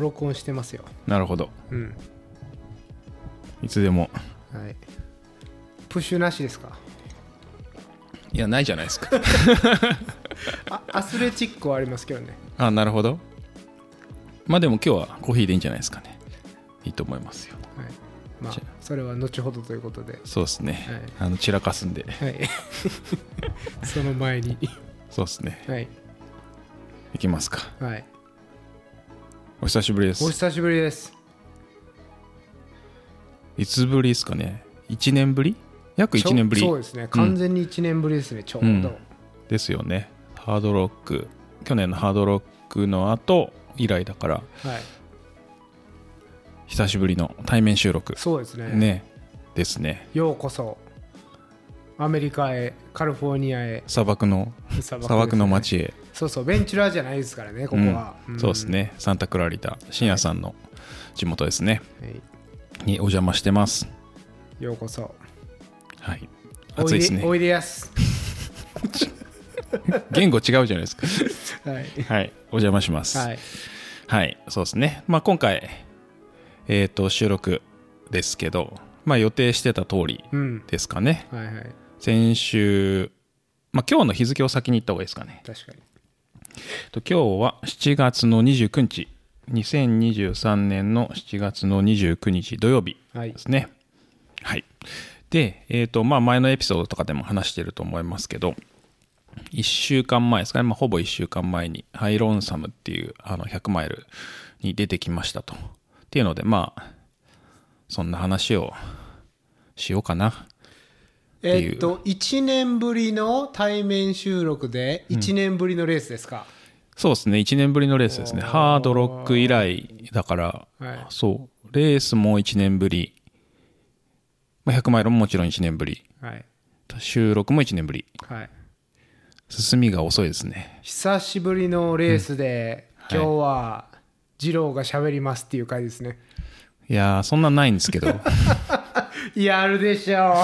も録音してますよ。なるほど、うん、いつでも、はい、プッシュなしですか？いや、ないじゃないですか。あ、アスレチックはありますけどね。あ、なるほど。まあでも今日はコーヒーでいいんじゃないですかね。いいと思いますよ、はい。まあ、それは後ほどということで。そうですね、はい、散らかすんで、はい、その前にそうですね、はい、いきますか。はい、お久しぶりです。お久しぶりです。いつぶりですかね。1年ぶり、約1年ぶり。そうですね、完全に1年ぶりですね、うん、ちょうど、うん、ですよね。ハードロック、去年のハードロックの後以来だから、はい、久しぶりの対面収録。そうですね、ね、ですね。ようこそアメリカへ、カリフォルニアへ、砂漠の街へ。そうそう、ベンチュラーじゃないですからね、ここは、うんうん、そうですね。サンタクラリタ、信也さんの地元ですね、はい、にお邪魔してます。ようこそ。はい、暑いですね。おいでやす。言語違うじゃないですか。はい、はい、お邪魔します。はい、はい、そうですね。まあ今回収録ですけど、まあ予定してた通りですかね、うん、はいはい。先週、まあ今日の日付を先に言った方がいいですかね。確かに。今日は7月の29日、2023年の7月の29日土曜日ですね。はい、はい。で、まあ前のエピソードとかでも話してると思いますけど、1週間前ですかね、まあ、ほぼ1週間前にハイロンサムっていう100マイルに出てきましたと。っていうので、まあそんな話をしようかなっていう。1年ぶりの対面収録で1年ぶりのレースですか？うん、そうですね、1年ぶりのレースですね。ハードロック以来だから、はい、そうレースも1年ぶり、100マイルももちろん1年ぶり、はい、収録も1年ぶり、はい、進みが遅いですね。久しぶりのレースで、うん、今日は二郎が喋りますっていう回ですね。いやー、そんなんないんですけど。やるでしょ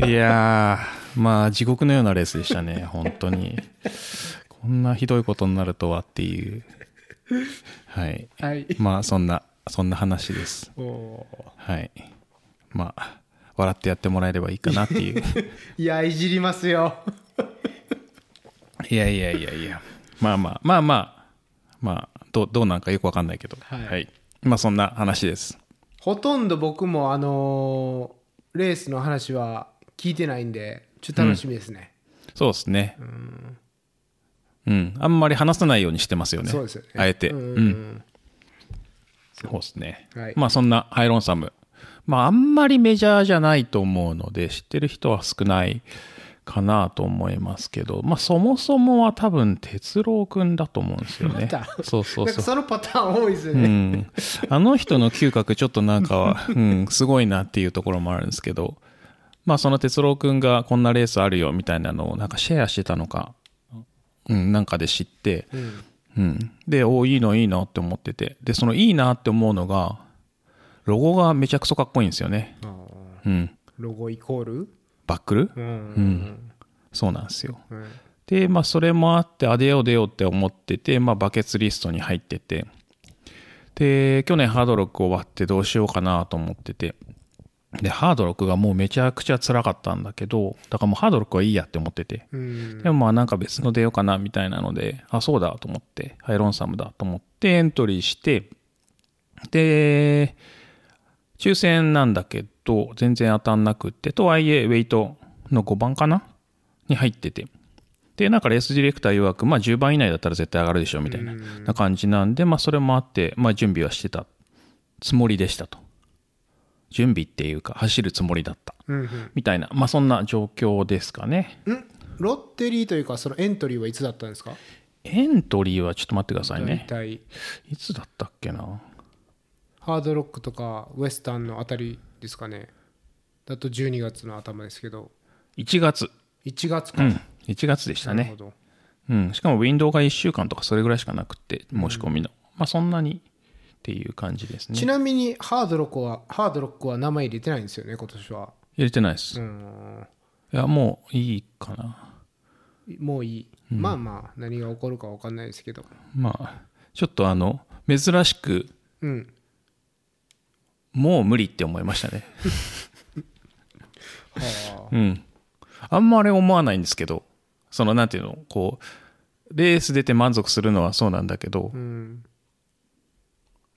う。いやー、まあ地獄のようなレースでしたね、本当に。こんなひどいことになるとはっていう。はい、はい、まあそんな話です。お、はい、まあ笑ってやってもらえればいいかなっていう。いや、いじりますよ。いやいやいやいや、まあまあまあまあまあ、どうなんかよくわかんないけど、はい、はい、まあそんな話です。ほとんど僕もレースの話は聞いてないんで、ちょっと楽しみですね。うん、そうですね、うん、うん、あんまり話さないようにしてますよね。そうですよね、あえて。うん、うん、そうですね、はい。まあそんなハイロンサム、まあ、あんまりメジャーじゃないと思うので知ってる人は少ないかなと思いますけど、まあ、そもそもは多分哲郎くんだと思うんですよね。そうそうそう、なんかそのパターン多いですよね、うん、あの人の嗅覚ちょっとなんか、うん、すごいなっていうところもあるんですけど、まあ、その哲郎くんがこんなレースあるよみたいなのをなんかシェアしてたのか、うん、なんかで知って、うんうん、でおいいのいいなって思ってて、でそのいいなって思うのがロゴがめちゃくそかっこいいんですよね。あ、うん、ロゴイコールバックル、うんうんうん、そうなんですよ、うん、で、まあ、それもあって、あ、出よう出ようって思ってて、まあ、バケツリストに入ってて、で去年ハードロック終わってどうしようかなと思ってて、でハードロックがもうめちゃくちゃ辛かったんだけど、だからもうハードロックはいいやって思ってて、うん、でもまあなんか別の出ようかなみたいなので、あ、そうだと思ってハイロンサムだと思ってエントリーして、で抽選なんだけど全然当たんなくって、とはいえウェイトの5番かなに入ってて、でなんかレースディレクター曰く、まあ10番以内だったら絶対上がるでしょみたいな感じなんで、まあそれもあってまあ準備はしてたつもりでしたと。準備っていうか走るつもりだったみたいな、まあそんな状況ですかね。ん、ロッテリーというかそのエントリーはいつだったんですか？エントリーはちょっと待ってくださいね。大体いつだったっけな。ハードロックとかウエスタンのあたりですかね。だと12月の頭ですけど。1月か、うん、1月でしたね。なるほど、うん、しかもウィンドウが1週間とかそれぐらいしかなくて、申し込みの、うん、まあそんなにっていう感じですね。ちなみにハードロックは名前入れてないんですよね、今年は。入れてないです。うん、いや、もういいかな、もういい、うん、まあまあ何が起こるか分かんないですけど、まあちょっと珍しくうん、もう無理って思いましたね、はあ、うん、あんまり思わないんですけど、そのなんていうの、こうレース出て満足するのはそうなんだけど、うん、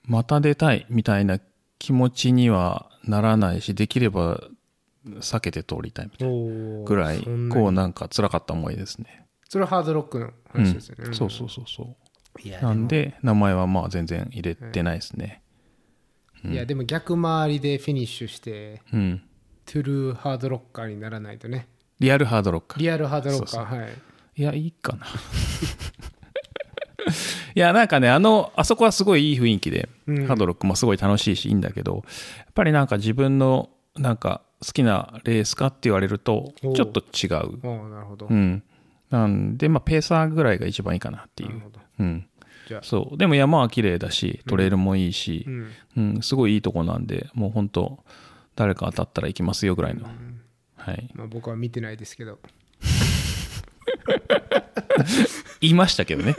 また出たいみたいな気持ちにはならないし、できれば避けて通りたいみたいなぐらい、こうなんか辛かった思いですね。それはハードロックの話ですよね、うん、そうそうそうそう。いやなんで名前はまあ全然入れてないですね、うん、いやでも逆回りでフィニッシュして、うん、トゥルーハードロッカーにならないとね。リアルハードロッカー、リアルハードロッカー、そうそう、はい、いやいいかないやなんかね、あそこはすごいいい雰囲気で、うん、ハードロックもすごい楽しいしいいんだけど、やっぱりなんか自分のなんか好きなレースかって言われるとちょっと違う。なるほど、うん、なんでまあペーサーぐらいが一番いいかなっていう。なるほど、うん、じゃあそう。でも山は綺麗だしトレイルもいいし、うんうんうん、すごいいいとこなんで、もう本当誰か当たったら行きますよぐらいの、うん、はい、まあ、僕は見てないですけどいましたけどね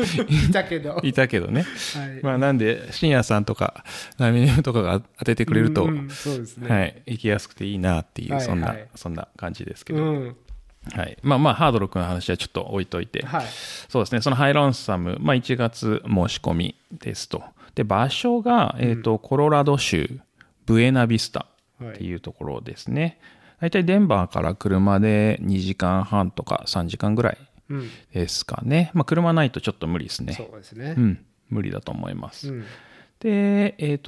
いたけどね、はい、まあ、なんで深夜さんとかナミネムとかが当ててくれると、うんうん、そうですね、はい、行きやすくていいなっていう、はいはい、そんな感じですけど、うん、はい、まあまあハードロックの話はちょっと置いといて、はい、そうですね、そのハイロンサム、まあ、1月申し込みですと。で場所が、コロラド州ブエナビスタっていうところですね、はい、大体デンバーから車で2時間半とか3時間ぐらいですかね、まあ、車ないとちょっと無理ですね。そうですね、うん、無理だと思います、うん、で、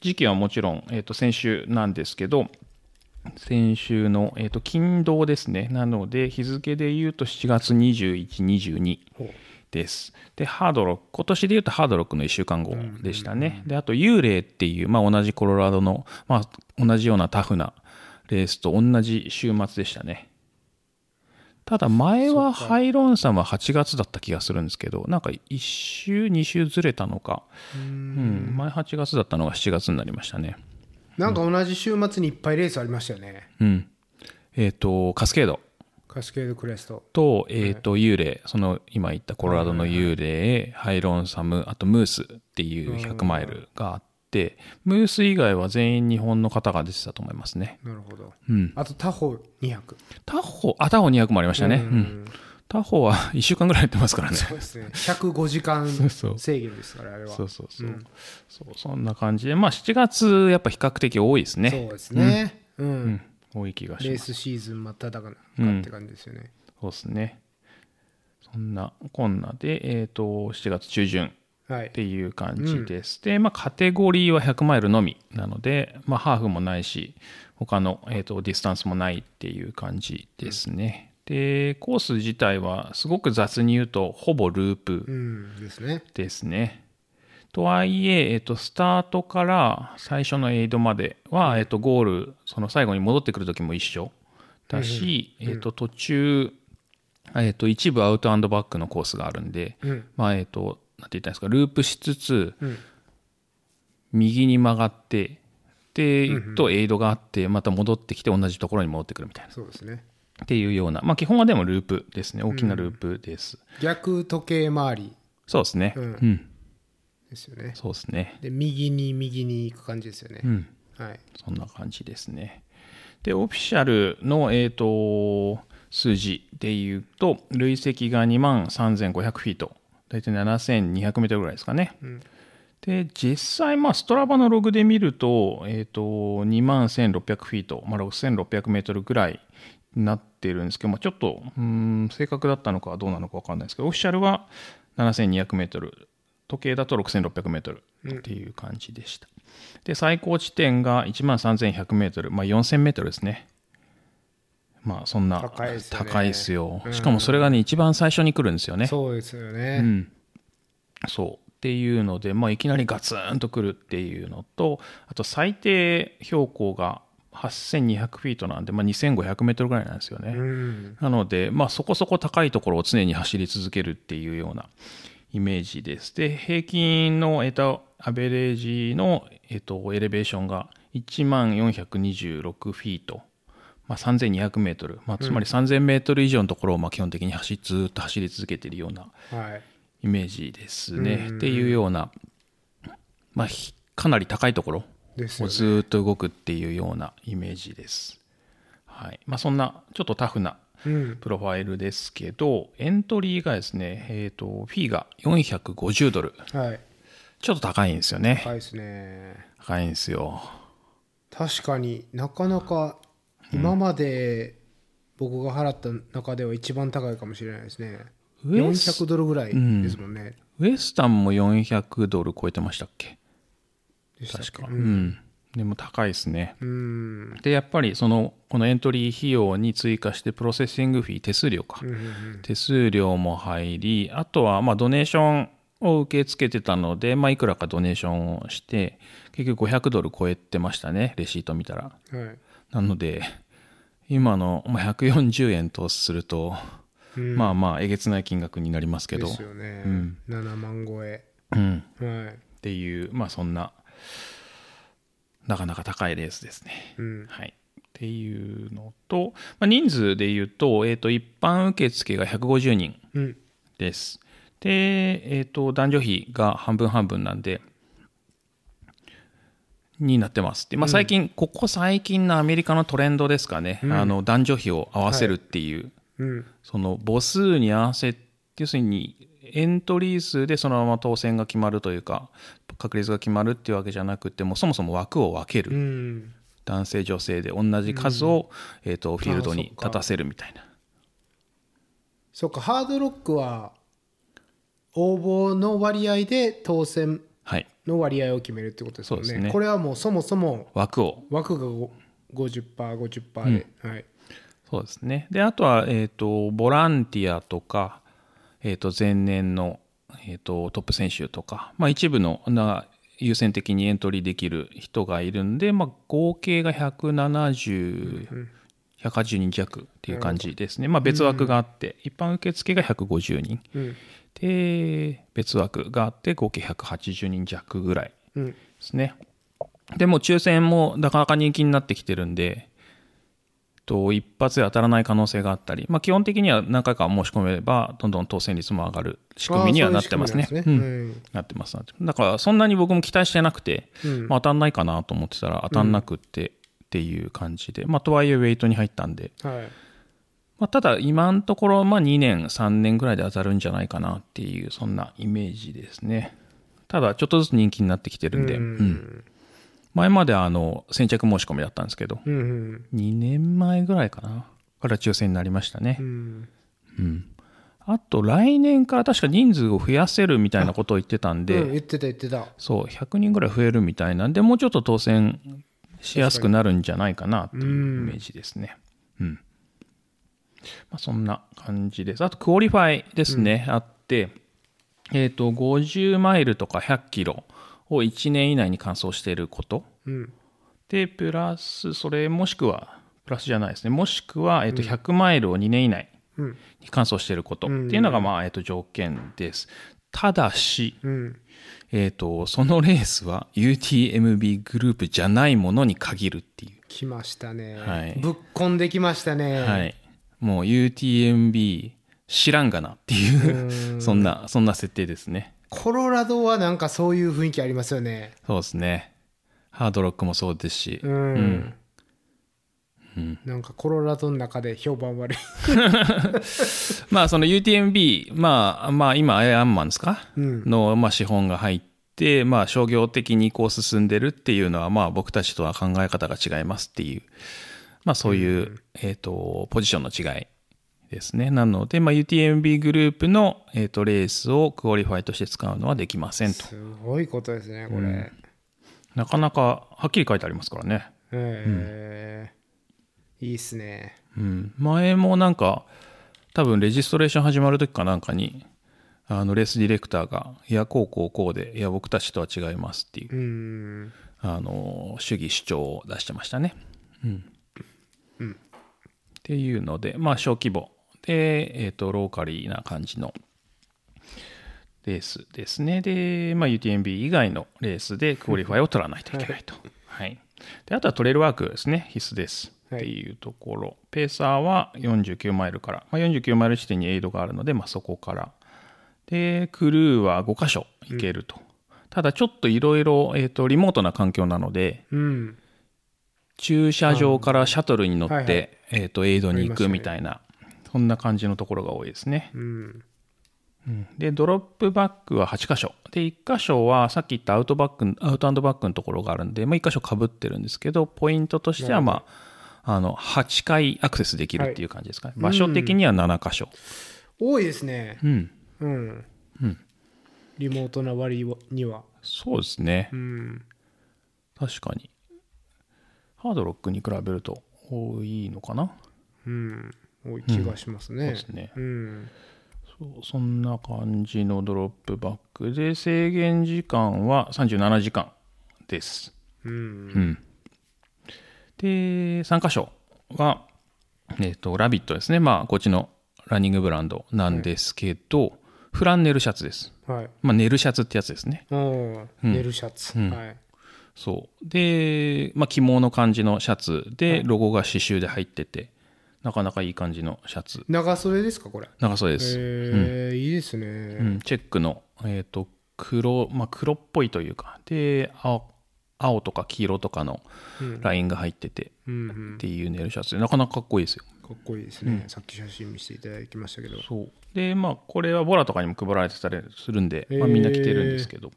時期はもちろん、先週なんですけど、先週の、金土ですね。なので日付で言うと7月21、22です。でハードロック、今年で言うとハードロックの1週間後でしたね、うんうんうん、であと幽霊っていう、まあ、同じコロラドの、まあ、同じようなタフなレースと同じ週末でしたね。ただ前はハイロンサムは8月だった気がするんですけど、なんか1週2週ずれたのか、うん、前8月だったのが7月になりましたね。なんか同じ週末にいっぱいレースありましたよね、うん、カスケードクレストと、幽霊、その今言ったコロラドの幽霊、ハイロンサム、あとムースっていう100マイルがあって、ムース以外は全員日本の方が出てたと思いますね。なるほど、うん、あとタホ200もありましたね、うんうんうん、タホは1週間ぐらいやってますからね。そうですね、105時間制限ですから、あれは。そうそうそう、うん、そう、そんな感じで、まあ、7月やっぱ比較的多いですね。そうですね、うんうんうん、多い気がします。レースシーズン真っただ中って感じですよね、うん、そうですね。そんなこんなで、7月中旬っていう感じです、はい、うん、で、まあ、カテゴリーは100マイルのみなので、まあ、ハーフもないし他の、ディスタンスもないっていう感じですね、うん。でコース自体はすごく雑に言うとほぼループですね、うん、ですね。とはいえ、スタートから最初のエイドまでは、ゴール、その最後に戻ってくる時も一緒だし、うんうん、途中、一部アウト&バックのコースがあるんで、うん、まあ、なんて言ったんですか、ループしつつ、うん、右に曲がってで、うんうん、とエイドがあってまた戻ってきて同じところに戻ってくるみたいな。そうですねっていうような、まあ、基本はでもループですね。大きなループです、うん、逆時計回り。そうですね、うんうん、ですよね。そうですね。で右に行く感じですよね、うん、はい、そんな感じですね。でオフィシャルの、数字でいうと累積が 23,500 フィート、大体 7,200 メートルぐらいですかね、うん、で実際、まあ、ストラバのログで見ると、21,600 フィート、まあ、6,600 メートルぐらいなってるんですけど、まあ、ちょっと正確だったのかどうなのか分かんないですけど、オフィシャルは 7,200 メートル、時計だと 6,600 メートルっていう感じでした、うん、で最高地点が 13,100 メートル、まあ、4,000 メートルですね。まあそんな高いですよね、高いですよ、うん、しかもそれがね一番最初に来るんですよね。そうですよね、うん、そうっていうので、まあ、いきなりガツンと来るっていうのと、あと最低標高が8200フィートなんで、まあ、2500メートルぐらいなんですよね、うん、なので、まあ、そこそこ高いところを常に走り続けるっていうようなイメージです。で平均のアベレージの、エレベーションが 14,426 フィート、まあ、3200メートル、まあ、つまり3000メートル以上のところをまあ基本的にずっと走り続けているようなイメージですね、はい、っていうような、まあ、かなり高いところをずっと動くっていうようなイメージです。はい。まあ、そんなちょっとタフなプロファイルですけど、エントリーがですね、フィーが$450、はい、ちょっと高いんですよね。高いですね。高いんですよ。確かになかなか今まで僕が払った中では一番高いかもしれないですね。$400ぐらいですもんね。うん、ウエスタンも$400超えてましたっけ？確か、うんうん、でも高いですね。うんでやっぱりこのエントリー費用に追加してプロセッシングフィー手数料か、うんうんうん、手数料も入り、あとはまあドネーションを受け付けてたので、まあ、いくらかドネーションをして結局$500超えてましたね、レシート見たら、はい、なので今の$140とすると、うん、まあまあえげつない金額になりますけどですよね、うん、7万超え、うんはい、っていう、まあ、そんななかなか高いレースですね、うんはい、っていうのと、まあ、人数でいうと、一般受付が150人です、うん、で、男女比が半分半分なんでになってますで、まあ、最近、うん、ここ最近のアメリカのトレンドですかね、うん、男女比を合わせるっていう、はいうん、その母数に合わせて、要するにエントリー数でそのまま当選が決まるというか確率が決まるっていうわけじゃなくて、もうそもそも枠を分ける、うん、男性女性で同じ数を、うんフィールドに立たせるみたいな。そっか、ハードロックは応募の割合で当選の割合を決めるってことですよね、はい、そうですね。これはもうそもそも枠が 50%50% で、うんはい、そうですね。であとは、ボランティアとか、前年のトップ選手とか、まあ、一部の優先的にエントリーできる人がいるんで、まあ、合計が170、うんうん、180人弱っていう感じですね、まあ、別枠があって、うん、一般受付が150人、うん、で別枠があって合計180人弱ぐらいですね、うん、でも抽選もなかなか人気になってきてるんで一発で当たらない可能性があったり、まあ、基本的には何回か申し込めばどんどん当選率も上がる仕組みにはなってますね。なってます。だからそんなに僕も期待してなくて、うんまあ、当たんないかなと思ってたら当たんなくてっていう感じで、うんまあ、とはいえウェイトに入ったんで、はいまあ、ただ今のところまあ2年3年ぐらいで当たるんじゃないかなっていうそんなイメージですね。ただちょっとずつ人気になってきてるんで、うんうん前まで先着申し込みだったんですけど、うんうん、2年前ぐらいかなから抽選になりましたね、うんうん、あと来年から確か人数を増やせるみたいなことを言ってたんで、うん、言ってたそう100人ぐらい増えるみたいなんで、もうちょっと当選しやすくなるんじゃないかなっていうイメージですね、うんうんまあ、そんな感じです。あとクオリファイですね、うん、あって、50マイルとか100キロを1年以内に完走していること、うん、でプラスそれもしくはプラスじゃないですね、もしくは100マイルを2年以内に完走していることっていうのがまあ条件です。ただし、うん、そのレースは UTMB グループじゃないものに限るっていう。来ましたね、はい、ぶっこんできましたね、はい、もう UTMB 知らんがなっていうそんな設定ですね。コロラドはなんかそういう雰囲気ありますよね。そうですね。ハードロックもそうですし、うんうんうん、なんかコロラドの中で評判悪いまあその UTMB、まあ、今アイアンマンですか、うん、の、まあ、資本が入って、まあ、商業的にこう進んでるっていうのは、まあ、僕たちとは考え方が違いますっていう、まあ、そういう、うんポジションの違いですね。なので、まあ、UTMB グループの、レースをクオリファイとして使うのはできませんと。すごいことですねこれ、うん、なかなかはっきり書いてありますからね、うん、いいっすね、うん、前もなんか多分レジストレーション始まる時かなんかにレースディレクターがいやこうこうこうでいや僕たちとは違いますっていう、うん、主義主張を出してましたね、うんうん、っていうので、まあ、小規模でローカリーな感じのレースですね。で、まあ、UTMB 以外のレースでクオリファイを取らないといけないと、はいはい、であとはトレイルワークですね、必須ですっていうところ、はい、ペーサーは49マイルから、まあ、49マイル地点にエイドがあるので、まあ、そこからでクルーは5カ所行けると、うん、ただちょっといろいろリモートな環境なので、うん、駐車場からシャトルに乗って、はいはいエイドに行くみたいな、ね、そんな感じのところが多いですね、うんうん、でドロップバックは8箇所で1箇所はさっき言ったアウト&バックのところがあるんで、まあ、1箇所かぶってるんですけどポイントとしては、まあ、8回アクセスできるっていう感じですかね、はい、場所的には7箇所、うん、多いですねうん、うんうん、リモートな割にはそうですね、うん、確かにハードロックに比べると多いのかな、うん、多い気がしますね、うん、そうですね、うんそんな感じのドロップバックで制限時間は37時間です、うんうん、で3箇所は、ラビットですね、まあ、こっちのランニングブランドなんですけど、はい、フランネルシャツです、はいまあ、ネルシャツってやつですね、うん、ネルシャツ、うんはい、そうで、まあ、起毛の感じのシャツでロゴが刺繍で入っててなかなかいい感じのシャツ。長袖ですかこれ？長袖です。うん、いいですね、うん。チェックの、黒っぽいというかで青とか黄色とかのラインが入ってて、うん、っていうネルシャツでなかなかかっこいいですよ。かっこいいですね、うん、さっき写真見せていただきましたけどそうで、まあ、これはボラとかにも配られてたりするんで、まあ、みんな着てるんですけど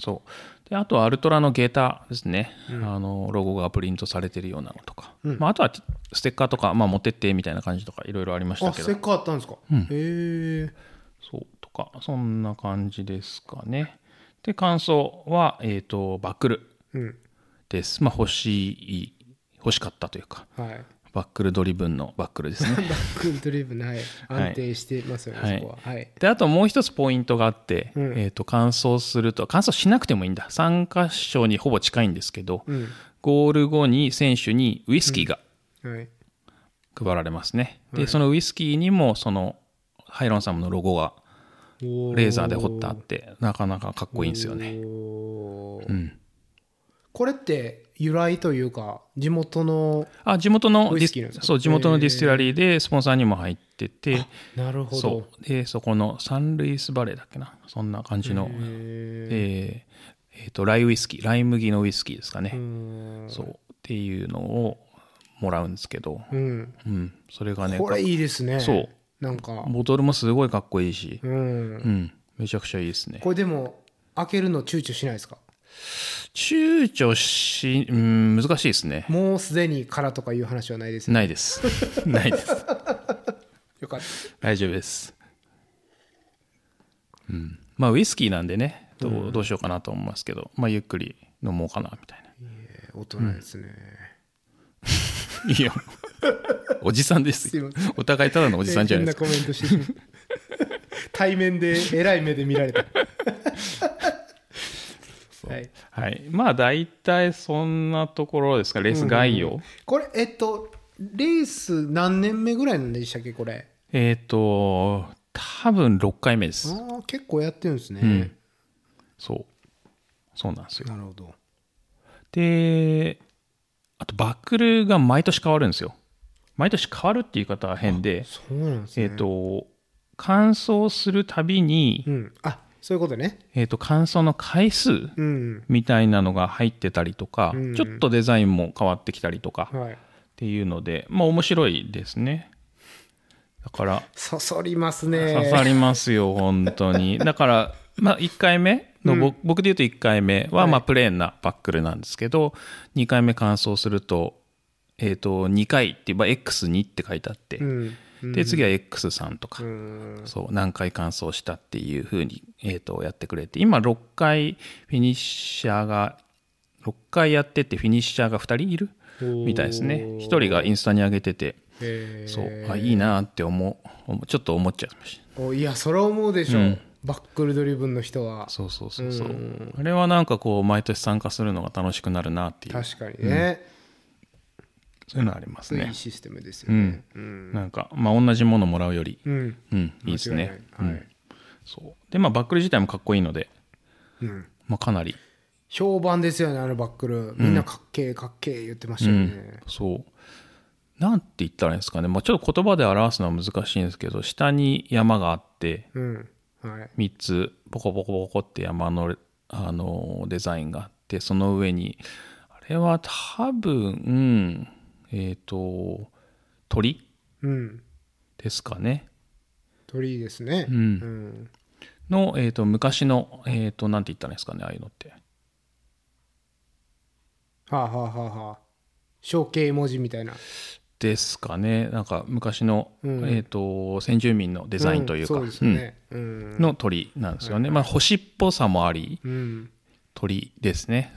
そうであとはアルトラのゲーターですね、うん、ロゴがプリントされてるようなのとか、うんまあ、あとはステッカーとか、まあ、持ってってみたいな感じとかいろいろありましたけどステッカーあったんですか、うん、へえそうとかそんな感じですかねで感想は、バックルです、うんまあ、欲しかったというか、はい、バックルドリブンのバックルですねバックルドリブン、はい、安定してますよね、はい、そこは、はい、であともう一つポイントがあって、うん完走すると完走しなくてもいいんだ参加賞にほぼ近いんですけど、うん、ゴール後に選手にウイスキーが配られますね、うんはい、でそのウイスキーにもそのハイロンサムのロゴがレーザーで彫ってあってなかなかかっこいいんですよね、うん、これって由来というか地元のウイスキーなんですか？そう地元のディスティラリーでスポンサーにも入っててなるほど そこのサンルイスバレーだっけなそんな感じの、ライ麦のウイスキーですかねそうっていうのをもらうんですけど、うんうん、それがねこれいいですねそうなんかボトルもすごいかっこいいし、うんうん、めちゃくちゃいいですねこれでも開けるの躊躇しないですか躊躇し、うん、難しいですねもうすでに空とかいう話はないです、ね、ないですよかった大丈夫です、うん、まあウイスキーなんでねどうしようかなと思いますけど、まあ、ゆっくり飲もうかなみたいな大人ですね、うん、いやおじさんですよお互いただのおじさんじゃないですか変なコメントして対面でえらい目で見られたはいはい、まあ大体そんなところですかレース概要、うんうん、これレース何年目ぐらいなんでしたっけこれ多分6回目ですあ結構やってるんですね、うん、そうなんですよなるほどであとバックルが毎年変わるんですよ毎年変わるっていう言い方は変でそうなんですね完走するたびに、うん、あそういうことね。完走の回数みたいなのが入ってたりとか、うん、ちょっとデザインも変わってきたりとかっていうので、はい、まあ面白いですね。だからそそりますね。刺さりますよ本当に。だからまあ1回目の、うん、僕で言うと1回目はまあプレーンなバックルなんですけど、はい、2回目完走すると2回って言えば X2 って書いてあって。うんで次は X3 とか、うん、そう何回完走したっていう風に、やってくれて今6回フィニッシャーが6回やっててフィニッシャーが2人いるみたいですね1人がインスタに上げててそうあいいなってちょっと思っちゃいましたいやそれは思うでしょ、うん、バックルドリブンの人はそう、うん、あれはなんかこう毎年参加するのが楽しくなるなっていう確かにね、うんそういうのありますね。いいシステムですよね。うん、なんか、まあ、同じものもらうより、うんうん、いいですね。はい、そうで、まあ、バックル自体もかっこいいので、うんまあ、かなり評判ですよねあのバックル。みんなかっけー言ってましたよね。うん、そうなんて言ったらいいんですかね。まあ、ちょっと言葉で表すのは難しいんですけど、下に山があって、うんはい、3つポコポコポコって山のデザインがあって、その上にあれは多分鳥、うん、ですかね。鳥ですね、うんうん、の、昔の、なんて言ったんですかね、ああいうのって。はあ、はあははあ、象形文字みたいなですかね。なんか昔の、うん先住民のデザインというか、うんそうですねうん、の鳥なんですよね、はいはい。まあ、星っぽさもあり、うん、鳥ですね、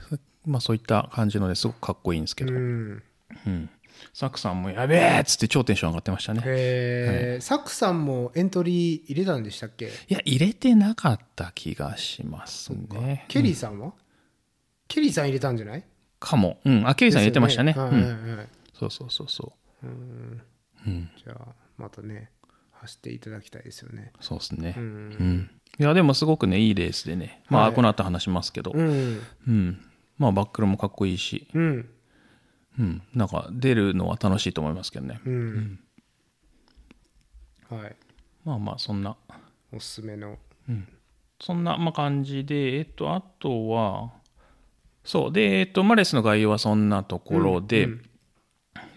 まあ、そういった感じのですごくかっこいいんですけど、うんうん、サクさんもやべえっつって超テンション上がってましたね。はい、サクさんもエントリー入れたんでしたっけ。いや入れてなかった気がしますね。ケリーさんは、うん、ケリーさん入れたんじゃないかも、うん、あケリーさん入れてましたね。そうそうそうそう、うん、うん、じゃあまたね走っていただきたいですよね。そうですね、うんうん、いやでもすごくねいいレースでね、まあ、はい、この後話しますけど、うんうん、まあバックルもかっこいいし、うんうん、なんか出るのは楽しいと思いますけどね、うんうん、はい。まあまあそんなおすすめの、うん、そんなまあ感じであとはそうでまあレースの概要はそんなところで、うんうん、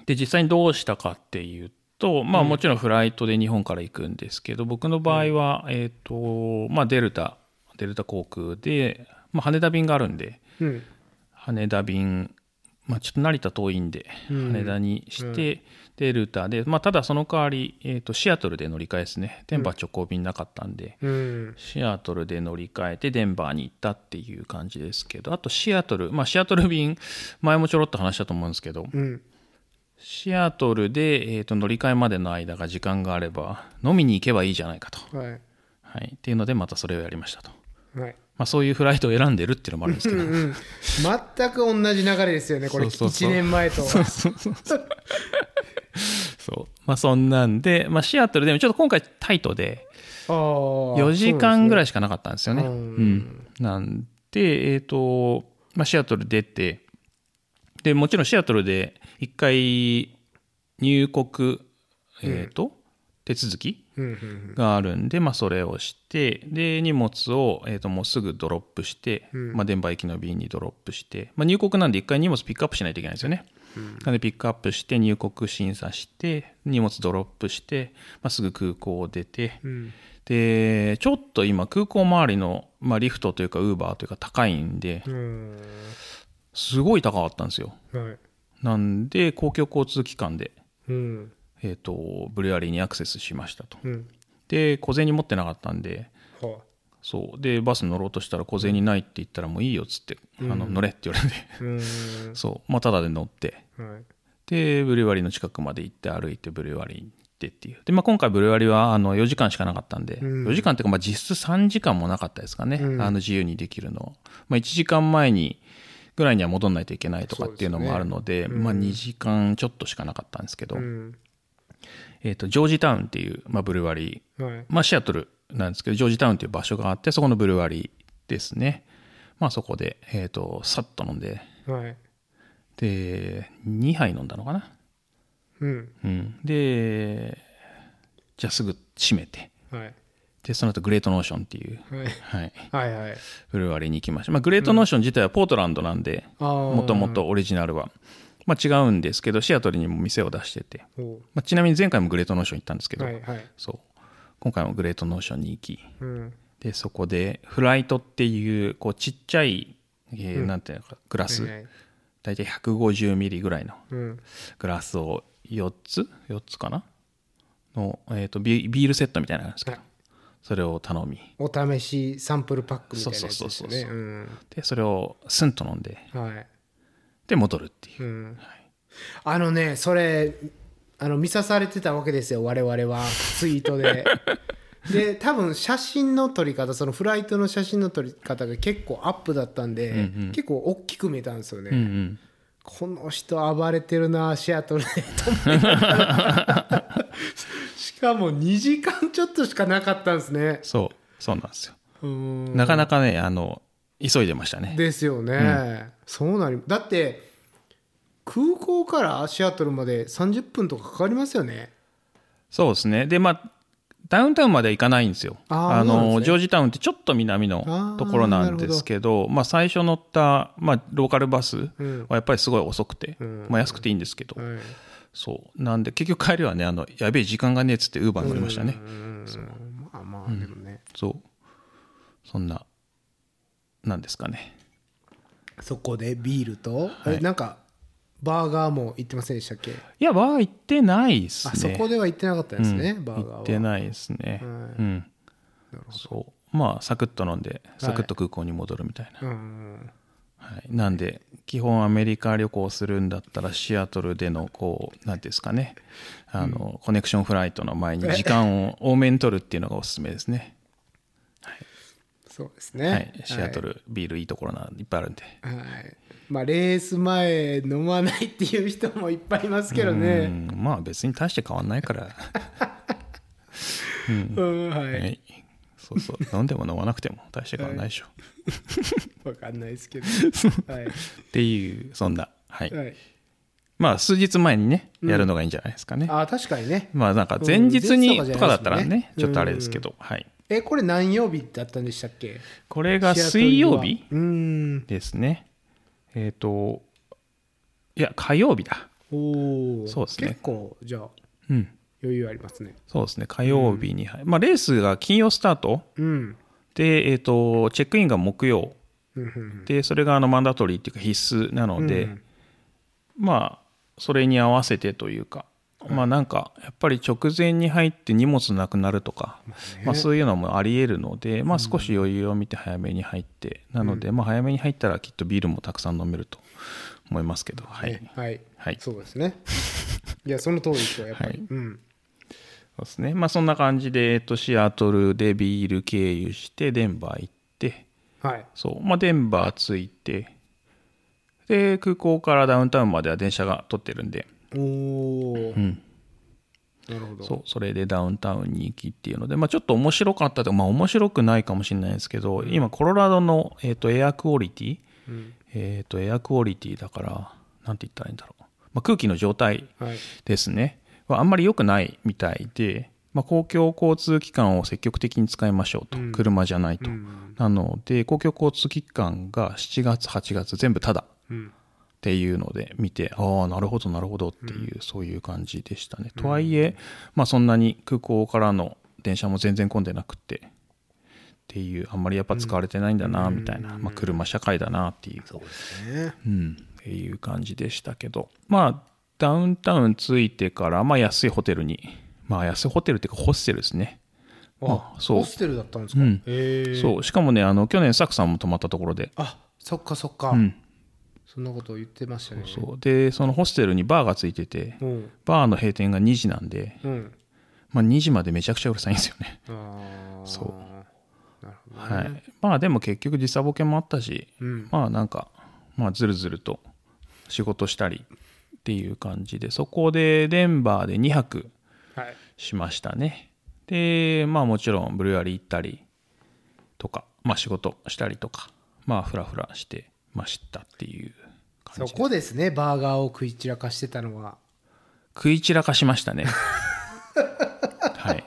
で実際にどうしたかっていうと、まあ、もちろんフライトで日本から行くんですけど、うん、僕の場合は、まあ、デルタ航空で、まあ、羽田便があるんで、うん、羽田便、まあ、ちょっと成田遠いんで羽田にして、うん、デルタで、まあ、ただその代わり、シアトルで乗り換えですね。デンバー直行便なかったんで、うん、シアトルで乗り換えてデンバーに行ったっていう感じですけど、あとシアトル、まあ、シアトル便前もちょろっと話したと思うんですけど、うんシアトルで、乗り換えまでの間が時間があれば飲みに行けばいいじゃないかと、はいはい、っていうのでまたそれをやりましたと、はいまあ、そういうフライトを選んでるっていうのもあるんですけど、うんうん、全く同じ流れですよねこれ。そうそうそう1年前とそうそうそうそうそう、まあ、そんなんで、まあ、シアトルでもちょっと今回タイトで4時間ぐらいしかなかったんですよね。うん、なんで、まあ、シアトル出てでもちろんシアトルで1回入国、手続きがあるんで、まあ、それをしてで荷物を、もうすぐドロップして、まあ、デンバー行きの便にドロップして、まあ、入国なんで1回荷物ピックアップしないといけないんですよね。なのでピックアップして入国審査して荷物ドロップして、まあ、すぐ空港を出て、でちょっと今空港周りの、まあ、リフトというかウーバーというか高いんで、すごい高かったんですよ、はい、なんで公共交通機関で、うんブルワリーにアクセスしましたと、うん、で小銭持ってなかったんで、はあ、そうでバス乗ろうとしたら小銭ないって言ったらもういいよっつって、うん、乗れって言われてそう、まあ、タダで乗って、はい、でブルワリーの近くまで行って歩いてブルワリーに行ってっていうで、まあ、今回ブルワリーは4時間しかなかったんで、うん、4時間っていうかまあ実質3時間もなかったですかね、うん、自由にできるの、まあ、1時間前にぐらいには戻んないといけないとかっていうのもあるので、まあ2時間ちょっとしかなかったんですけど、ジョージタウンっていうまあブルワリー、まあシアトルなんですけどジョージタウンっていう場所があってそこのブルワリーですね。まあそこでさっと飲んでで2杯飲んだのかな、でじゃあすぐ閉めてでその後グレートノーションっていう、はいはいはい、ブルワリーに行きました、まあ、グレートノーション自体はポートランドなんでもともとオリジナルは、まあ、違うんですけどシアトルにも店を出してて、まあ、ちなみに前回もグレートノーション行ったんですけど、はいはい、そう今回もグレートノーションに行き、うん、でそこでフライトっていう、 こうちっちゃい、なんていうのかグラス、大体150ミリぐらいのグラスを4つかなの、ビールセットみたいなのなんですけど、はいそれを頼みお試しサンプルパックみたいなやつですよね。でそれをスンと飲んで、はい、で戻るっていう、うんはい、それ見さされてたわけですよ我々はツイートでで多分写真の撮り方そのフライトの写真の撮り方が結構アップだったんで、うんうん、結構大きく見えたんですよね、うんうん、この人暴れてるなシアトルでと思ってしかも2時間ちょっとしかなかったんですね。そうなんですよ。なかなかね急いでましたね。ですよね、うん、そうなりだって空港からシアトルまで30分とかかかりますよね。そうですね。でまあダウンタウンまでは行かないんですよ。ね、ジョージタウンってちょっと南のところなんですけど、まあ、最初乗った、まあ、ローカルバスはやっぱりすごい遅くて、まあ、安くていいんですけど、そうなんで結局帰りはね、やべえ時間がねえっつってウーバー乗りましたね。まあまあでもね、そうそんななんですかね。そこでビールと、はい、なんかバーガーも行ってませんでしたっけ？いやバー行ってないですね。あそこでは行ってなかったですね、うん、バーガーは行ってないですね、はい、うん、なるほど。そうまあサクッと飲んでサクッと空港に戻るみたいな、はい、はい、なんで基本アメリカ旅行するんだったらシアトルでのこうなんていうんですかね、うん、コネクションフライトの前に時間を多めに取るっていうのがおすすめですね。そうですね、はい、シアトル、はい、ビールいいところないっぱいあるんで、はい、まあ、レース前飲まないっていう人もいっぱいいますけどね。うんまあ別に大して変わんないから、うん、はい、はい、そうそう飲んでも飲まなくても大して変わんないでしょ、はい、分かんないですけどはい、っていうそんな、はい、はい、まあ数日前にねやるのがいいんじゃないですかね、うん、あ確かにね、まあ、なんか前日にとかだったらねちょっとあれですけど、はい、これ何曜日だったんでしたっけ？これが水曜日ですね。いや火曜日だ。おそうですね。結構じゃあ、うん、余裕ありますね。そうですね。火曜日に、うん、まあレースが金曜スタート、うん、でチェックインが木曜、うん、でそれがマンダトリーっていうか必須なので、うん、まあそれに合わせてというか。まあ、なんかやっぱり直前に入って荷物なくなるとか、まあそういうのもありえるので、まあ少し余裕を見て早めに入って、なのでまあ早めに入ったらきっとビールもたくさん飲めると思いますけど、はいはいはい、そうですねいやその通りですよやっぱり、はい、うんそうですね。まあそんな感じでシアトルでビール経由してデンバー行って、はいそうまあデンバー着いて、で空港からダウンタウンまでは電車が通ってるんで、おうん、なるほど。 それでダウンタウンに行きっていうので、まあ、ちょっと面白かったとか、まあ、面白くないかもしれないですけど、うん、今コロラドの、エアクオリティ、うんエアクオリティだからなんて言ったらいいんだろう、まあ、空気の状態ですね、はい、あんまり良くないみたいで、まあ、公共交通機関を積極的に使いましょうと、うん、車じゃないと、うん、なので公共交通機関が7月8月全部タダ、うんっていうので見て、ああなるほどなるほどっていう、うん、そういう感じでしたね、うん、とはいえ、まあ、そんなに空港からの電車も全然混んでなくてっていう、あんまりやっぱ使われてないんだなみたいな、うんまあ、車社会だなっていう、そうですね、うん、っていう感じでしたけど、まあダウンタウン着いてから、まあ、安いホテルに、まあ安いホテルっていうかホステルですね。ああそうホステルだったんですか、うん、そうしかもね去年サクさんも泊まったところで、あそっかそっか、うんそんなことを言ってましたね。そうでそのホステルにバーがついてて、うん、バーの閉店が2時なんで、うんまあ、2時までめちゃくちゃうるさいんですよね。あそうなるほどね、はい、まあでも結局時差ボケもあったし、うん、まあなんか、まあ、ずるずると仕事したりっていう感じで、そこでデンバーで2泊しましたね、はい、でまあもちろんブルワリー行ったりとか、まあ、仕事したりとか、まあフラフラしてましたっていう感じ。そこですね、バーガーを食い散らかしてたのは。食い散らかしましたねはい、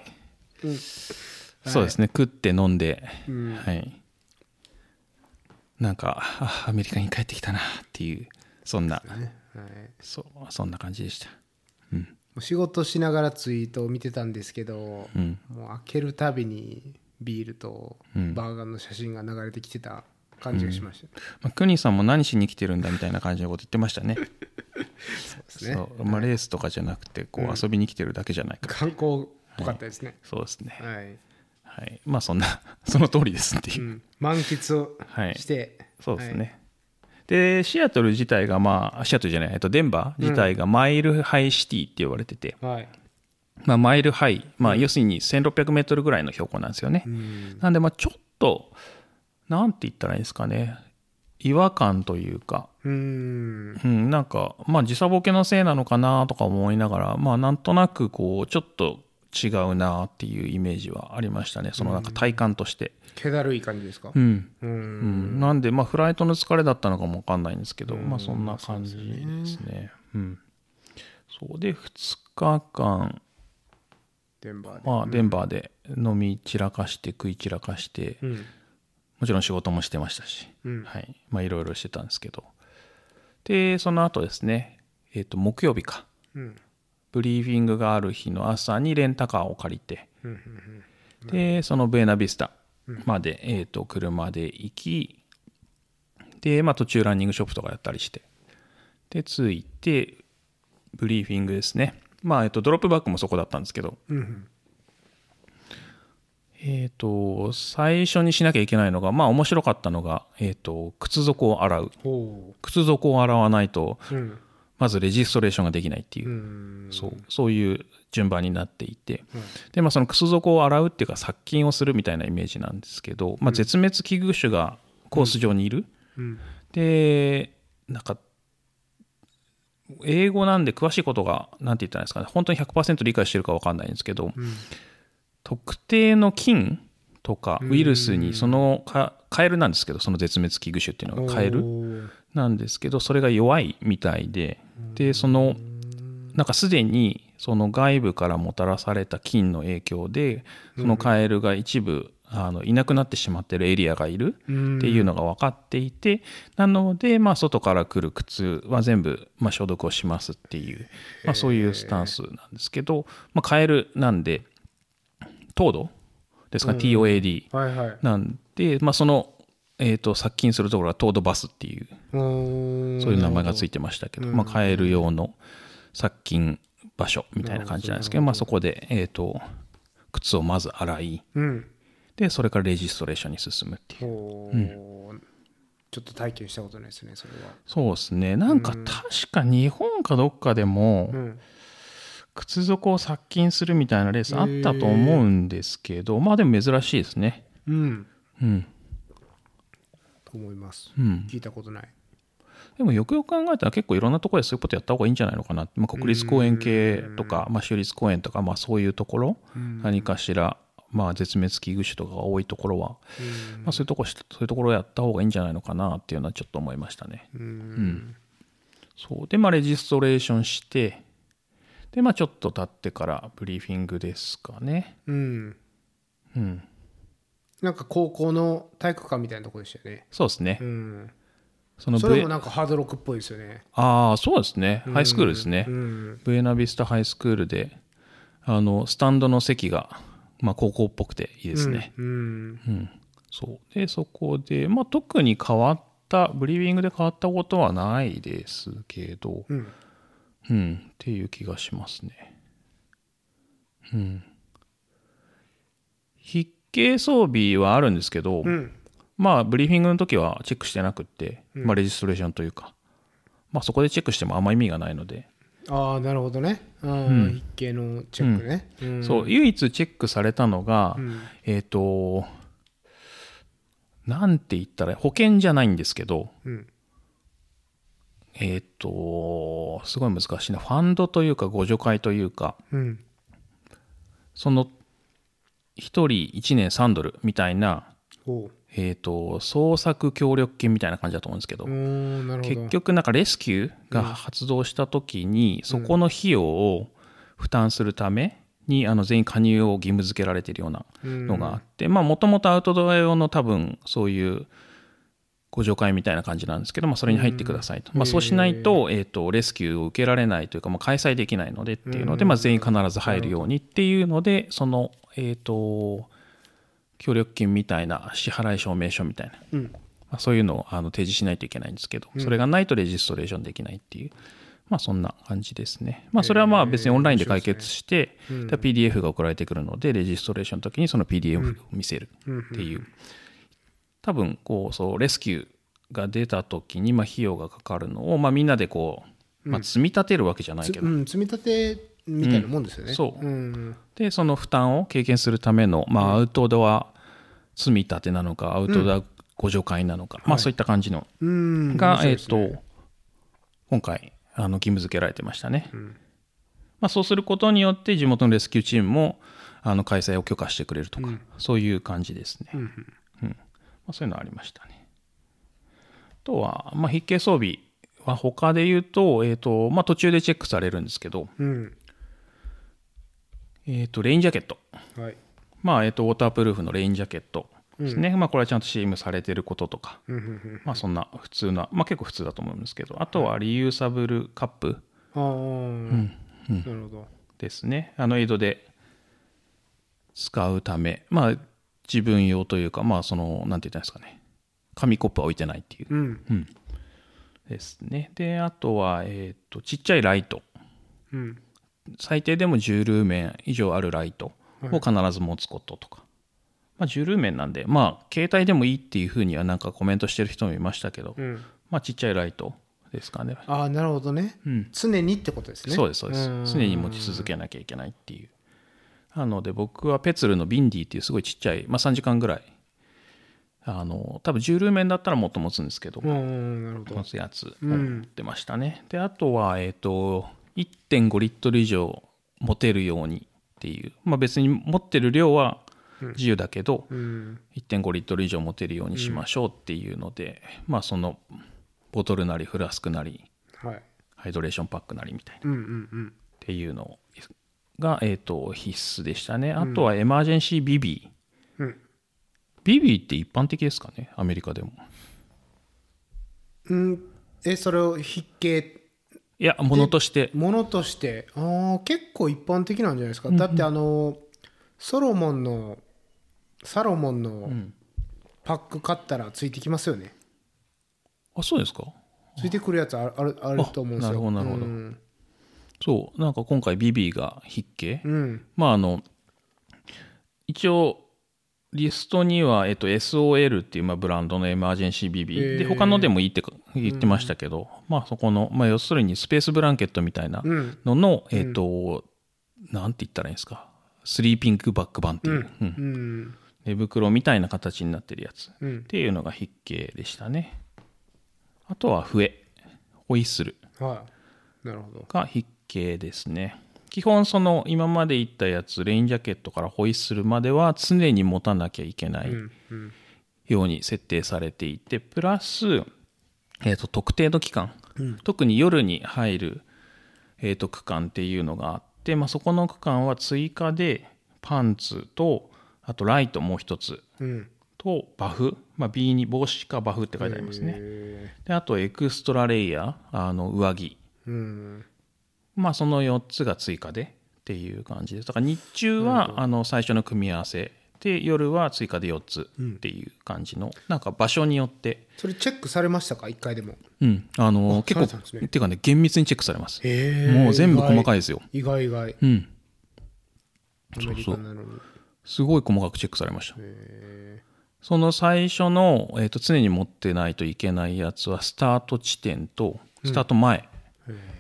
うん、そうですね、はい、食って飲んで、うんはい、なんかあアメリカに帰ってきたなっていう、そんな、ねはい、そんな感じでした、うん、もう仕事しながらツイートを見てたんですけど、うん、もう開けるたびにビールとバーガーの写真が流れてきてた、うん感じがしました、うんまあ、クニさんも何しに来てるんだみたいな感じのこと言ってましたねそうですねそう、まあ、レースとかじゃなくてこう遊びに来てるだけじゃないか、うん、観光っぽかったですね、はい、そうですねはい、はい、まあそんなその通りですっていう、うん、満喫をして、はい、そうですね、はい、でシアトル自体がまあシアトルじゃない、デンバー自体がマイルハイシティって言われてて、うんはいまあ、マイルハイ、まあ、要するに1600メートルぐらいの標高なんですよね、うん、なんでまあちょっとなんて言ったらいいんですかね、違和感というか、うん、なんか、まあ、時差ボケのせいなのかなとか思いながら、まあ、なんとなくこうちょっと違うなっていうイメージはありましたね、そのなんか体感として。気だるい感じですか、うんうん、なんで、まあ、フライトの疲れだったのかも分かんないんですけど、まあ、そんな感じですね。そうで2日間デンバーで、まあ、デンバーで飲み散らかして食い散らかして、うん、もちろん仕事もしてましたし、うん、はい、まあいろいろしてたんですけど、でその後ですね、木曜日か、うん、ブリーフィングがある日の朝にレンタカーを借りて、うんうん、でそのブエナビスタまで、うん、車で行き、で、まあ、途中ランニングショップとかやったりして、で着いてブリーフィングですね。まあドロップバックもそこだったんですけど、うん、最初にしなきゃいけないのが、まあ面白かったのが、靴底を洗う。靴底を洗わないと、うん、まずレジストレーションができないっていう、そういう順番になっていて、うん、でまあその靴底を洗うっていうか殺菌をするみたいなイメージなんですけど、まあ、絶滅危惧種がコース上にいる、うんうん、でなんか英語なんで詳しいことがなんて言ったらいいですかね、本当に 100% 理解してるか分かんないんですけど、うん、特定の菌とかウイルスにそのカエルなんですけど、その絶滅危惧種っていうのがカエルなんですけど、それが弱いみたいで、でそのなんかすでにその外部からもたらされた菌の影響でそのカエルが一部いなくなってしまってるエリアがいるっていうのが分かっていて、なのでまあ外から来る靴は全部まあ消毒をしますっていう、まあそういうスタンスなんですけど、まあカエルなんで糖度ですか、 TOAD なんで、まあその殺菌するところは糖度バスっていう、そういう名前がついてましたけど、まあカエル用の殺菌場所みたいな感じなんですけど、まあそこで靴をまず洗い、でそれからレジストレーションに進むっていう、うん、ちょっと体験したことないですねそれは。そうですね、なんか確か日本かどっかでも、うん、靴底を殺菌するみたいなレースあったと思うんですけど、まあでも珍しいですね。うんうんと思います、うん、聞いたことない。でもよくよく考えたら結構いろんなところでそういうことやった方がいいんじゃないのかなって、まあ、国立公園系とか、まあ、州立公園とか、まあ、そういうところ、何かしらまあ、絶滅危惧種とかが多いところは、まあ、そういうところをやった方がいいんじゃないのかなっていうのはちょっと思いましたね。うん、そうで、まあ、レジストレーションしてで、まあ、ちょっと経ってからブリーフィングですかね。うんうん、なんか高校の体育館みたいなところでしたよね。そうですね。うん、それもなんかハードロックっぽいですよね。ああそうですね。ハイスクールですね。うん、ブエナビスタハイスクールでスタンドの席がまあ、高校っぽくていいですね。うんうん、そうでそこで、まあ、特にブリーフィングで変わったことはないですけど、うんうん、っていう気がしますね。うん、筆形装備はあるんですけど、うんまあ、ブリーフィングの時はチェックしてなくって、まあ、レジストレーションというか、まあ、そこでチェックしてもあんま意味がないので。ああなるほどね。筆形のチェックね。うんうん、そう唯一チェックされたのが、うん、なんて言ったら保険じゃないんですけど、うん、すごい難しいな、ファンドというか互助会というか、うん、その1人1年3ドルみたいな捜索協力金みたいな感じだと思うんですけど、結局なんかレスキューが発動した時にそこの費用を負担するために全員加入を義務付けられているようなのがあって、まあもともとアウトドア用の多分そういう互助会みたいな感じなんですけど、まあそれに入ってくださいと、まあそうしないとレスキューを受けられないというか、まあ開催できないのでっていうので、まあ全員必ず入るようにっていうので、その協力金みたいな支払い証明書みたいな、うんまあ、そういうのを提示しないといけないんですけど、うん、それがないとレジストレーションできないっていう、まあ、そんな感じですね。まあ、それはまあ別にオンラインで解決して、ね、PDF が送られてくるのでレジストレーションの時にその PDF を見せるっていう、うん、多分そうレスキューが出た時にまあ費用がかかるのをまあみんなでまあ積み立てるわけじゃないけど、積み立てみたいなもんですよね。そう、でその負担を軽減するための、まあ、アウトドア積み立てなのかアウトドア互助会なのか、まあ、そういった感じのが、今回義務付けられてましたね。まあ、そうすることによって地元のレスキューチームも開催を許可してくれるとか、そういう感じですね。まあ、そういうのありましたね。あとは、まあ、筆形装備は他で言うと、まあ、途中でチェックされるんですけど、レインジャケット、はい、ウォータープルーフのレインジャケットですね、これはちゃんと CM されてることとか、そんな普通な、結構普通だと思うんですけど、あとはリユーサブルカップ、なるほどですね、エイドで使うため、自分用というか、そのなんて言ったんですかね、紙コップは置いてないっていう、ですね。であとは、ちっちゃいライト、最低でも10ルーメン以上あるライトを必ず持つこととか、10ルーメンなんで、携帯でもいいっていうふうにはなんかコメントしてる人もいましたけど、ちっちゃいライトですかね。ああ、なるほどね、常にってことですね。そうですそうです、常に持ち続けなきゃいけないっていう。なので僕はペツルのビンディっていうすごいちっちゃい、3時間ぐらい、多分10ルーメンだったらもっと持つんですけど、持つやつを持ってましたね。であとは1.5 リットル以上持てるようにっていう、別に持ってる量は自由だけど、1.5 リットル以上持てるようにしましょうっていうので、そのボトルなりフラスクなり、ハイドレーションパックなりみたいな、っていうのが、必須でしたね。あとはエマージェンシービビー、ビビーって一般的ですかね、アメリカでも。それを筆形、いや、ものとして。ものとして。結構一般的なんじゃないですか。だってサロモンのパック買ったらついてきますよね。あ、そうですか。ついてくるやつあると思うんですよ。なるほどなるほど。そう、なんか今回BBが筆記。一応リストには、SOL っていうブランドのエマージェンシー BB で、他のでもいいって言ってましたけど、そこの、要するにスペースブランケットみたいなのの、なんて言ったらいいんですか、スリーピングバックバンっていう、寝袋みたいな形になってるやつ、っていうのが筆形でしたね。あとは笛、ホイッスルが筆形ですね。基本その今まで言ったやつ、レインジャケットからホイッスルまでは常に持たなきゃいけないように設定されていて、プラス、特定の期間、特に夜に入る、区間っていうのがあって、そこの区間は追加でパンツと、あとライトもう一つとバフ、B2、帽子かバフって書いてありますね。であとエクストラレイヤー、上着、その4つが追加でっていう感じです。だから日中は最初の組み合わせで、夜は追加で4つっていう感じの、なんか場所によって。それチェックされましたか、1回でも。結構されたんですね。っていうかね、厳密にチェックされます。もう全部細かいですよ。意外。そうそう。すごい細かくチェックされました。その最初の、常に持ってないといけないやつはスタート地点とスタート前。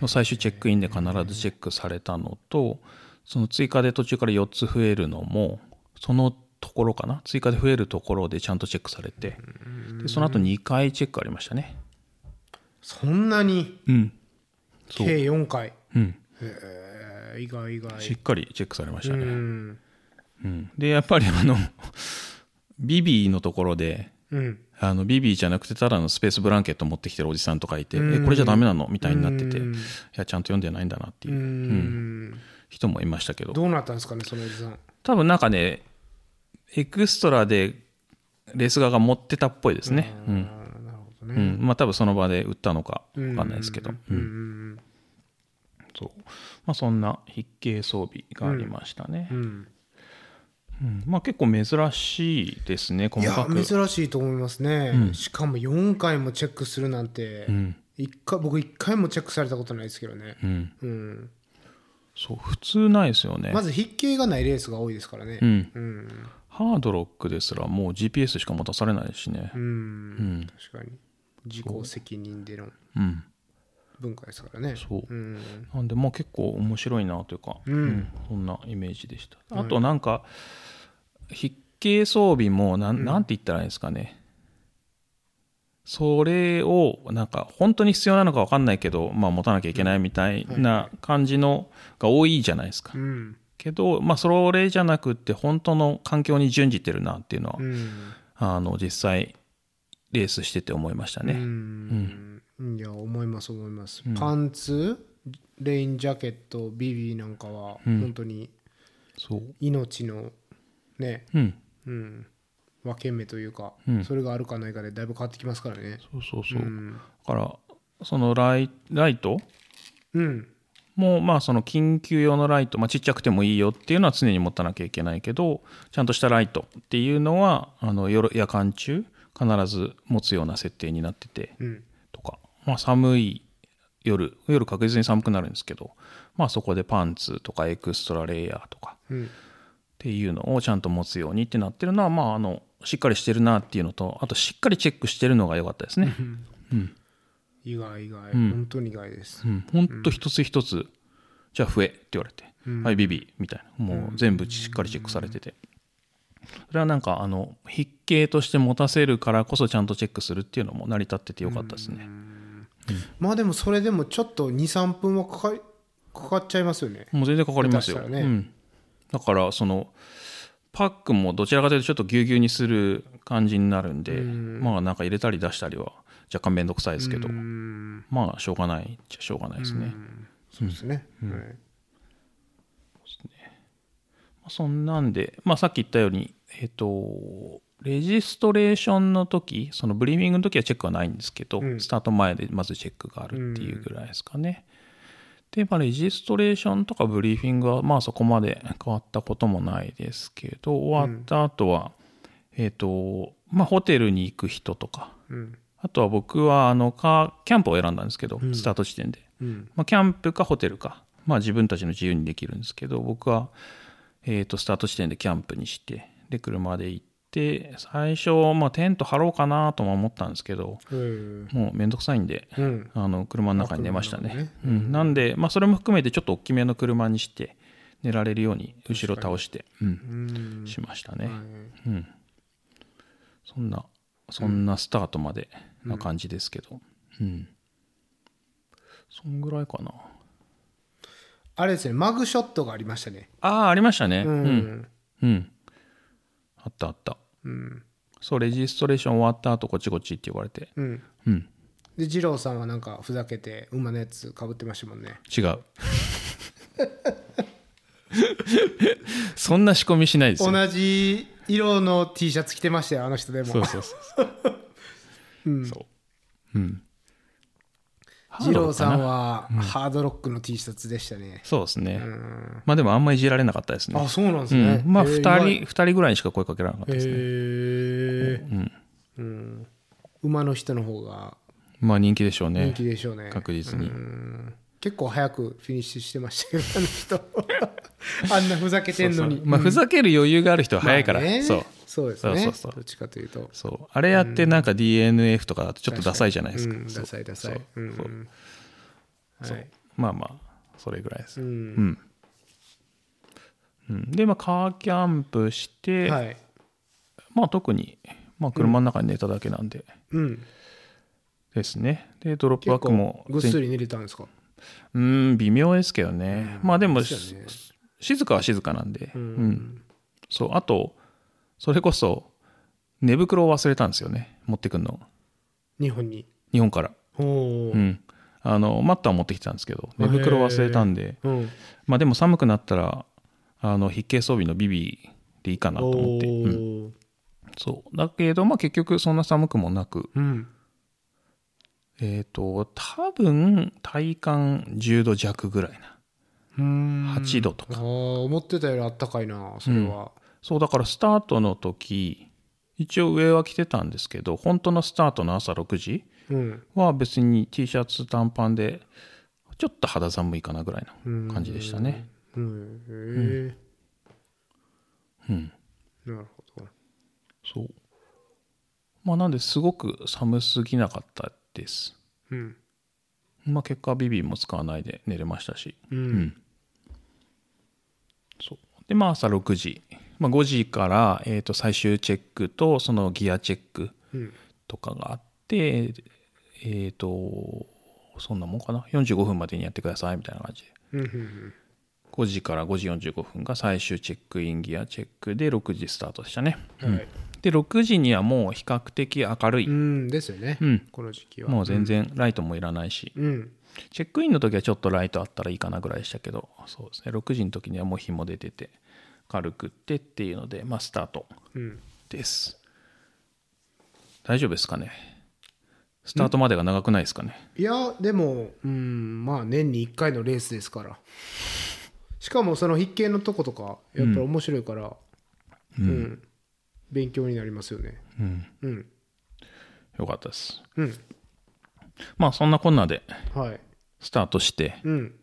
の最終チェックインで必ずチェックされたのと、その追加で途中から4つ増えるのもそのところかな、追加で増えるところでちゃんとチェックされて、でその後2回チェックありましたね。そんなに、計4回、意外しっかりチェックされましたね。でやっぱりビビのところでビビーじゃなくてただのスペースブランケット持ってきてるおじさんとかいて、これじゃダメなのみたいになってて、いやちゃんと読んでないんだなっていう、人もいましたけど。どうなったんですかね、そのおじさん。多分なんかね、エクストラでレース側が持ってたっぽいですね。なるほどね。多分その場で売ったのか分かんないですけど、そう。そんな筆形装備がありましたね。結構珍しいですね、細かく。いや珍しいと思いますね、しかも4回もチェックするなんて、僕1回もチェックされたことないですけどね。そう、普通ないですよね。まず筆形がないレースが多いですからね。ハードロックですらもう GPS しか持たされないしね。確かに自己責任での文化ですからね。なんで結構面白いなというか、そんなイメージでした。あとなんか筆形装備もなんて言ったらいいんですかね、それをなんか本当に必要なのか分かんないけど、持たなきゃいけないみたいな感じのが多いじゃないですか、けど、それじゃなくって本当の環境に準じてるなっていうのは、実際レースしてて思いましたね。いや思います、パンツ、レインジャケット、ビビなんかは本当にそう命のね、うんうん、分け目というか、うん、それがあるかないかでだいぶ変わってきますからね。そうそうそう、うん、だからそのライト、うん、もうまあその緊急用のライト、まあ、ちっちゃくてもいいよっていうのは常に持たなきゃいけないけど、ちゃんとしたライトっていうのはあの夜間中必ず持つような設定になってて、うん、とか、まあ、寒い夜確実に寒くなるんですけど、まあ、そこでパンツとかエクストラレイヤーとかっていうのをちゃんと持つようにってなってるのは、まあ、あのしっかりしてるなっていうのと、あとしっかりチェックしてるのが良かったですね、うん、意外、うん、本当に意外です、うん、本当一つ一つじゃあ笛って言われて、うん、はいビビみたいな、もう全部しっかりチェックされてて、それはなんかあの筆形として持たせるからこそちゃんとチェックするっていうのも成り立ってて良かったですね、うん、まあでもそれでもちょっと 2,3 分はかかっちゃいますよね。もう全然かかりますよ、ね、うん、だからそのパックもどちらかというとちょっとぎゅうぎゅうにする感じになるんで、うん、まあなんか入れたり出したりは若干めんどくさいですけど、うん、まあしょうがないっちゃしょうがないですね、うん、そうですね、うん、はい、そんなんで、まあ、さっき言ったように、レジストレーションの時、そのブリーフィングの時はチェックはないんですけど、うん、スタート前でまずチェックがあるっていうぐらいですかね、うん、で、まあ、レジストレーションとかブリーフィングはまあそこまで変わったこともないですけど、終わった後は、うん、まあ、ホテルに行く人とか、うん、あとは僕はキャンプを選んだんですけど、うん、スタート地点で、うん、まあ、キャンプかホテルか、まあ、自分たちの自由にできるんですけど、僕はスタート地点でキャンプにして、で車で行って、最初、まあ、テント張ろうかなとも思ったんですけど、もうめんどくさいんで、うん、車の中に寝ましたね、うんうん、なんで、まあ、それも含めてちょっと大きめの車にして寝られるように後ろ倒して、うん、しましたね、はい、うん、そんなスタートまでな感じですけど、うんうん、そんぐらいかな。あれですね、マグショットがありましたね。ありましたね、うん、うんうん、あった、うん、そう、レジストレーション終わった後こっちこっちって言われて、うん、うん、で二郎さんはなんかふざけて馬のやつかぶってましたもんね。違うそんな仕込みしないですよ。同じ色の T シャツ着てましたよ、あの人でも。そう、うん、そう、うん、二郎さんはハードロックの T シャツでしたね、うん、そうですね、うん、まあ、でもあんまいじられなかったですね。あ、そうなんですね、うん、まあ、2人ぐらいにしか声かけられなかったですね、うんうん、馬の人の方がまあ人気でしょうね。人気でしょうね、確実に、うん、結構早くフィニッシュしてましたけど、あの人あんなふざけてんのに、そうそう、まあ、ふざける余裕がある人は早いから、まあね、そうですね、そう、どっちかというと、そう、あれやってなんか DNF とかだとちょっとダサいじゃないですか、うん、ダサい、うん、そう、はい、まあそれぐらいです、うんうん、で、まあ、カーキャンプして、はい、まあ、特に、まあ、車の中に寝ただけなんで、うん、ですね。でドロップバックもぐっすり寝れたんですか。微妙ですけどね、うん、まあでも、ね、静かは静かなんで、うんうん、そう、あとそれこそ寝袋を忘れたんですよね、持ってくんの。日本から、うん、マットは持ってきてたんですけど寝袋を忘れたんで、うん、まあでも寒くなったら筆形装備のビビでいいかなと思って、うん、そうだけど、まあ、結局そんな寒くもなく、うん、多分体感10度弱ぐらいな、8度とか。あ、思ってたよりあったかいな、それは、うん、そうだからスタートの時一応上は着てたんですけど、本当のスタートの朝6時は別に T シャツ短パンでちょっと肌寒いかなぐらいの感じでしたね。うん、うん、なるほど。そう、まあなんですごく寒すぎなかったです、うん、まあ結果ビビも使わないで寝れましたし、うん、うん、そうで、まあ朝6時まあ、5時から最終チェックとそのギアチェックとかがあって、そんなもんかな、45分までにやってくださいみたいな感じで、5時から5時45分が最終チェックイン、ギアチェックで6時スタートでしたね、はい、うん、で6時にはもう比較的明るい、うんですよね、うん、この時期はもう全然ライトもいらないし、うん、チェックインの時はちょっとライトあったらいいかなぐらいでしたけど、そうですね、6時の時にはもう日も出てて軽くってっていうので、まあスタートです、うん、大丈夫ですかね、スタートまでが長くないですかね。いやでもまあ年に1回のレースですから、しかもその必見のとことかやっぱり面白いから、うんうん、勉強になりますよね、うんうん、よかったです、うん、まあそんなこんなでスタートして、はい、うん、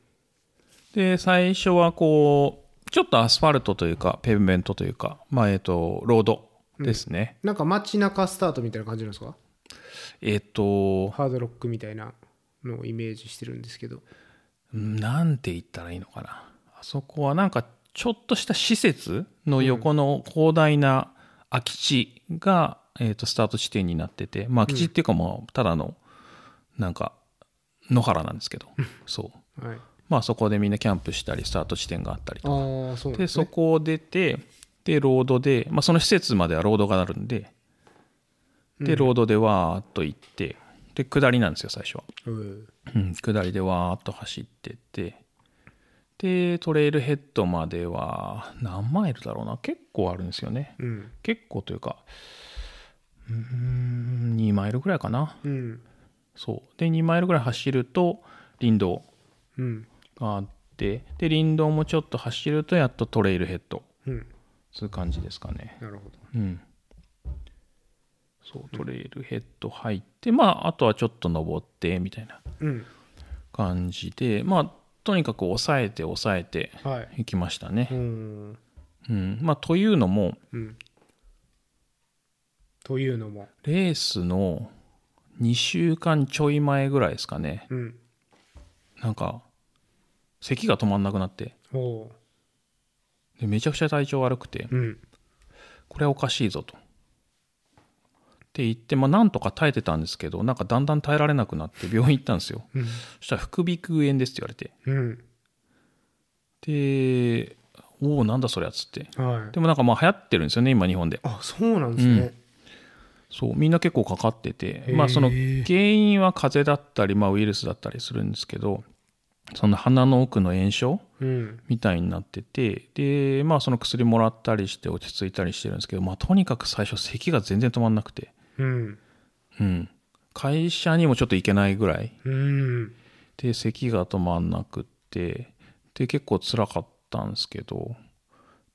で最初はこうちょっとアスファルトというかペーブメントというか、まあロードですね、うん、なんか街中スタートみたいな感じなんですか。ハードロックみたいなのをイメージしてるんですけど、なんて言ったらいいのかな、あそこはなんかちょっとした施設の横の広大な空き地が、スタート地点になってて、まあ空き地っていうかもうただのなんか野原なんですけど、そう、はい、まあそこでみんなキャンプしたりスタート地点があったりとか、あ、そうなんですね、でそこを出て、でロードで、まあ、その施設まではロードがあるんで、でロードでわーっと行って、で下りなんですよ最初は、うん、下りでわーっと走ってって、でトレイルヘッドまでは何マイルだろうな、結構あるんですよね、うん、結構というか、2マイルぐらいかな、うん、そうで2マイルぐらい走ると林道があって、うん、で林道もちょっと走るとやっとトレイルヘッド、うん、そういう感じですかね。なるほど、うん、そうトレイルヘッド入って、まあ、あとはちょっと登ってみたいな感じで、うん、まあ、とにかく抑えて抑えていきましたね、はい、うん、うん、まあ、というのも、うん、というのもレースの2週間ちょい前ぐらいですかね、うん、なんか咳が止まんなくなって、おでめちゃくちゃ体調悪くて、うん、これはおかしいぞとって言って、まあ、なんとか耐えてたんですけど、なんかだんだん耐えられなくなって病院行ったんですよ、うん、そしたら副鼻腔炎ですって言われて、うん、でおおなんだそりゃっつって、はい、でもなんかまあ流行ってるんですよね今日本で。あ、そうなんですね、うん、そうみんな結構かかってて、まあ、その原因は風邪だったり、まあ、ウイルスだったりするんですけど、その鼻の奥の炎症みたいになってて、でまあその薬もらったりして落ち着いたりしてるんですけど、まあとにかく最初咳が全然止まんなくて、うんうん、会社にもちょっと行けないぐらい、うん、で咳が止まんなくってで結構辛かったんですけど、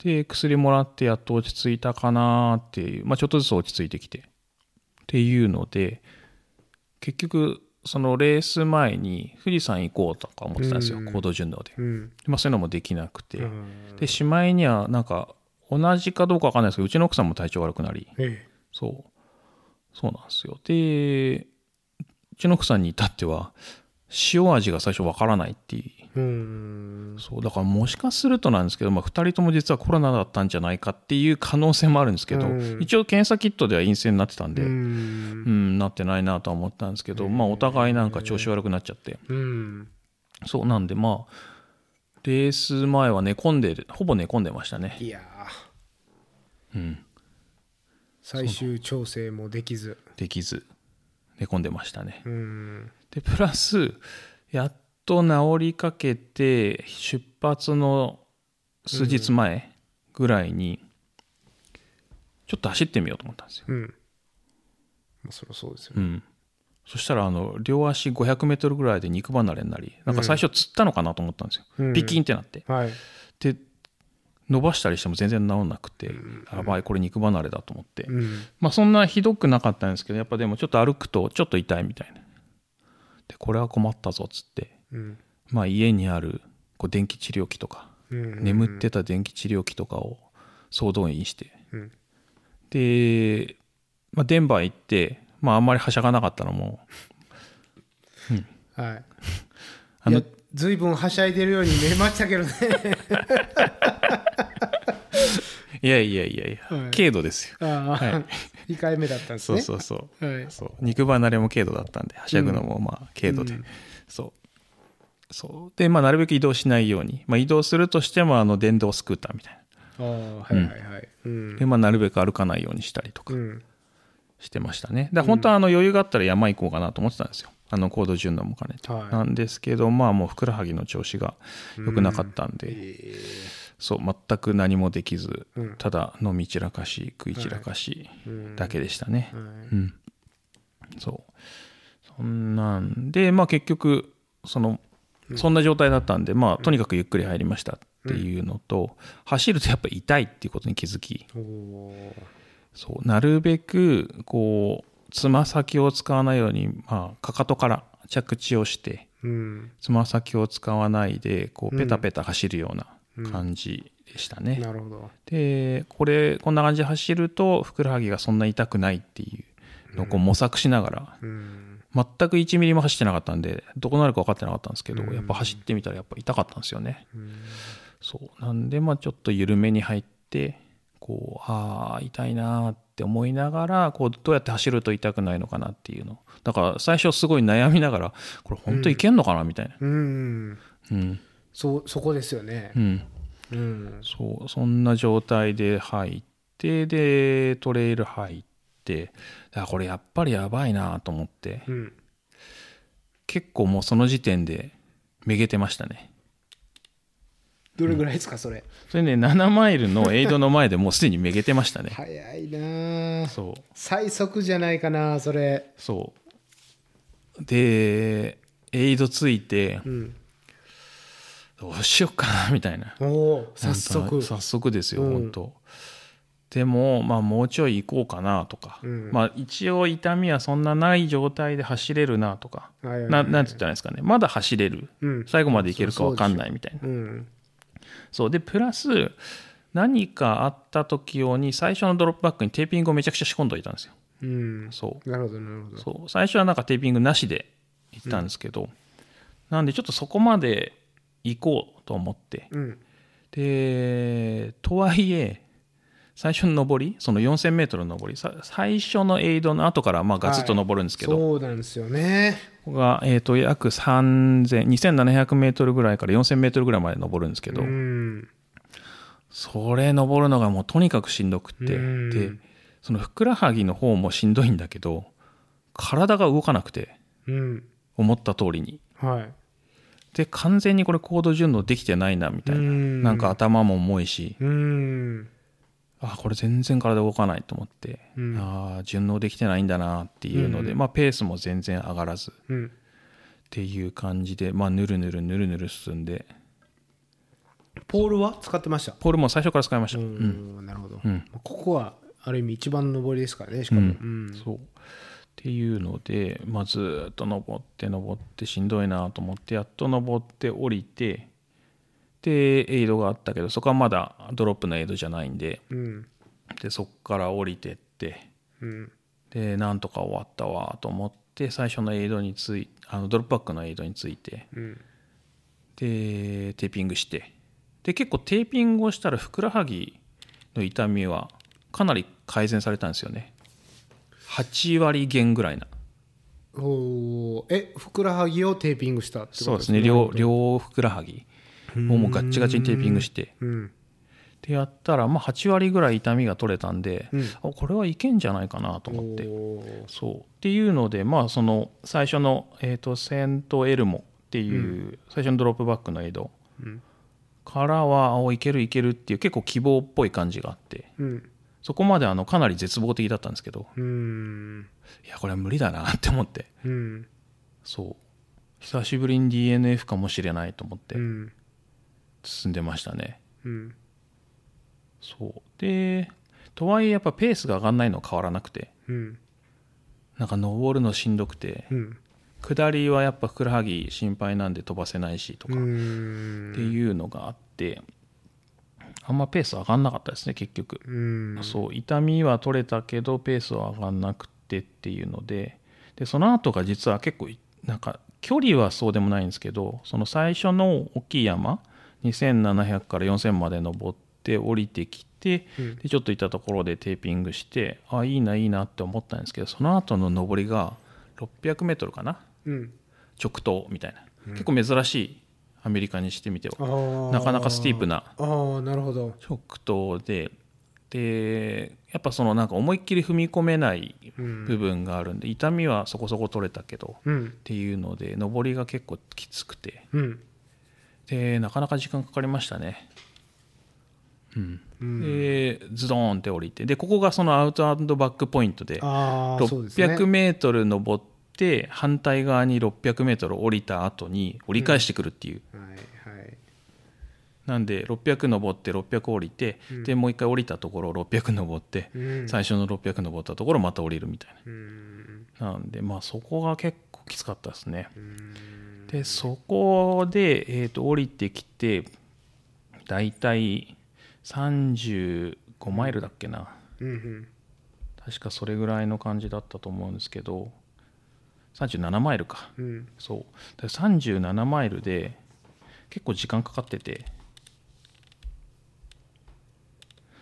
で薬もらってやっと落ち着いたかなっていう、まあ、ちょっとずつ落ち着いてきてっていうので、結局そのレース前に富士山行こうとか思ってたんですよ、うん、行動順応で、うん、まあそういうのもできなくて、うん、でしまいにはなんか同じかどうか分かんないですけど、うちの奥さんも体調悪くなり、そうなんですよ。でうちの奥さんに至っては塩味が最初わからないっていう、そうだからもしかするとなんですけど、まあ、2人とも実はコロナだったんじゃないかっていう可能性もあるんですけど、一応検査キットでは陰性になってたんで、うんなってないなとは思ったんですけど、まあ、お互いなんか調子悪くなっちゃって、そうなんでまあレース前はほぼ寝込んでましたね。いやー、うん、最終調整もできず寝込んでましたね。でプラスやっと治りかけて出発の数日前ぐらいにちょっと走ってみようと思ったんですよ、うん、まあ、そりゃそうですよね、うん、そしたら両足500メートルぐらいで肉離れになり、なんか最初つったのかなと思ったんですよ、うん、ピキンってなって、はい、で伸ばしたりしても全然治んなくて、やばいこれ肉離れだと思って、うん、まあ、そんなひどくなかったんですけど、やっぱでもちょっと歩くとちょっと痛いみたいなで、これは困ったぞっつって、うん、まあ、家にあるこう電気治療器とか、うんうんうん、眠ってた電気治療器とかを総動員して、うん、で、まあ、デンバー行って、まあ、あんまりはしゃがなかったのも、うん、はい、ずいぶんはしゃいでるように見えましたけどねいや、はい、軽度ですよ、はい、2回目だったんですねそう、はい、そう肉離れも軽度だったんで、はしゃぐのもまあ軽度で、うん、そうで、まあ、なるべく移動しないように、まあ、移動するとしても電動スクーターみたいな、はいはいはい、うん、で、まあ、なるべく歩かないようにしたりとかしてましたね、うん、だから本当は余裕があったら山行こうかなと思ってたんですよ、高度順応も兼ねて、はい、なんですけど、まあもうふくらはぎの調子が良くなかったんで、そう全く何もできず、ただ飲み散らかし食い散らかしだけでしたね、はい、うん、そうそんなんで、まあ結局そんな状態だったんで、まあとにかくゆっくり入りましたっていうのと、走るとやっぱ痛いっていうことに気づき、そうなるべくこうつま先を使わないように、まあかかとから着地をしてつま先を使わないでこうペタペタ走るような感じでしたね。なるほど。でこんな感じで走るとふくらはぎがそんな痛くないっていうのをこう模索しながら、全く1ミリも走ってなかったんでどこなるか分かってなかったんですけど、やっぱ走ってみたらやっぱ痛かったんですよね。そうなんで、まあちょっと緩めに入ってこう痛いなって思いながら、こうどうやって走ると痛くないのかなっていうの、だから最初すごい悩みながらこれ本当いけんのかなみたいな、そこですよね、そんな状態で入って、でトレイル入って、これやっぱりやばいなと思って、結構もうその時点でめげてましたね。どれぐらいですかそれ、それね7マイルのエイドの前でもうすでにめげてましたね早いな、そう最速じゃないかなそれ。そうでエイドついて、どうしよっかなみたいな、早速ですよ、本当でも、まあ、もうちょい行こうかなとか、まあ、一応痛みはそんなない状態で走れるなとか、なんて言ったらいいですかね、まだ走れる、最後まで行けるか分かんないみたいな、そうでプラス何かあった時用に最初のドロップバックにテーピングをめちゃくちゃ仕込んどいたんですよ、そうなるほどなるほど。そう最初はなんかテーピングなしで行ったんですけど、なんでちょっとそこまで行こうと思って、でとはいえ最初の上り、その 4000m の上り、最初のエイドの後からまあガツッと上るんですけど、そうなんですよね、ここが約2700m ぐらいから 4000m ぐらいまで上るんですけど、それ上るのがもうとにかくしんどくって、でそのふくらはぎの方もしんどいんだけど体が動かなくて、思った通りに、で完全にこれ高度順応できてないなみたいな、なんか頭も重いし、これ全然体動かないと思って、順応できてないんだなっていうので、まあ、ペースも全然上がらず、っていう感じで、まあ、ぬるぬる進んで。ポールは使ってました？ポールも最初から使いました。なるほど、ここはある意味一番上りですからね、しかも、そうっていうので、まあ、ずっと登ってしんどいなと思って、やっと登って降りて、でエイドがあったけどそこはまだドロップのエイドじゃないんで、でそこから降りてって、でなんとか終わったわと思って最初のエイドについドロップバックのエイドについて、でテーピングして、で結構テーピングをしたらふくらはぎの痛みはかなり改善されたんですよね。8割減ぐらいな。ふくらはぎをテーピングしたってことですね。そうですね、両ふくらはぎもうガッチガチにテーピングして、でやったらまあ8割ぐらい痛みが取れたんで、これはいけんじゃないかなと思って、そうっていうので、まあその最初のセントエルモっていう最初のドロップバックのエイドからはいけるっていう結構希望っぽい感じがあって、そこまでかなり絶望的だったんですけど、いやこれは無理だなって思って、そう久しぶりに DNF かもしれないと思って、進んでましたね、そうでとはいえやっぱペースが上がらないのは変わらなくて、なんか登るのしんどくて、下りはやっぱふくらはぎ心配なんで飛ばせないしとかっていうのがあって、あんまペース上がんなかったですね結局、そう痛みは取れたけどペースは上がんなくてっていうので、でその後が実は結構なんか距離はそうでもないんですけど、その最初の大きい山2700から4000まで登って降りてきて、でちょっと行ったところでテーピングして、いいなって思ったんですけど、その後の登りが 600m かな、直頭みたいな、結構珍しい、アメリカにしてみてはなかなかスティープな、直頭ででやっぱそのなんか思いっきり踏み込めない部分があるんで、痛みはそこそこ取れたけど、っていうので上りが結構きつくて、でなかなか時間かかりましたね。でズドーンって降りて、でここがそのアウトアンドバックポイントで600メートル上って反対側に600メートル降りた後に折り返してくるっていう、なんで600登って600降りて、でもう一回降りたところ600登って、最初の600登ったところまた降りるみたいな、なんでまあそこが結構きつかったですね。でそこで、降りてきてだいたい35マイルだっけな、確かそれぐらいの感じだったと思うんですけど、37マイルか、そう37マイルで結構時間かかってて、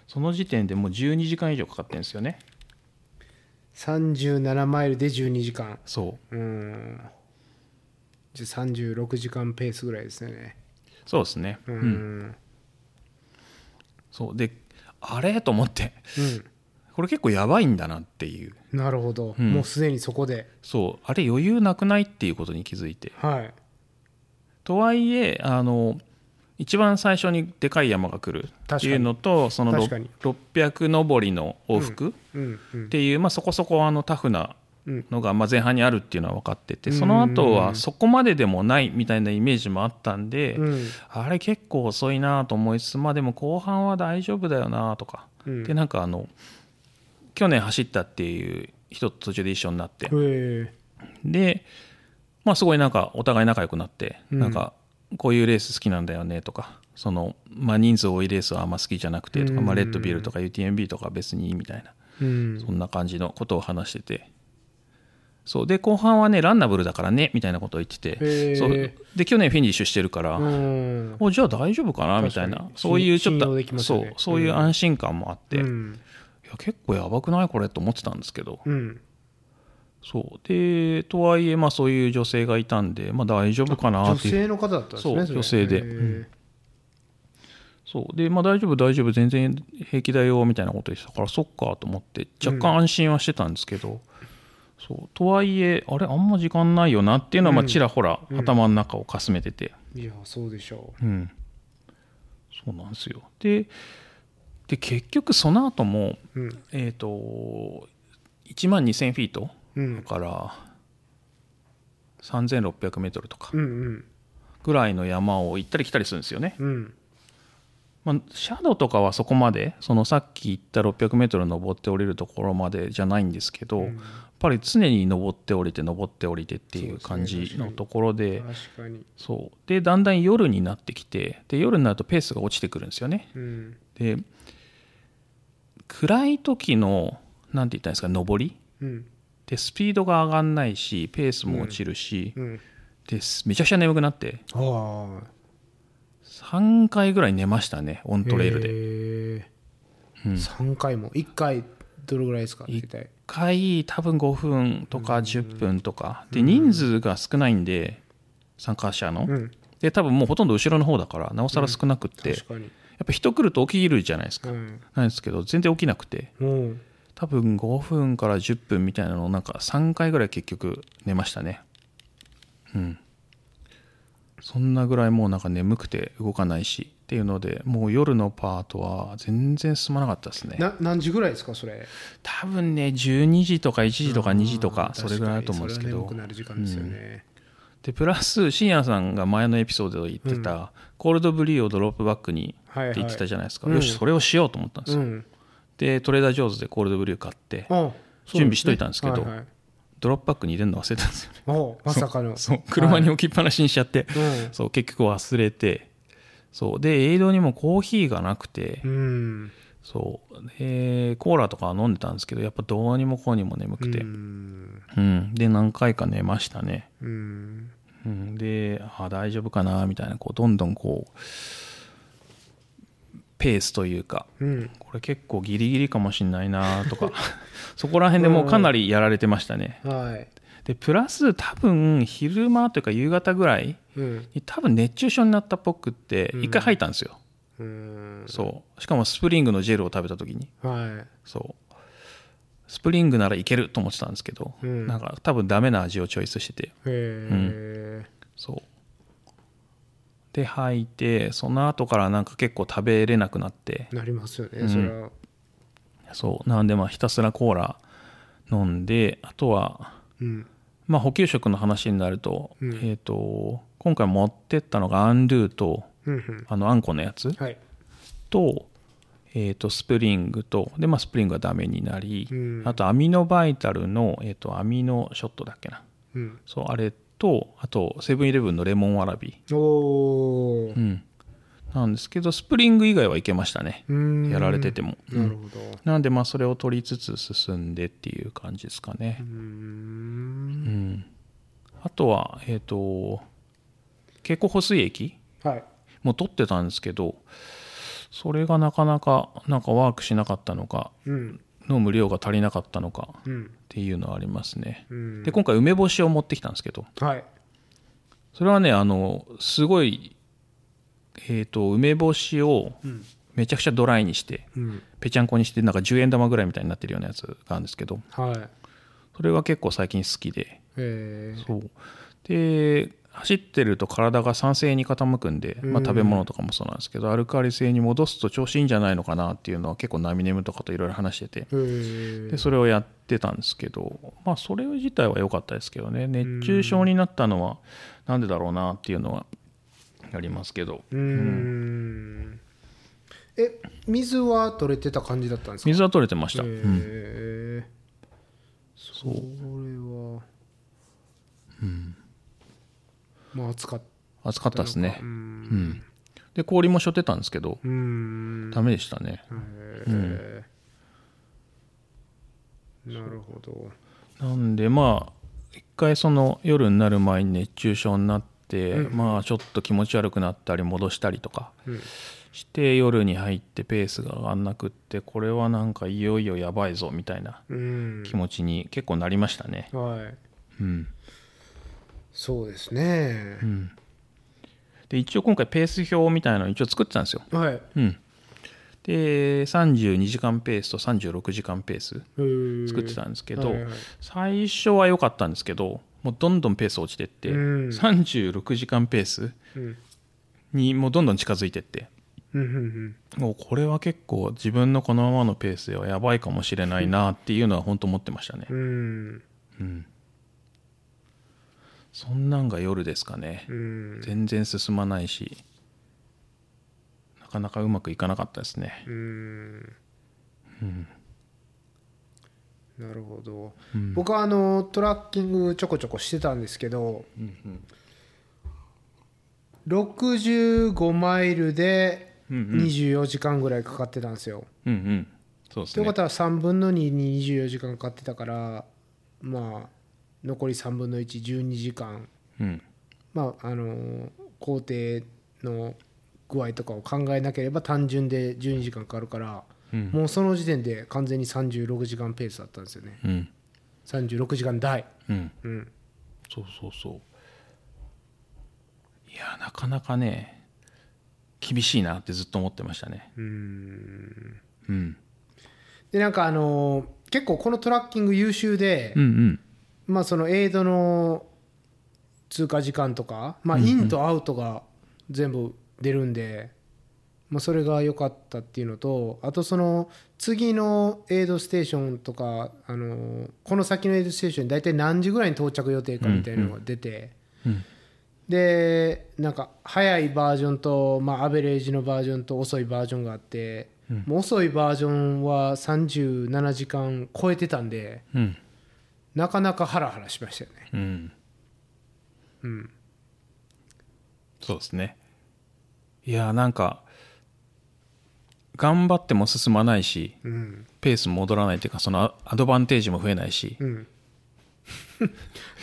その時点でもう12時間以上かかってるんですよね。37マイルで12時間。そう。じゃあ36時間ペースぐらいですよね。そうですね。そうで、あれと思って、これ結構やばいんだなっていう。なるほど。もうすでにそこで。そう。あれ余裕なくないっていうことに気づいて。はい。とはいえ一番最初にでかい山が来るっていうのと、その600登りの往復っていう、まあそこそこタフなのがまあ前半にあるっていうのは分かってて、その後はそこまででもないみたいなイメージもあったんで、あれ結構遅いなと思いつつ、まあでも後半は大丈夫だよなとかで、なんか去年走ったっていう人と途中で一緒になって、でまあ、すごいなんかお互い仲良くなって、なんかこういうレース好きなんだよねとか、そのまあ人数多いレースはあんま好きじゃなくてとか、まあレッドビルとか UTMB とか別にいいみたいな、そんな感じのことを話してて、そうで後半はねランナブルだからねみたいなことを言ってて、そうで去年フィニッシュしてるから、おじゃあ大丈夫かなみたいな、そういうちょっとそういう安心感もあって、いや結構やばくないこれと思ってたんですけど、そうでとはいえまあそういう女性がいたんで、まあ、大丈夫かなっていう、女性の方だったんですね。そう女性で、そうでまあ、大丈夫全然平気だよみたいなことでしたから、そっかと思って若干安心はしてたんですけど、そうとはいえあれあんま時間ないよなっていうのはまあちらほら頭の中をかすめてて、いやそうでしょう、そうなんですよ。で結局その後も、12,000 フィートだから3600メートルとかぐらいの山を行ったり来たりするんですよね。まあシャドウとかはそこまでそのさっき言った600メートル登って降りるところまでじゃないんですけど、やっぱり常に登って降りて登って降りてっていう感じのところで、そうでだんだん夜になってきて、で夜になるとペースが落ちてくるんですよね。で暗い時のなんて言ったんですか登りでスピードが上がんないしペースも落ちるし、でめちゃくちゃ眠くなって、3回ぐらい寝ましたねオントレイルで。3回も1回どれぐらいですか？1回多分5分とか10分とか、で人数が少ないんで参加者の、で多分もうほとんど後ろの方だからなおさら少なくって、やっぱ人来ると起きるじゃないですか、なんですけど全然起きなくて、多分5分から10分みたいなのをなんか3回ぐらい結局寝ましたね。そんなぐらいもうなんか眠くて動かないしっていうので、もう夜のパートは全然進まなかったですね。何時ぐらいですかそれ？多分ね12時とか1時とか2時とかそれぐらいだと思うんですけど、それは眠くなる時間ですよね。でプラス深夜さんが前のエピソードで言ってた、コールドブリューをドロップバックにって言ってたじゃないですか、よしそれをしようと思ったんですよ。でトレーダー・ジョーズでコールドブリュー買って準備しといたんですけど、ドロップバッグに入れるの忘れたんですよね。まさかのそう車に置きっぱなしにしちゃって、そう結局忘れて、そうでエイドにもコーヒーがなくて、そうでコーラとか飲んでたんですけど、やっぱどうにもこうにも眠くて、で何回か寝ましたね。で大丈夫かなみたいな、こうどんどんこうペースというか、これ結構ギリギリかもしれないなとかそこら辺でもうかなりやられてましたね。でプラス多分昼間というか夕方ぐらいに多分熱中症になったっぽくって一回吐いたんですよ、そうしかもスプリングのジェルを食べた時に、はい、そうスプリングならいけると思ってたんですけど、うん、なんか多分ダメな味をチョイスしてて、へー、うん、そうで吐いてその後からなんか結構食べれなくなってなりますよね、うん、それはそうなんでまあひたすらコーラ飲んであとは、うん、まあ補給食の話になると、うん、今回持ってったのがアンドゥと、うんうん、あんこのやつ、はい、とスプリングとで、まあ、スプリングはダメになり、うん、あとアミノバイタルの、アミノショットだっけな、うん、そうあれとあとセブンイレブンのレモンわらび、うん、なんですけどスプリング以外はいけましたね、やられてても、うん、なるほど、なんでまあそれを取りつつ進んでっていう感じですかね、うん、あとは経口補水液、はい、もう取ってたんですけどそれがなかなかなんかワークしなかったのか、うん、飲む量が足りなかったのかっていうのはありますね、うん、で今回梅干しを持ってきたんですけど、はい、それはねすごい、梅干しをめちゃくちゃドライにして、うん、ぺちゃんこにしてなんか10円玉ぐらいみたいになってるようなやつがあるんですけど、はい、それは結構最近好きで、そうで走ってると体が酸性に傾くんで、まあ、食べ物とかもそうなんですけどアルカリ性に戻すと調子いいんじゃないのかなっていうのは結構ナミネムとかといろいろ話しててでそれをやってたんですけど、まあ、それ自体は良かったですけどね熱中症になったのはなんでだろうなっていうのはありますけど、うん、水は取れてた感じだったんですか？水は取れてました、うん、それはうんまあ、暑かったですね、うん、うん、で氷もしょってたんですけどダメでしたね、うん、なるほど。なんでまあ一回その夜になる前に熱中症になって、うん、まあちょっと気持ち悪くなったり戻したりとかして、うん、夜に入ってペースが上がんなくってこれはなんかいよいよやばいぞみたいな気持ちに結構なりましたね、はい、うんそうですね、うん、で一応今回ペース表みたいなのを一応作ってたんですよ、はいうん、で32時間ペースと36時間ペース作ってたんですけど、はいはい、最初は良かったんですけどもうどんどんペース落ちてって、うん、36時間ペースにもうどんどん近づいてって、うん、もうこれは結構自分のこのままのペースではやばいかもしれないなっていうのは本当思ってましたね、うんうんそんなんが夜ですかね、うん、全然進まないしなかなかうまくいかなかったですね、うんうん、なるほど、うん、僕はトラッキングちょこちょこしてたんですけど、うんうん、65マイルで24時間ぐらいかかってたんですよ、うんうん、そうですね。ということは3分の2に24時間かかってたからまあ残り3分の1、12時間、うんまあ工程の具合とかを考えなければ単純で12時間かかるから、うん、もうその時点で完全に36時間ペースだったんですよね、うん、36時間台、うんうん、そうそうそういやなかなかね厳しいなってずっと思ってましたねうんでなんか結構このトラッキング優秀で、うんうんまあ、そのエイドの通過時間とか、まあ、インとアウトが全部出るんで、まあそれが良かったっていうのとあとその次のエイドステーションとかこの先のエイドステーションに大体何時ぐらいに到着予定かみたいなのが出てでなんか早いバージョンとまあアベレージのバージョンと遅いバージョンがあってもう遅いバージョンは37時間超えてたんでなかなかハラハラしましたよね、うんうん、そうですねいやなんか頑張っても進まないし、うん、ペース戻らないというかそのアドバンテージも増えないし、うん、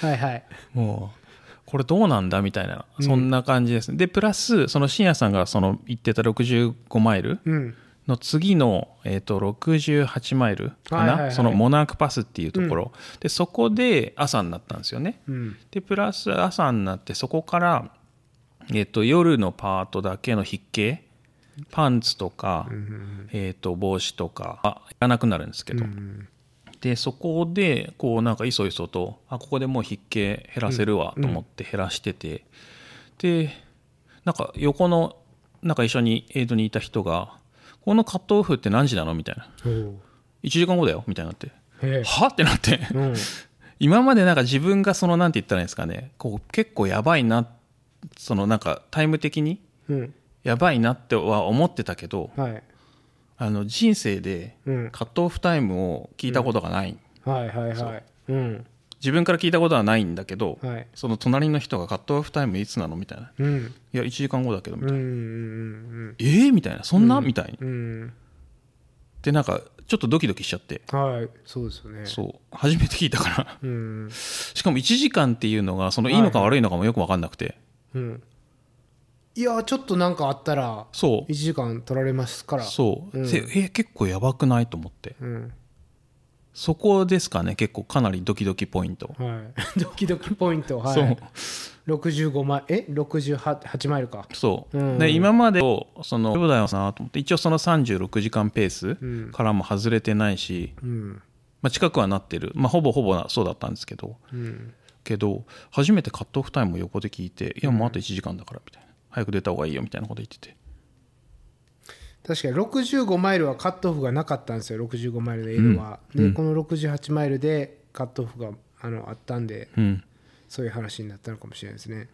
はいはいもうこれどうなんだみたいなそんな感じですね、うん、でプラスその深夜さんがその言ってた65マイル、うんの次の、68マイルかな、はいはいはい、そのモナークパスっていうところ、うん、でそこで朝になったんですよね、うん、でプラス朝になってそこから、夜のパートだけの筆記パンツとか、帽子とかいらなくなるんですけど、でそこでこうなんかいそいそとここでもう筆形減らせるわと思って減らしてて、でなんか横のなんか一緒にエイドにいた人がこのカットオフって何時なのみたいな、1時間後だよみたいになって、はってなって今までなんか自分がそのなんて言ったらいいんですかね、こう結構やばいな、そのなんかタイム的にやばいなっては思ってたけど、人生でカットオフタイムを聞いたことがない、自分から聞いたことはないんだけど、その隣の人がカットオフタイムいつなのみたいな、いや1時間後だけどみたいな、みたいな、そんな、みたいに、でなんかちょっとドキドキしちゃって、そうですよね、そう初めて聞いたからしかも1時間っていうのがそのいいのか悪いのかもよく分かんなくて、いやちょっとなんかあったら1時間取られますから、結構やばくないと思って、そこですかね、結構かなりドキドキポイント、ドキドキポイント、65マイル68マイルか、で今までそのどうだよなと思って、一応その36時間ペースからも外れてないし、近くはなってる、ほぼそうだったんですけど、初めてカットオフタイムを横で聞いて、いやもうあと1時間だからみたいな、早く出た方がいいよみたいなこと言ってて、確かに65マイルはカットオフがなかったんですよ、65マイルでエイドは、でこの68マイルでカットオフがあったんで、そういう話になったのかもしれないですね、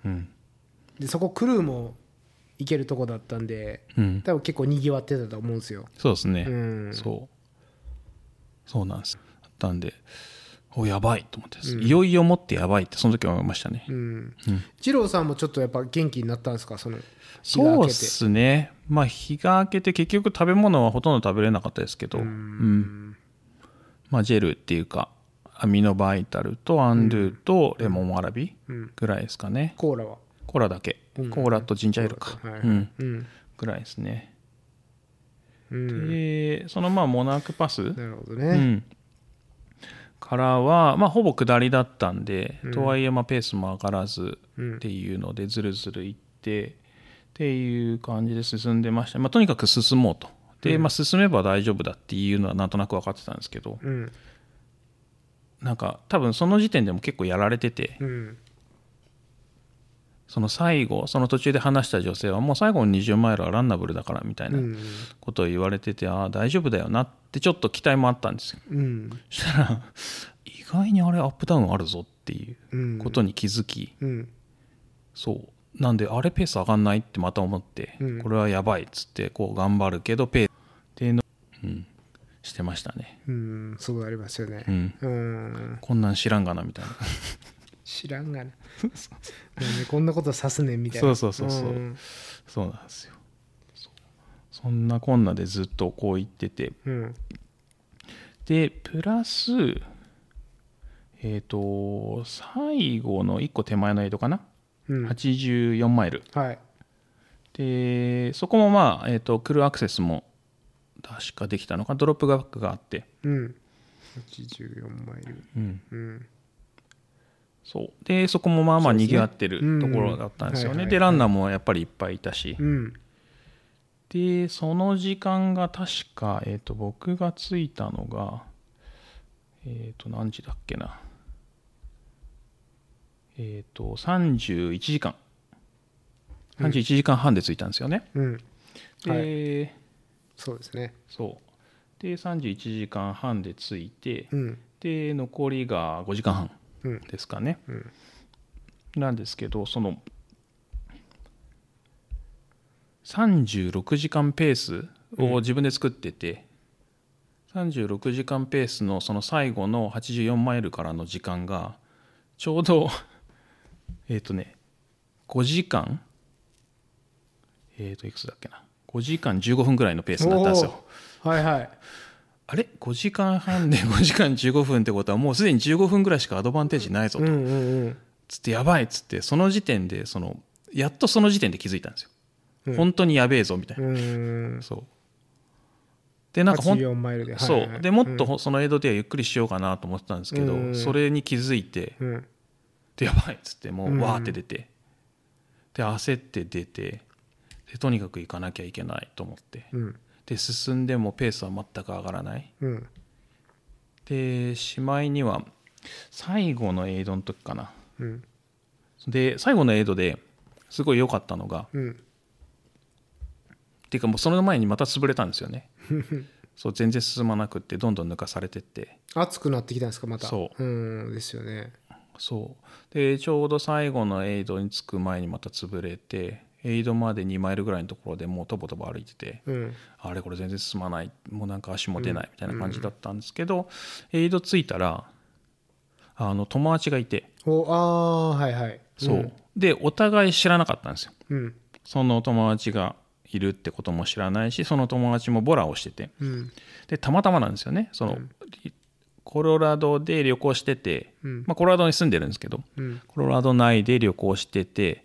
でそこクルーも行けるとこだったんで、多分結構にぎわってたと思うんですよ、そうですね、そうなんです、あったんでおやばいと思って、いよいよもってやばいってその時は思いましたね、二郎さんもちょっとやっぱ元気になったんですか、その日が明けて。そうですね、日が明けて結局食べ物はほとんど食べれなかったですけど、ジェルっていうかアミノバイタルとアンドゥとレモンわらびぐらいですかね、コーラはコーラだけ、コーラとジンジャーエールか、ぐらいですね、でそのモナークパス、なるほどね、からはほぼ下りだったんで、とはいえペースも上がらずっていうのでずるずるいってっていう感じで進んでました、とにかく進もうと、で進めば大丈夫だっていうのはなんとなく分かってたんですけど、なんか多分その時点でも結構やられてて、その最後その途中で話した女性はもう最後の20マイルはランナブルだからみたいなことを言われてて、ああ大丈夫だよなってちょっと期待もあったんですよ、そしたら意外にあれアップダウンあるぞっていうことに気づき、そうなんであれペース上がんないってまた思って、これはやばいっつってこう頑張るけどペースっていうの、してましたね、そうありますよね、こんなん知らんがなみたいな知らんがなこんなことさすねんみたいな、そうなんですよ、そんなこんなでずっとこう言ってて、でプラス最後の1個手前のエイドかな、84マイル、でそこもクルーアクセスも確かできたのか、ドロップバックがあって、84マイル、そうでそこもにぎわってるところだったんですよね、でランナーもやっぱりいっぱいいたし、でその時間が確か、僕が着いたのが何時だっけな、31時間半で着いたんですよね、そうですね、そうで31時間半で着いて、で残りが5時間半ですかね、なんですけどその36時間ペースを自分で作ってて、36時間ペースのその最後の84マイルからの時間がちょうど5時間いくつだっけな、5時間15分ぐらいのペースだったんですよ、あれ5時間半で5時間15分ってことはもうすでに15分ぐらいしかアドバンテージないぞと、つってやばいっつって、その時点でやっとその時点で気づいたんですよ、本当にやべえぞみたいな、そうでなんか84マイルで、そうでもっとそのエイドではゆっくりしようかなと思ってたんですけど、それに気づいて、でやばいっつってもうわーって出て、で焦って出て、でとにかく行かなきゃいけないと思って、うん、で進んでもペースは全く上がらない、うん、でしまいには最後のエイドの時かな、うん、で最後のエイドですごい良かったのが、うん、ていうかもうその前にまた潰れたんですよねそう全然進まなくってどんどん抜かされてって暑くなってきたんですかまた。そううんですよね。そうでちょうど最後のエイドに着く前にまた潰れてエイドまで2マイルぐらいのところでもうとぼとぼ歩いてて、うん、あれこれ全然進まないもうなんか足も出ないみたいな感じだったんですけど、うん、エイド着いたら友達がいておあはいはい、うん、そうでお互い知らなかったんですよ、うん、その友達がいるってことも知らないしその友達もボラをしてて、うん、でたまたまなんですよねその、うん、コロラドで旅行してて、うんまあ、コロラドに住んでるんですけど、うん、コロラド内で旅行してて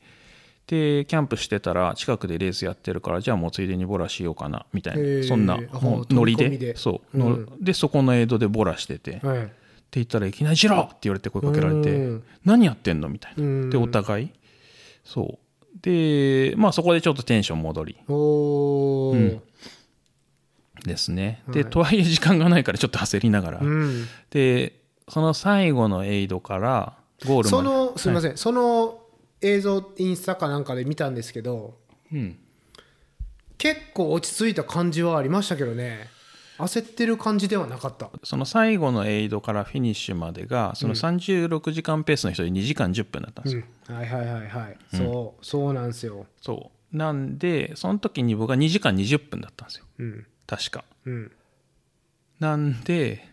でキャンプしてたら近くでレースやってるからじゃあもうついでにボラしようかなみたいなそんなもうノリでそう、うん、でそこのエイドでボラしてて、はい、って言ったらいきなりジローって言われて声かけられて、うん、何やってんのみたいな、うん、でお互いそうでまあ、そこでちょっとテンション戻りお、うん、ですね、はい、でとはいえ時間がないからちょっと焦りながら、うん、でその最後のエイドからゴールまでそのすみません、はい、その映像インスタかなんかで見たんですけど、うん、結構落ち着いた感じはありましたけどね焦ってる感じではなかったその最後のエイドからフィニッシュまでがその36時間ペースの人で2時間10分だったんですよ、うん、はいはいはいはい、うん、そうなんですよそうなんでその時に僕は2時間20分だったんですよ、うん、確か、うん、なんで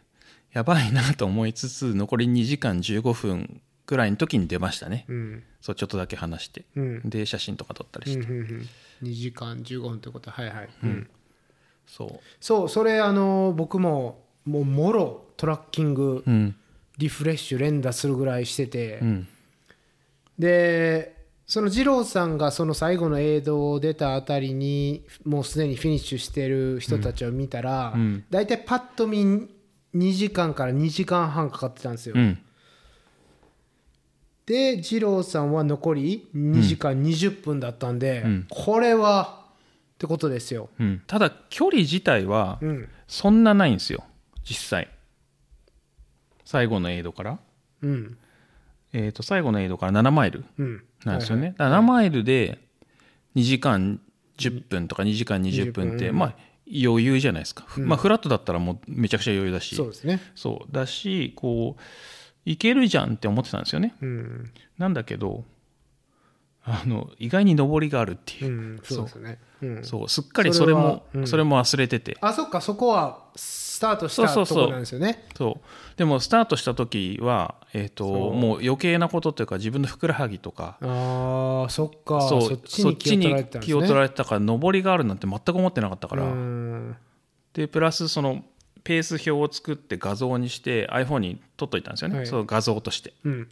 やばいなと思いつつ残り2時間15分ぐらいの時に出ましたね、うん、そうちょっとだけ話して、うん、で写真とか撮ったりして、うんうんうん、2時間15分ということははいはい、うんそうそれ僕もうもろトラッキング、うん、リフレッシュ連打するぐらいしてて、うん、でその二郎さんがその最後のエイドを出たあたりにもうすでにフィニッシュしてる人たちを見たら、うん、だいたいパッと見2時間から2時間半かかってたんですよ、うん、で二郎さんは残り2時間20分だったんで、うん、これはってことですよ、うん、ただ距離自体はそんなないんですよ、うん、実際最後のエイドから、うん最後のエイドから7マイルなんですよね、うんはいはい、だから7マイルで2時間10分とか2時間20分って、うん、まあ余裕じゃないですか、うんまあ、フラットだったらもうめちゃくちゃ余裕だしそうですねそうだしこういけるじゃんって思ってたんですよね、うん、なんだけど意外に上りがあるっていう、うん、そうですねうん、そうすっかりそれも忘れててあそっかそこはスタートしたところなんですよねそうでもスタートした時は、もう余計なことというか自分のふくらはぎとかあそっか そっちに気を取られてたから上りがあるなんて全く思ってなかったからうんでプラスそのペース表を作って画像にして iPhone に撮っといたんですよね、はい、その画像として、うん、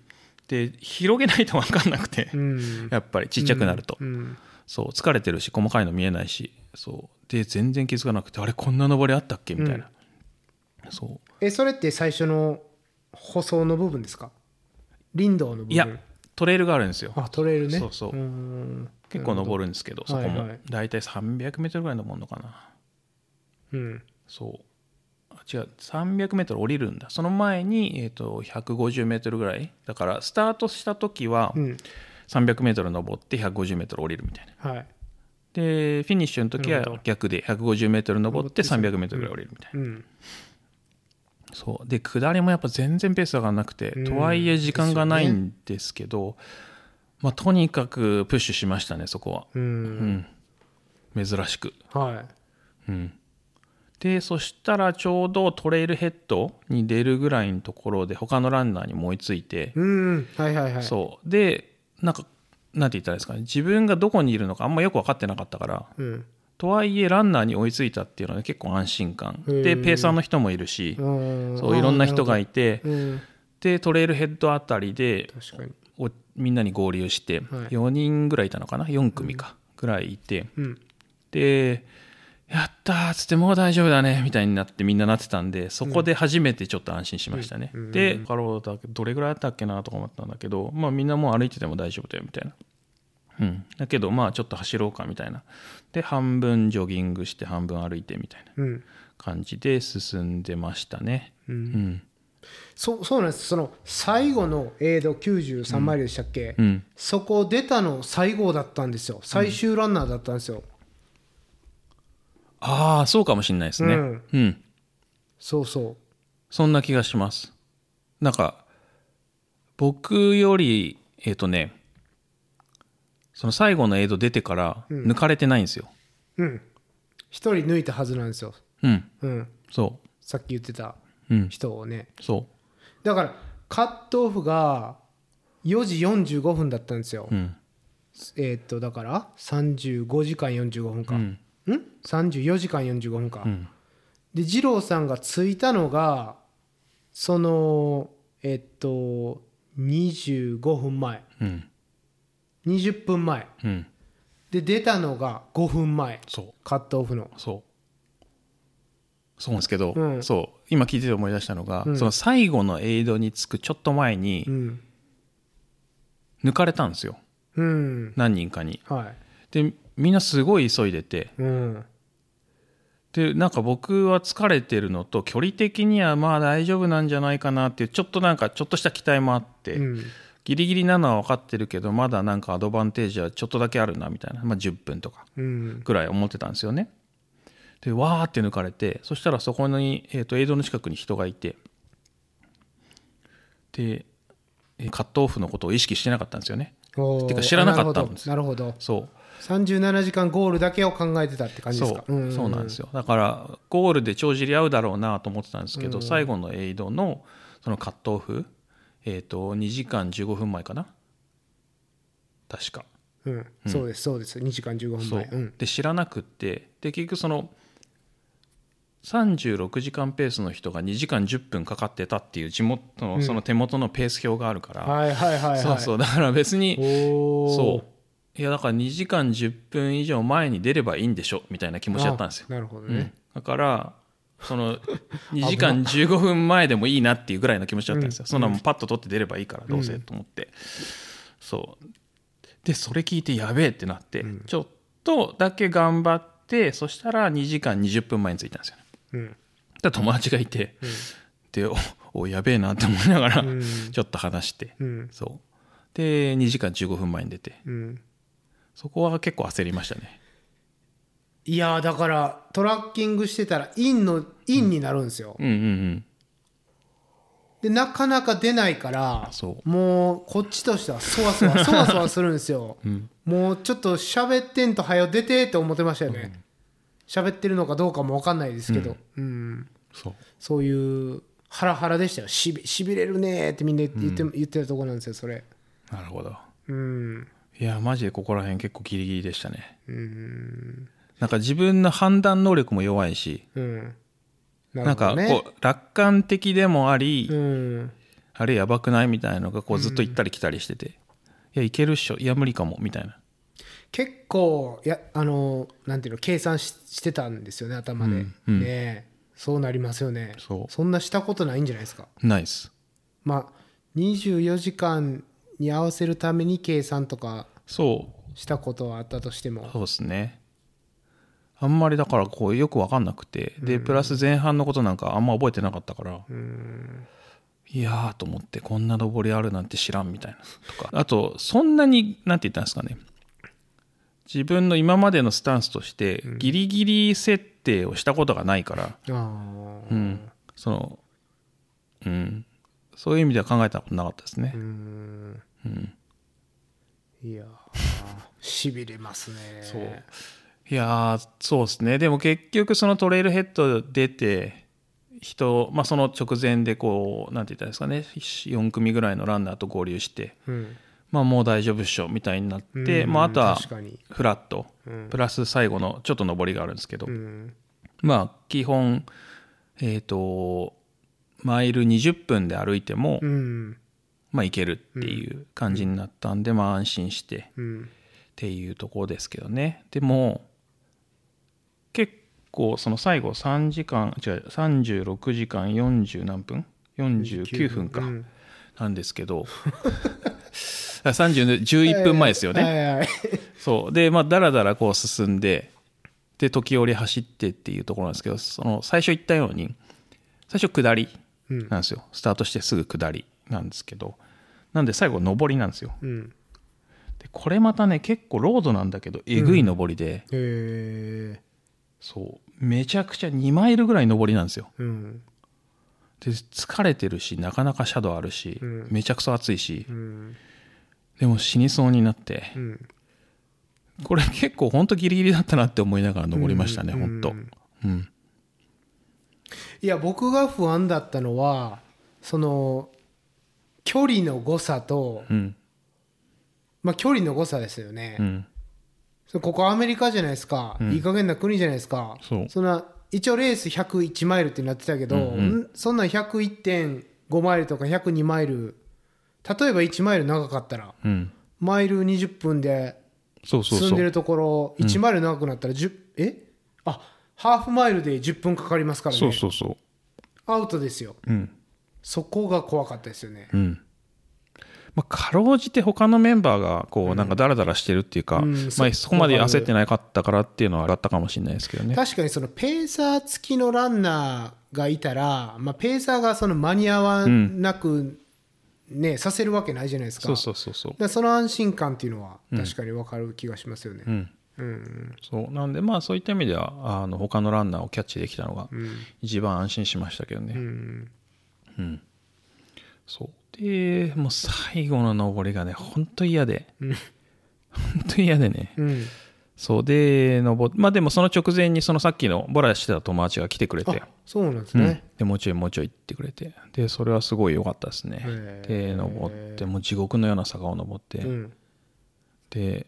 で広げないと分かんなくて、うん、やっぱりちっちゃくなると、うんうんそう疲れてるし細かいの見えないしそうで全然気づかなくてあれこんな登りあったっけみたいな、うん、そうそれって最初の舗装の部分ですか林道の部分いやトレイルがあるんですよあトレイルねそうそううん結構登るんですけどそこもだいたい300メートルぐらい登るのかなうんそう違う300メートル降りるんだその前に、150メートルぐらいだからスタートした時は、うん300メートル登って150メートル降りるみたいな、はい、でフィニッシュの時は逆で150メートル登って300メートルぐらい降りるみたいな、うんうん、そうで下りもやっぱ全然ペース上がらなくて、うん、とはいえ時間がないんですけど、ねまあ、とにかくプッシュしましたねそこは、うんうん、珍しく、はいうん、でそしたらちょうどトレイルヘッドに出るぐらいのところで他のランナーにも追いついて、うんはいはいはい、そうでなんて言ったらいいですかね自分がどこにいるのかあんまよく分かってなかったから、うん、とはいえランナーに追いついたっていうのは結構安心感でペーサーの人もいるしそういろんな人がいてでトレイルヘッドあたりでみんなに合流して4人ぐらいいたのかな4組かぐらいいて、うん、でやったーっつってもう大丈夫だねみたいになってみんななってたんでそこで初めてちょっと安心しましたね、うん、でどれぐらいだったっけなとか思ったんだけど、まあ、みんなもう歩いてても大丈夫だよみたいなうん、だけどまあちょっと走ろうかみたいなで半分ジョギングして半分歩いてみたいな感じで進んでましたね、うんうん、そうなんです。その最後のエイド93マイルでしたっけ、うんうん、そこ出たの最後だったんですよ。最終ランナーだったんですよ、うん、ああそうかもしれないですね、うんうん、そうそんな気がします。なんか僕よりその最後のエイド出てから抜かれてないんですよ。うん。一、人抜いたはずなんですよ。うん。うん。そう。さっき言ってた人をね。うん、そう。だからカットオフが4時45分だったんですよ。うん、だから35時間45分か。うん。34時間45分か。うん、で二郎さんが着いたのがその25分前。うん。20分前、うん、で出たのが5分前カットオフのそうなんですけど、うん、そう今聞いてて思い出したのが、うん、その最後のエイドに着くちょっと前に抜かれたんですよ、うん、何人かに、はい、でみんなすごい急いでて、うん、でなんか僕は疲れてるのと距離的にはまあ大丈夫なんじゃないかなっていうちょっとなんかちょっとした期待もあって、うんギリギリなのは分かってるけどまだなんかアドバンテージはちょっとだけあるなみたいな、まあ、10分とかぐらい思ってたんですよね、うん、でわーって抜かれてそしたらそこに、エイドの近くに人がいてでカットオフのことを意識してなかったんですよね。てか知らなかったんです。なるほど。そう37時間ゴールだけを考えてたって感じですか。そうなんですよ。だからゴールで帳尻合うだろうなと思ってたんですけど、うん、最後のエイドのそのカットオフ2時間15分前かな確か、うんうん、そうです2時間15分前、うん、で知らなくってで結局その36時間ペースの人が2時間10分かかってたっていう地元の、うん、その手元のペース表があるから、はいはいはいはい、そうだから別にそういやだから2時間10分以上前に出ればいいんでしょみたいな気持ちだったんですよ。なるほどね、うん、だからその2時間15分前でもいいなっていうぐらいの気持ちだったんですよ。そんなもんパッと取って出ればいいからどうせと思って、そうでそれ聞いてやべえってなってちょっとだけ頑張ってそしたら2時間20分前に着いたんですよね。だから友達がいてでおやべえなって思いながらちょっと話してそうで2時間15分前に出てそこは結構焦りましたね。いやだからトラッキングしてたらインになるんですよ、うんうんうんうん、でなかなか出ないからもうこっちとしてはそわそわするんですよ、うん、もうちょっと喋ってんと早よ出てって思ってましたよね。喋、うん、ってるのかどうかも分かんないですけど、うんうん、そういうハラハラでしたよ。しびれるねってみんな言ってるとこなんですよそれ。なるほど、うん、いやマジでここら辺結構ギリギリでしたね、うんなんか自分の判断能力も弱いし、うん、なんかこう楽観的でもあり、うん、あれやばくないみたいなのがこうずっと行ったり来たりしてて、うん、いやいけるっしょいや無理かもみたいな結構いやなんていうの計算 してたんですよね頭で、うんうん、ねそうなりますよね。 そんなしたことないんじゃないですか。ないです。まあ24時間に合わせるために計算とかしたことはあったとしてもそうですねあんまりだからこうよく分かんなくてでプラス前半のことなんかあんま覚えてなかったからいやーと思ってこんな登りあるなんて知らんみたいなとかあとそんなになんて言ったんですかね自分の今までのスタンスとしてギリギリ設定をしたことがないからうんそのうんそういう意味では考えたことなかったですね。うんいやしびれますね。そういやそうですね。でも結局そのトレイルヘッド出てまあ、その直前でこうなんて言ったんですかね4組ぐらいのランナーと合流して、うんまあ、もう大丈夫っしょみたいになって、まあ、あとはフラット、うん、プラス最後のちょっと上りがあるんですけど、うん、まあ基本マイル20分で歩いても、うん、まあいけるっていう感じになったんで、うん、まあ安心して、うん、っていうところですけどね。でも結構その最後3時間違う36時間40何分49分か、うん、なんですけど11分前ですよね、はいはいはい、そうで、まあ、だらだらこう進んで、で時折走ってっていうところなんですけど、その最初言ったように最初下りなんですよ、うん、スタートしてすぐ下りなんですけど、なんで最後上りなんですよ、うん、でこれまたね結構ロードなんだけどえぐい上りで、うん、へそうめちゃくちゃ2マイルぐらい上りなんですよ、うん、で疲れてるしなかなかシャドウあるし、うん、めちゃくそ暑いし、うん、でも死にそうになって、うん、これ結構本当ギリギリだったなって思いながら上りましたね、うん、本当、うんうん、いや僕が不安だったのはその距離の誤差と、うん、まあ距離の誤差ですよね、うん、ここアメリカじゃないですか、うん、いい加減な国じゃないですか、そんな一応レース101マイルってなってたけど、うんうん、そんな 101.5 マイルとか102マイル例えば1マイル長かったら、うん、マイル20分で進んでるところそう1マイル長くなったら10、え？あ、ハーフマイルで10分かかりますからね、そうそうそうアウトですよ、うん、そこが怖かったですよね、うんまあ、かろうじて他のメンバーがこうなんかダラダラしてるっていうか、うんうん、まあ、そこまで焦ってなかったからっていうのはあったかもしれないですけどね。確かにそのペーサー付きのランナーがいたら、まあ、ペーサーがその間に合わなく、ねうん、させるわけないじゃないですか。そうそうそうそう。だからその安心感っていうのは確かに分かる気がしますよね。うんうん、そうなんでまあそういった意味では他のランナーをキャッチできたのが一番安心しましたけどね。うんうん、そう。でもう最後の登りがね本当嫌で、うん、本当嫌でね、うん、そうでまあでもその直前にそのさっきのボラしてた友達が来てくれて、あそうなんですね、うん、でもうちょい行ってくれて、でそれはすごい良かったですね。で登ってもう地獄のような坂を登って、うん、で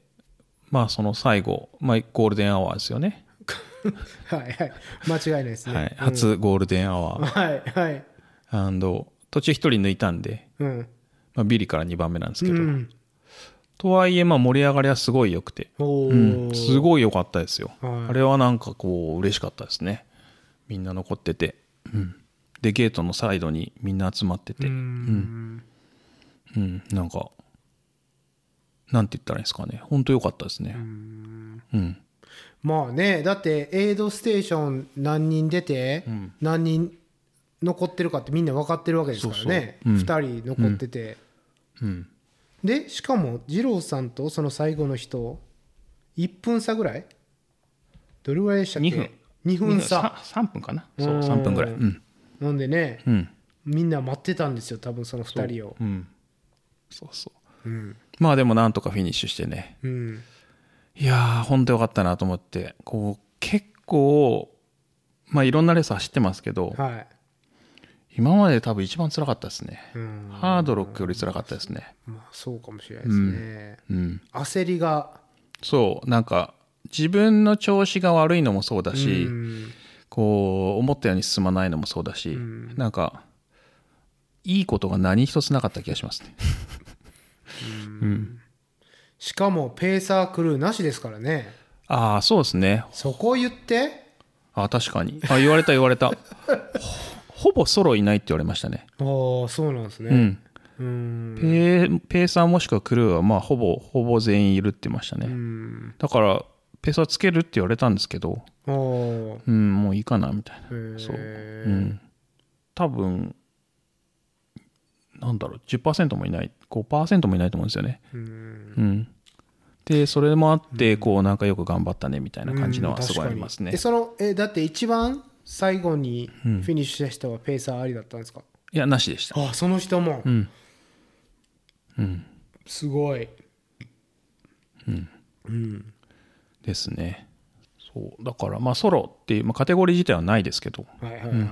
まあその最後、まあ、ゴールデンアワーですよねはいはい間違いないですね、はいうん、初ゴールデンアワー、はいはい途中1人抜いたんで、うんまあ、ビリから2番目なんですけど、うん、とはいえまあ盛り上がりはすごい良くて、うん、すごい良かったですよ、はい、あれはなんかこう嬉しかったですね。みんな残ってて、うん、でゲートのサイドにみんな集まってて、うん、うん、なんかなんて言ったらいいですかね、本当良かったですね。うん、まあねだってエイドステーション何人出て、うん、何人残ってるかってみんな分かってるわけですからね。そうそう、うん、2人残ってて、うんうん、でしかも二郎さんとその最後の人1分差ぐらい、どれぐらいでしたっけ？2分差3分かな、そう3分ぐらい、うん、なんでね、うん、みんな待ってたんですよ多分その2人を。そう、うん、そうそう、うん、まあでもなんとかフィニッシュしてね、うん、いやーほんとよかったなと思って、こう結構まあいろんなレース走ってますけど、はい、今まで多分一番辛かったですね。ハードロックより辛かったですね。まあ、そうかもしれないですね、うんうん、焦りがそうなんか自分の調子が悪いのもそうだし、うん、こう思ったように進まないのもそうだし、うん、なんかいいことが何一つなかった気がしますね、うん、しかもペーサークルーなしですからね。ああそうですね、そこ言って、あ確かに、あ言われたほぼ揃いないって言われましたね。ああそうなんですね、うん、ペーサーもしくはクルーはまあほぼ全員いるって言いましたね。うんだからペーサーつけるって言われたんですけど、あ、うん、もういいかなみたいな、そう、うん、多分なんだろう 10% もいない 5% もいないと思うんですよね。うん、うん、でそれもあってこうなんかよく頑張ったねみたいな感じのはすごいありますね。そのだって一番最後にフィニッシュした人はペーサーありだったんですか？いやなしでした。あその人も、うんうん、すごい、うんうん、ですね。そうだからまあソロっていう、まあ、カテゴリー自体はないですけど、はいはいはい、うん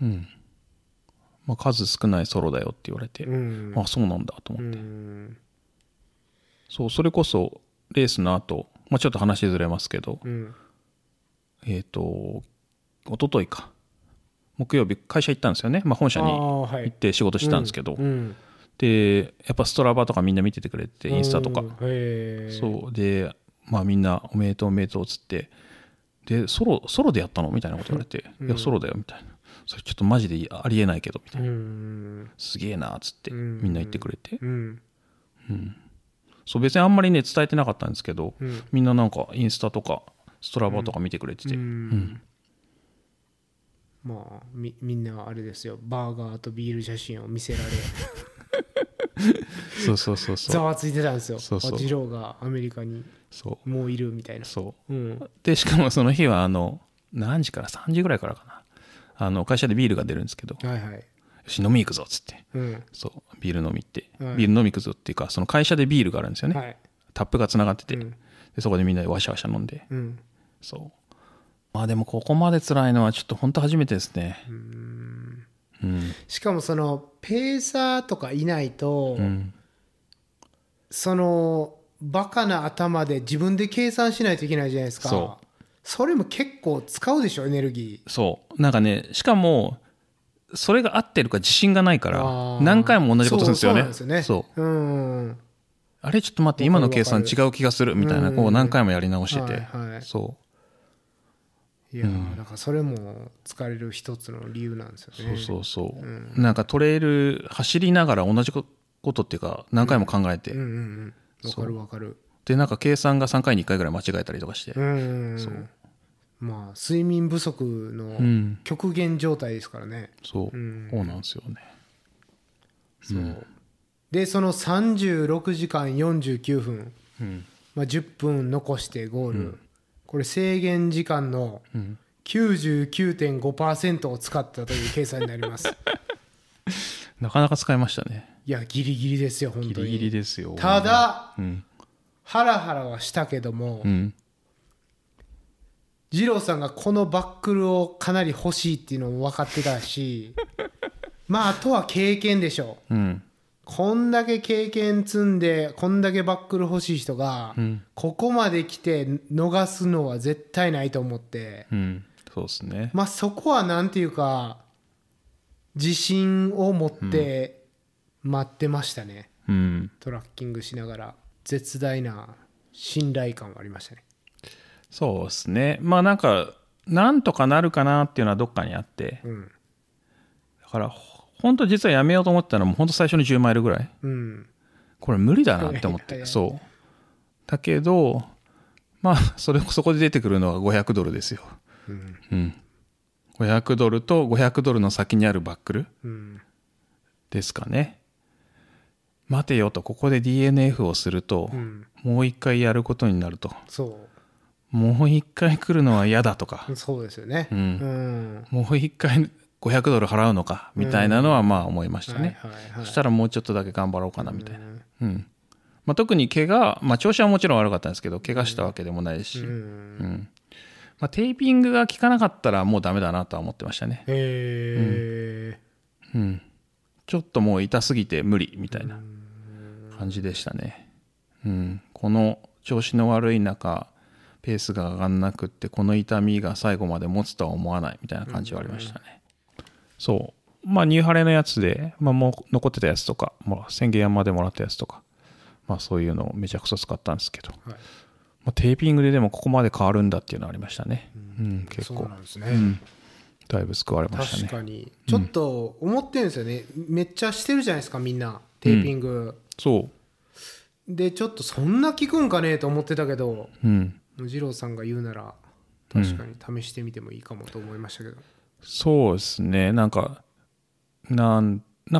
うんまあ、数少ないソロだよって言われて、うん、あそうなんだと思って、うん、そうそれこそレースの後、まあ、ちょっと話ずれますけど、うん、一昨日か木曜日会社行ったんですよね、まあ、本社に行って仕事してたんですけど、はいうんうん、でやっぱストラバとかみんな見ててくれてインスタとか、そうで、まあ、みんなおめでとうっつって、でソロでやったのみたいなこと言われて、うん、いやソロだよみたいな、それちょっとマジでありえないけどみたいな、うん、すげえなっつってみんな言ってくれて、うんうん、そう別にあんまりね伝えてなかったんですけど、うん、みんななんかインスタとかストラバとか見てくれてて、うんうんうん、まあ みんなあれですよ、バーガーとビール写真を見せられそうそうそうそう、ざわついてたんですよ。そうそう、ジローがアメリカにもういるみたいな。そう、うん、でしかもその日はあの何時から3時ぐらいからかな、あの会社でビールが出るんですけど、はいはい、よし飲み行くぞっつって、うん、そうビール飲み行って、はい、ビール飲み行くぞっていうかその会社でビールがあるんですよね、はい、タップがつながってて、うん、でそこでみんなでワシャワシャ飲んで、うん、そうまあでもここまで辛いのはちょっと本当初めてですね。うん、しかもそのペーサーとかいないと、うん、そのバカな頭で自分で計算しないといけないじゃないですか。そうそれも結構使うでしょエネルギー。そうなんかね、しかもそれが合ってるか自信がないから何回も同じことするんですよね。そう、あれちょっと待って今の計算違う気がするみたいな、こう何回もやり直してて、はいはい、そういや、うん、なんかそれも疲れる一つの理由なんですよね。そうそうそう、うん、なんかトレイル走りながら同じことっていうか何回も考えて、うんうんうんうん、分かる分かる。でなんか計算が3回に1回ぐらい間違えたりとかして、うんそうまあ、睡眠不足の極限状態ですからね、うん、そう、うん、そうなんですよね。そう、うん、でその36時間49分、うんまあ、10分残してゴール、うん、これ制限時間の 99.5% を使ったという計算になりますなかなか使いましたね。いやギリギリですよ本当にギリギリですよ。ただ、うんハラハラはしたけども、うん、二郎さんがこのバックルをかなり欲しいっていうのも分かってたしまああとは経験でしょう、うん、こんだけ経験積んでこんだけバックル欲しい人が、うん、ここまで来て逃すのは絶対ないと思って、うん、そうですね。まあそこはなんていうか自信を持って待ってましたね、うん、トラッキングしながら絶大な信頼感がありましたね。そうですね。まあなんかなんとかなるかなっていうのはどっかにあって、うん、だから本当実はやめようと思ってたのも本当最初の10マイルぐらい、うん、これ無理だなって思ってそうだけどまあそこで出てくるのは$500ですよ、うんうん、$500と$500の先にあるバックル、うん、ですかね。待てよと、ここで DNF をすると、うん、もう一回やることになると、そうもう一回来るのは嫌だとか、そうですよね、うんうん、もう一回$500払うのかみたいなのはまあ思いましたね、うんはいはいはい、そしたらもうちょっとだけ頑張ろうかなみたいな、うんうんまあ、特に怪我、まあ、調子はもちろん悪かったんですけど怪我したわけでもないし、うんうんまあ、テーピングが効かなかったらもうダメだなとは思ってましたね。へー、うんうん、ちょっともう痛すぎて無理みたいな感じでしたね、うん、この調子の悪い中ペースが上がんなくってこの痛みが最後まで持つとは思わないみたいな感じはありましたね、うん、そうまあニューハレのやつで、まあ、もう残ってたやつとか、まあ、宣言山でもらったやつとか、まあ、そういうのをめちゃくちゃ使ったんですけど、はいまあ、テーピングででもここまで変わるんだっていうのはありましたね、うんうん、結構そうなんですね、うんだいぶ救われましたね。確かにちょっと思ってるんですよね、うん、めっちゃしてるじゃないですかみんなテーピング、うん、そうでちょっとそんな効くんかねと思ってたけど、うん、二郎さんが言うなら確かに試してみてもいいかもと思いましたけど、うん、そうですね。なんか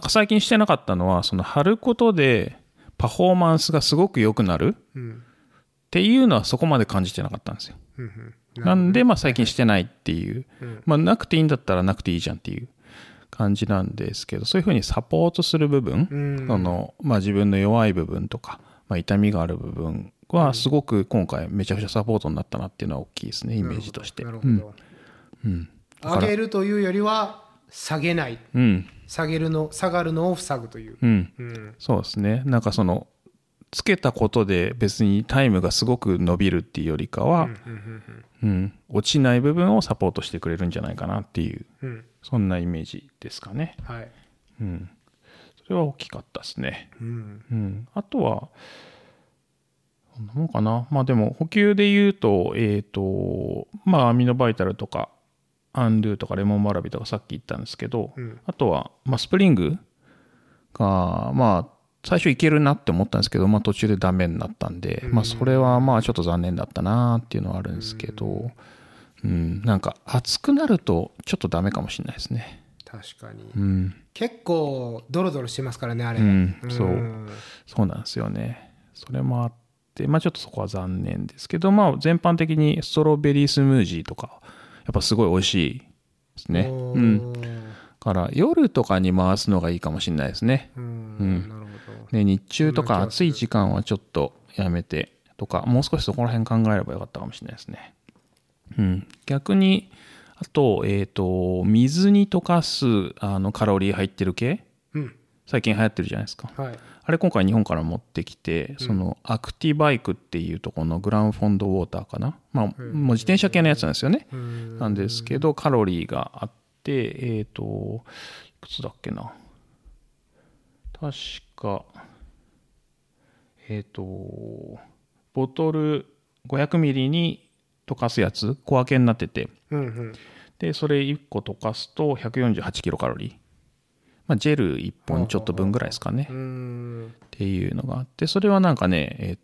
最近してなかったのはその貼ることでパフォーマンスがすごく良くなる、うん、っていうのはそこまで感じてなかったんですよ、うんうんなんでまあ最近してないっていう、まあ、なくていいんだったらなくていいじゃんっていう感じなんですけど、そういうふうにサポートする部分そのまあ自分の弱い部分とかまあ痛みがある部分はすごく今回めちゃくちゃサポートになったなっていうのは大きいですねイメージとして。なるほど、うんうん、上げるというよりは下げない、うん、下がるのを塞ぐという、うんうん、そうですね。なんかそのつけたことで別にタイムがすごく伸びるっていうよりかは、うん、落ちない部分をサポートしてくれるんじゃないかなっていう、うん、そんなイメージですかね、はいうん、それは大きかったですね、うんうん、あとはそんなもんかな。まあでも補給で言うと、まあアミノバイタルとかアンドゥとかレモンわらびとかさっき言ったんですけど、うん、あとは、まあ、スプリングが、まあ、最初いけるなって思ったんですけど、まあ、途中でダメになったんで、うん、まあ、それはまあちょっと残念だったなっていうのはあるんですけど、うんうん、なんか暑くなるとちょっとダメかもしれないですね。確かに、うん、結構ドロドロしてますからねあれ、うんうん、そうなんですよね。それもあって、まあ、ちょっとそこは残念ですけど、まあ、全般的にストロベリースムージーとかやっぱすごい美味しいですね、うん、から夜とかに回すのがいいかもしれないですね、うんうん、なるほど。で日中とか暑い時間はちょっとやめてとか、もう少しそこら辺考えればよかったかもしれないですね、うん、逆にあと、水に溶かすカロリー入ってる系、うん、最近流行ってるじゃないですか、はい、あれ今回日本から持ってきて、うん、そのアクティバイクっていうところのグランフォンドウォーターかな、まあ、もう自転車系のやつなんですよね、うん、なんですけどカロリーがあって、いくつだっけな、確かボトル500ミリに溶かすやつ小分けになってて、うんうん、でそれ1個溶かすと148キロカロリー、まあ、ジェル1本ちょっと分ぐらいですかね、っていうのがあって、それはなんかね、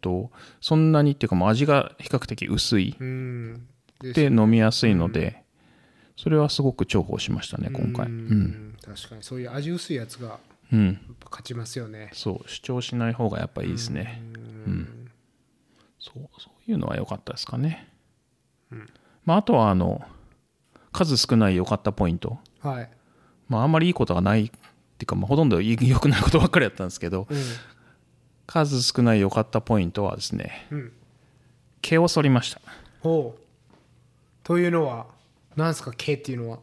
そんなにっていうかもう味が比較的薄い、うん、で飲みやすいので、うん、それはすごく重宝しましたね今回、うん、確かにそういう味薄いやつが勝ちますよね、うん、そう主張しない方がやっぱいいですね、うんうん、そういうのは良かったですかね。うんまあ、あとは数少ない良かったポイント、はいまあ、あんまりいいことがないっていうか、まあ、ほとんど良くないことばっかりだったんですけど、うん、数少ない良かったポイントはですね、うん、毛を剃りました。おというのは何ですか？毛っていうのは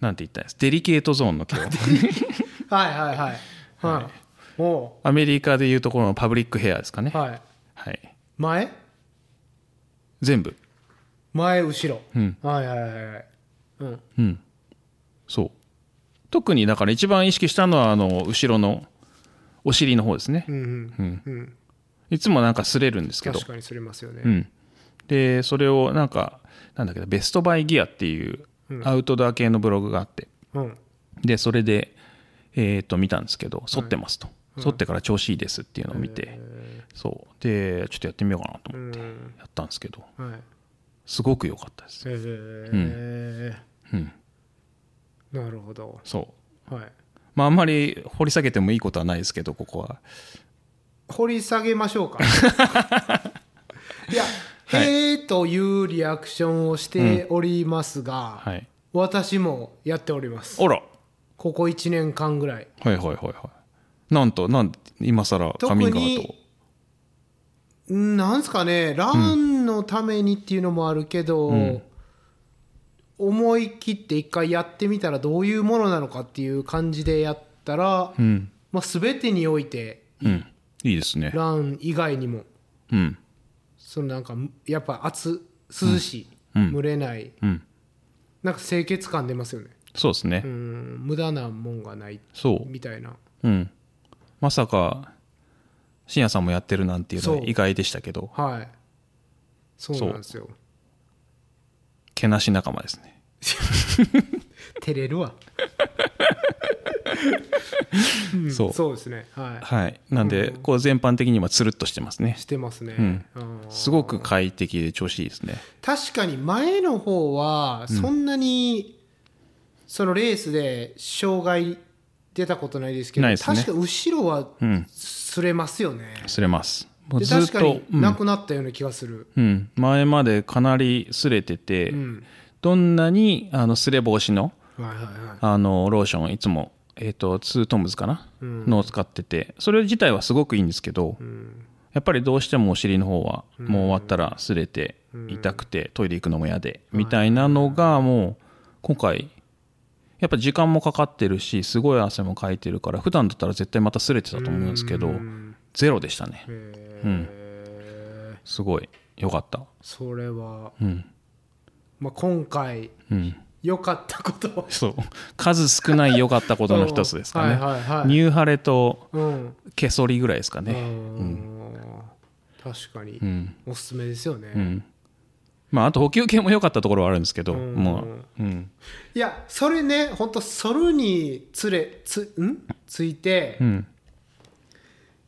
なんて言ったんです？デリケートゾーンの毛をはいはいはい、はい、おアメリカでいうところのパブリックヘアですかね、はいはい、前全部前後ろ、うん、はいはいはい、うんうん、そう特にだから一番意識したのは後ろのお尻の方ですね、うんうんうん、いつもなんか擦れるんですけど確かに擦れますよね、うん、でそれをなんかなんだっけベストバイギアっていうアウトドア系のブログがあって、うん、でそれで、見たんですけど剃ってますと、はい剃ってから調子いいですっていうのを見て、そうでちょっとやってみようかなと思ってやったんですけど、すごく良かったです、うん、なるほどそう、はいまあ、あんまり掘り下げてもいいことはないですけどここは掘り下げましょうかいや、はい、へーというリアクションをしておりますが、うんはい、私もやっております。あらここ1年間ぐらいはいはいはいはいなんと今更カミングアウトなんですかねランのためにっていうのもあるけど、うん、思い切って一回やってみたらどういうものなのかっていう感じでやったら、うんまあ、全てにおいていい、うん、いいですねラン以外にも、うん、そのなんかやっぱ涼しい、うん、蒸れない、うん、なんか清潔感出ますよね。そうですねうん無駄なもんがないみたいなうんまさか信也さんもやってるなんていうのは意外でしたけどはいそうなんですよけなし仲間ですね照れるわ、うん、そうですねはい、はい、なんで、うん、こう全般的に今つるっとしてますねしてますね、うん、すごく快適で調子いいですね。確かに前の方はそんなに、うん、そのレースで障害出たことないですけどです、ね、確か後ろは擦れますよね、うん、擦れますもうずっと確かになくなったような気がする、うんうん、前までかなり擦れてて、うん、どんなに擦れ防止 の,、はいはいはい、ローションいつも、2トムズかな、うん、のを使っててそれ自体はすごくいいんですけど、うん、やっぱりどうしてもお尻の方はもう終わったら擦れて、うん、痛くてトイレ行くのも嫌で、うん、みたいなのがもう今回やっぱ時間もかかってるしすごい汗もかいてるから普段だったら絶対また擦れてたと思うんですけどゼロでしたね、うん、すごい良かったそれは、うんまあ、今回良、うん、かったことそう数少ない良かったことの一つですかねはいはい、はい、ニューハレと毛剃りぐらいですかね、うん、確かにおすすめですよね、うんうんまあ、あと補給系も良かったところはあるんですけど、まあ、うん、いやそれね本当ソルについて、うん、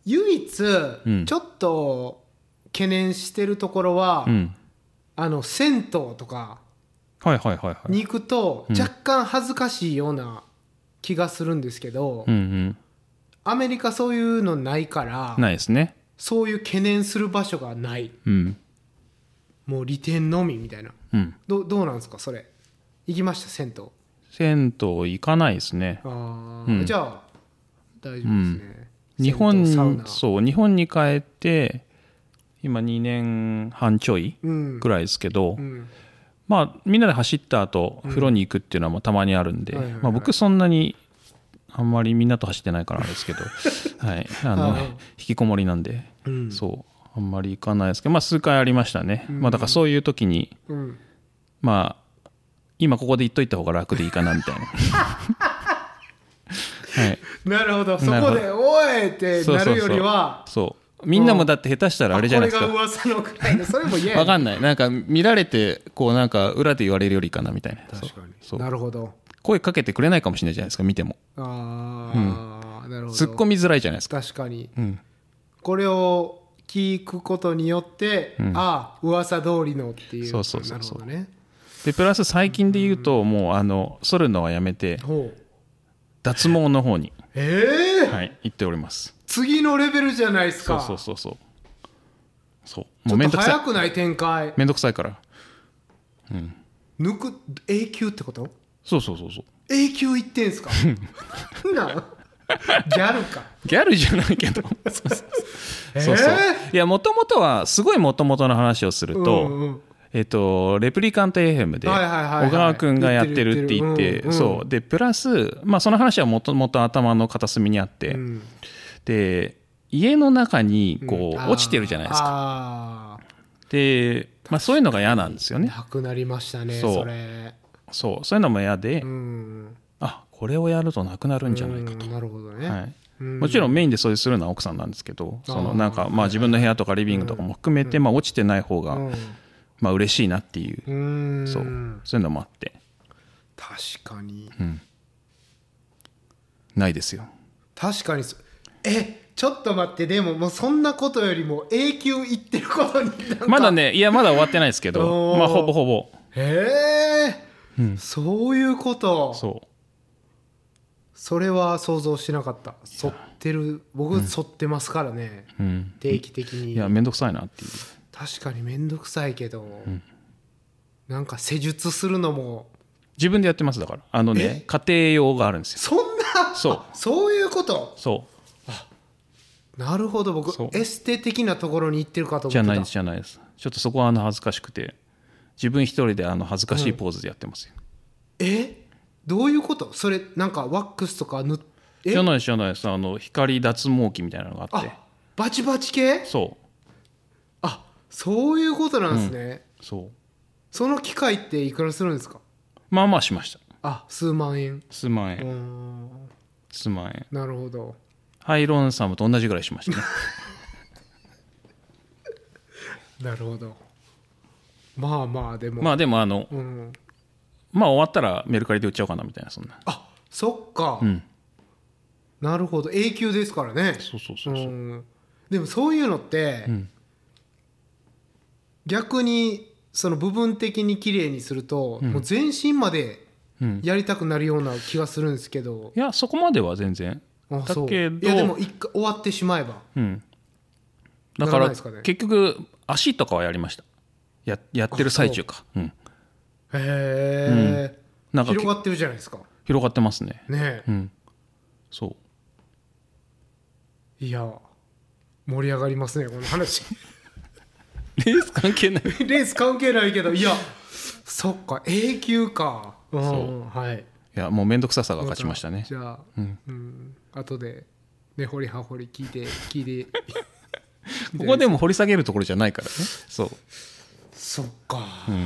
唯一、うん、ちょっと懸念してるところは、うん、あの銭湯とかに行くと若干恥ずかしいような気がするんですけど、うんうん、アメリカそういうのないからないですね。そういう懸念する場所がない、うんもう利点のみみたいな、うん、どうなんですかそれ。行きました？銭湯行かないですね。あ、うん、じゃあ大丈夫ですね、うん、日本に帰って今2年半ちょいくらいですけど、うんうん、まあみんなで走った後風呂に行くっていうのはたまにあるんで、うんまあ、僕そんなにあんまりみんなと走ってないからあれですけど、はい、引きこもりなんで、うん、そうあんまり行かないですけど、まあ、数回ありましたね、うんまあ、だからそういう時に、うんまあ、今ここで言っといた方が楽でいいかなみたいな、はい、なるほど。そこでおいってなるよりはそうみんなもだって下手したらあれじゃないですか、これが噂のくらいのそれも言え分かんない、なんか見られてこうなんか裏で言われるよりかなみたいな。確かにそうなるほど。声かけてくれないかもしれないじゃないですか見ても。あ、うん、なるほど。突っ込みづらいじゃないですか。確かに、うん、これを聞くことによって、うん、ああ噂通りのっていう。そうそうそうそう。なるほどね。でプラス最近で言うと、うん、もう剃るのはやめて脱毛の方に、はい、行っております。次のレベルじゃないですか。そうそうそうそう。もうめんどくさい。ちょっと早くない展開。めんどくさいから、うん、永久ってこと？そうそうそうそう。永久行ってんすかなギャルか。ギャルじゃないけどそうそう。いやもともとはすごいもともとの話をすると、うんうん、レプリカント FM で小川くんがやってるって言って、そうでプラスまあその話はもともと頭の片隅にあって、うん、で家の中にこう、うん、落ちてるじゃないですか。あで、まあ、そういうのが嫌なんですよね。なくなりましたね。そういうのも嫌で、うん、あこれをやるとなくなるんじゃないかと。なるほどね、はい、もちろんメインでそういうするのは奥さんなんですけど、そのなんかまあ自分の部屋とかリビングとかも含めてまあ落ちてない方がまあ嬉しいなっていう、そういうのもあって。確かに、うん、ないですよ。確かに。ちょっと待って、でももうそんなことよりも永久行ってることにまだね。いやまだ終わってないですけどまあほぼほぼ。うん、そういうこと。そうそれは想像してなかった。剃ってる僕剃ってますからね、うん、定期的に。いやめんどくさいなっていう。確かにめんどくさいけど、うん、なんか施術するのも自分でやってます。だからね家庭用があるんですよ。そんなそういうこと。そうあなるほど。僕エステ的なところに行ってるかと思ってた。じゃないです。ちょっとそこは恥ずかしくて自分一人で恥ずかしいポーズでやってますよ、うん、どういうこと？それなんかワックスとかじゃないです。光脱毛器みたいなのがあって。あバチバチ系？そう。あそういうことなんですね、うん、そう。その機械っていくらするんですか？まあまあしました。あ数万円。なるほど。ハイロンサムと同じぐらいしましたねなるほど。まあまあでもうんまあ終わったらメルカリで売っちゃおうかなみたいな。そんな。あそっか、うん、なるほど。永久ですからね。そう、うん、でもそういうのって、うん、逆にその部分的に綺麗にすると、うん、もう全身までやりたくなるような気がするんですけど、うん、いやそこまでは全然だけど。いやでも一回終わってしまえば、うん、だから、ね、結局足とかはやりました。やってる最中か。うんうん、なんか広がってるじゃないですか。広がってますね。ねえ、うん、そういや盛り上がりますねこの話レース関係ないけどいやそっか永久か。うんそう、はい、いやもうめんどくささが勝ちましたね。じゃあ、うんうん、後でね掘り葉掘り聞いてここでも掘り下げるところじゃないからね。そうそっか、うん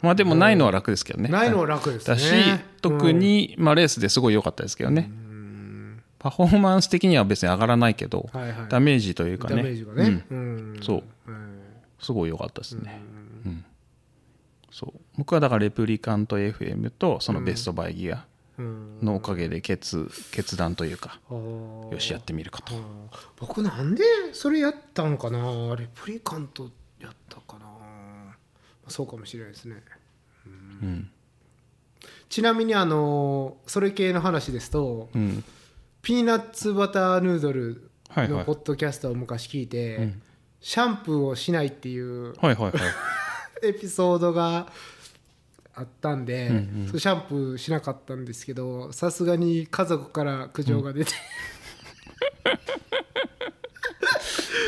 まあ、でもないのは楽ですけどね、うん、ないのは楽ですね。だし特に、うんまあ、レースですごい良かったですけどね、うん、パフォーマンス的には別に上がらないけど、はいはい、ダメージというかね、ダメージがね、うんうん、そう、うん、すごい良かったですね、うんうん、そう僕はだからレプリカント FM とそのベストバイギアのおかげで決断というか、よしやってみるかと。僕なんでそれやったのかな、レプリカントやったかな、そうかもしれないですね。うん、ちなみにそれ系の話ですと、うん、ピーナッツバターヌードルのポッドキャストを昔聞いて、はいはい、シャンプーをしないっていう、はいはいはい、エピソードがあったんで、うんうん、シャンプーしなかったんですけど、さすがに家族から苦情が出て、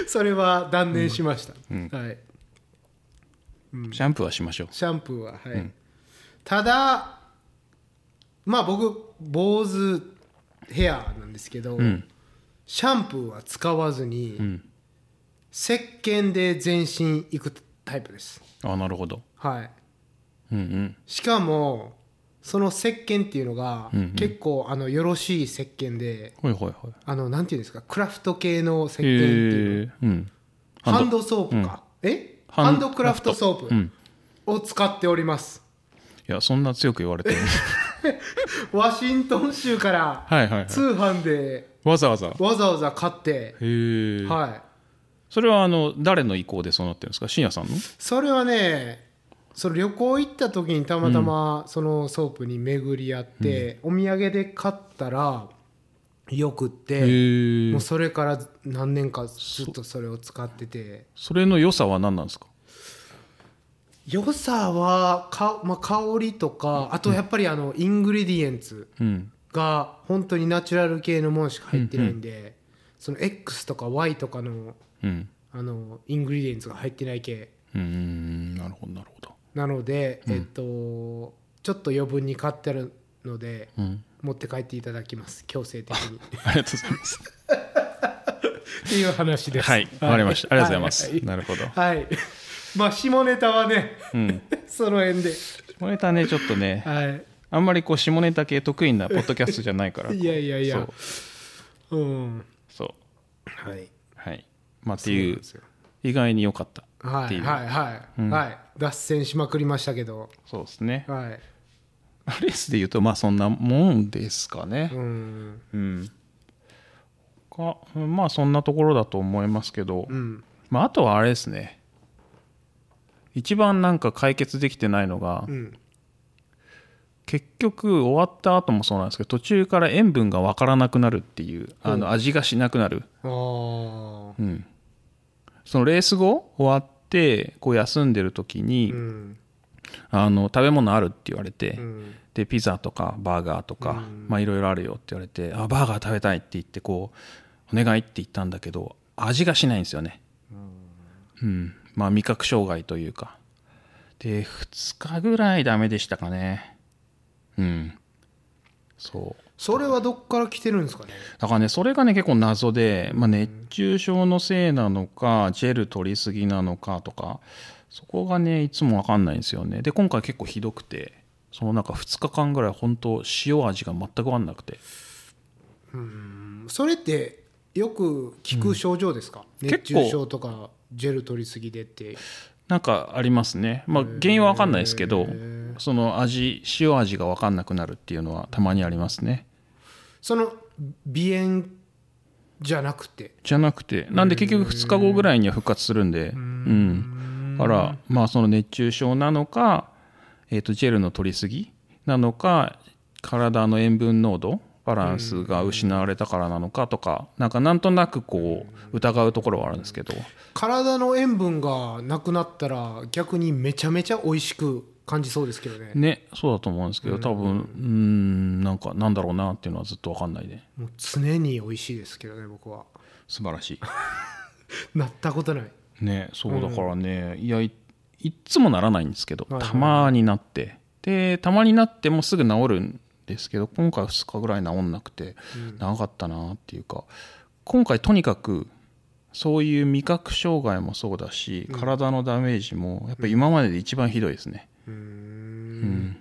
うん、それは断念しました、うんうんはいうん、シャンプーはしましょう。シャンプーは、はいうん、ただまあ僕坊主ヘアなんですけど、うん、シャンプーは使わずに、うん、石鹸で全身いくタイプです。あ、なるほど、はいうんうん、しかもその石鹸っていうのが、うんうん、結構よろしい石鹸で、はいはいはい、なんていうんですか、クラフト系の石鹸っていうの、うん、ハンドソープか、うん、ハンドクラフトソープを使っております、うん、いやそんな強く言われてるワシントン州から通販で、はいはいはい、わざわざ買って、はい、それは誰の意向でそうなってるんですか、信也さんの？それはね、その旅行行った時にたまたまそのソープに巡り合って、うん、お土産で買ったらよくって、もうそれから何年かずっとそれを使ってて。 それの良さは何なんですか？良さはまあ、香りとか、あとやっぱりイングリディエンツが本当にナチュラル系のものしか入ってないんで、うんうん、その X とか Y とかの、うん、イングリディエンツが入ってない系、なるほどなるほど。なので、うん、ちょっと余分に買ってるので、うん、持って帰っていただきます、強制的に。 ありがとうございますっていう話です。はい、わかりました、ありがとうございます、はい、なるほど、はい、まあ下ネタはね、うん、その辺で下ネタね、ちょっとね、はい、あんまりこう下ネタ系得意なポッドキャストじゃないからいやいやいや、そう、うん、そうはいはい、まあっていう、意外に良かったっていう、はいはいはい、うんはい、脱線しまくりましたけど、そうですね、はい、レースでいうとまあそんなもんですかね、うん、うん、まあそんなところだと思いますけど、うん、まああとはあれですね、一番なんか解決できてないのが、うん、結局終わった後もそうなんですけど、途中から塩分が分からなくなるっていう、うん、味がしなくなる、あー、うん、そのレース後終わってこう休んでる時に、うん、食べ物あるって言われて、うん、でピザとかバーガーとかいろいろあるよって言われて、あバーガー食べたいって言って、こうお願いって言ったんだけど味がしないんですよね、うん、うん、まあ味覚障害というかで、2日ぐらいダメでしたかね、うん、そう。それはどっから来てるんですかね。だからね、それがね結構謎で、まあ、熱中症のせいなのかジェル取りすぎなのかとか、そこがねいつも分かんないんですよね。で今回結構ひどくて、そのなんか2日間ぐらい本当塩味が全く分かんなくて、それってよく聞く症状ですか、うん、熱中症とかジェル取りすぎでってなんかありますね、まあ、原因は分かんないですけど、その塩味が分かんなくなるっていうのはたまにありますね。その鼻炎じゃなくてなんで結局2日後ぐらいには復活するんで、うん、だからまあその熱中症なのか、ジェルの取りすぎなのか、体の塩分濃度バランスが失われたからなのかとか、なんかなんとなくこう疑うところはあるんですけど、体の塩分がなくなったら逆にめちゃめちゃ美味しく感じそうですけどね。ね、そうだと思うんですけど、多分なんかなんだろうなっていうのはずっと分かんないで。もう常に美味しいですけどね、僕は。素晴らしい。なったことない。ね、そうだからね、いや いつもならないんですけど、はいはい、たまになって、でたまになってもすぐ治るんですけど、今回2日ぐらい治んなくて、長かったなっていうか、今回とにかく。そういう味覚障害もそうだし、体のダメージもやっぱり今までで一番ひどいですね、うんうん、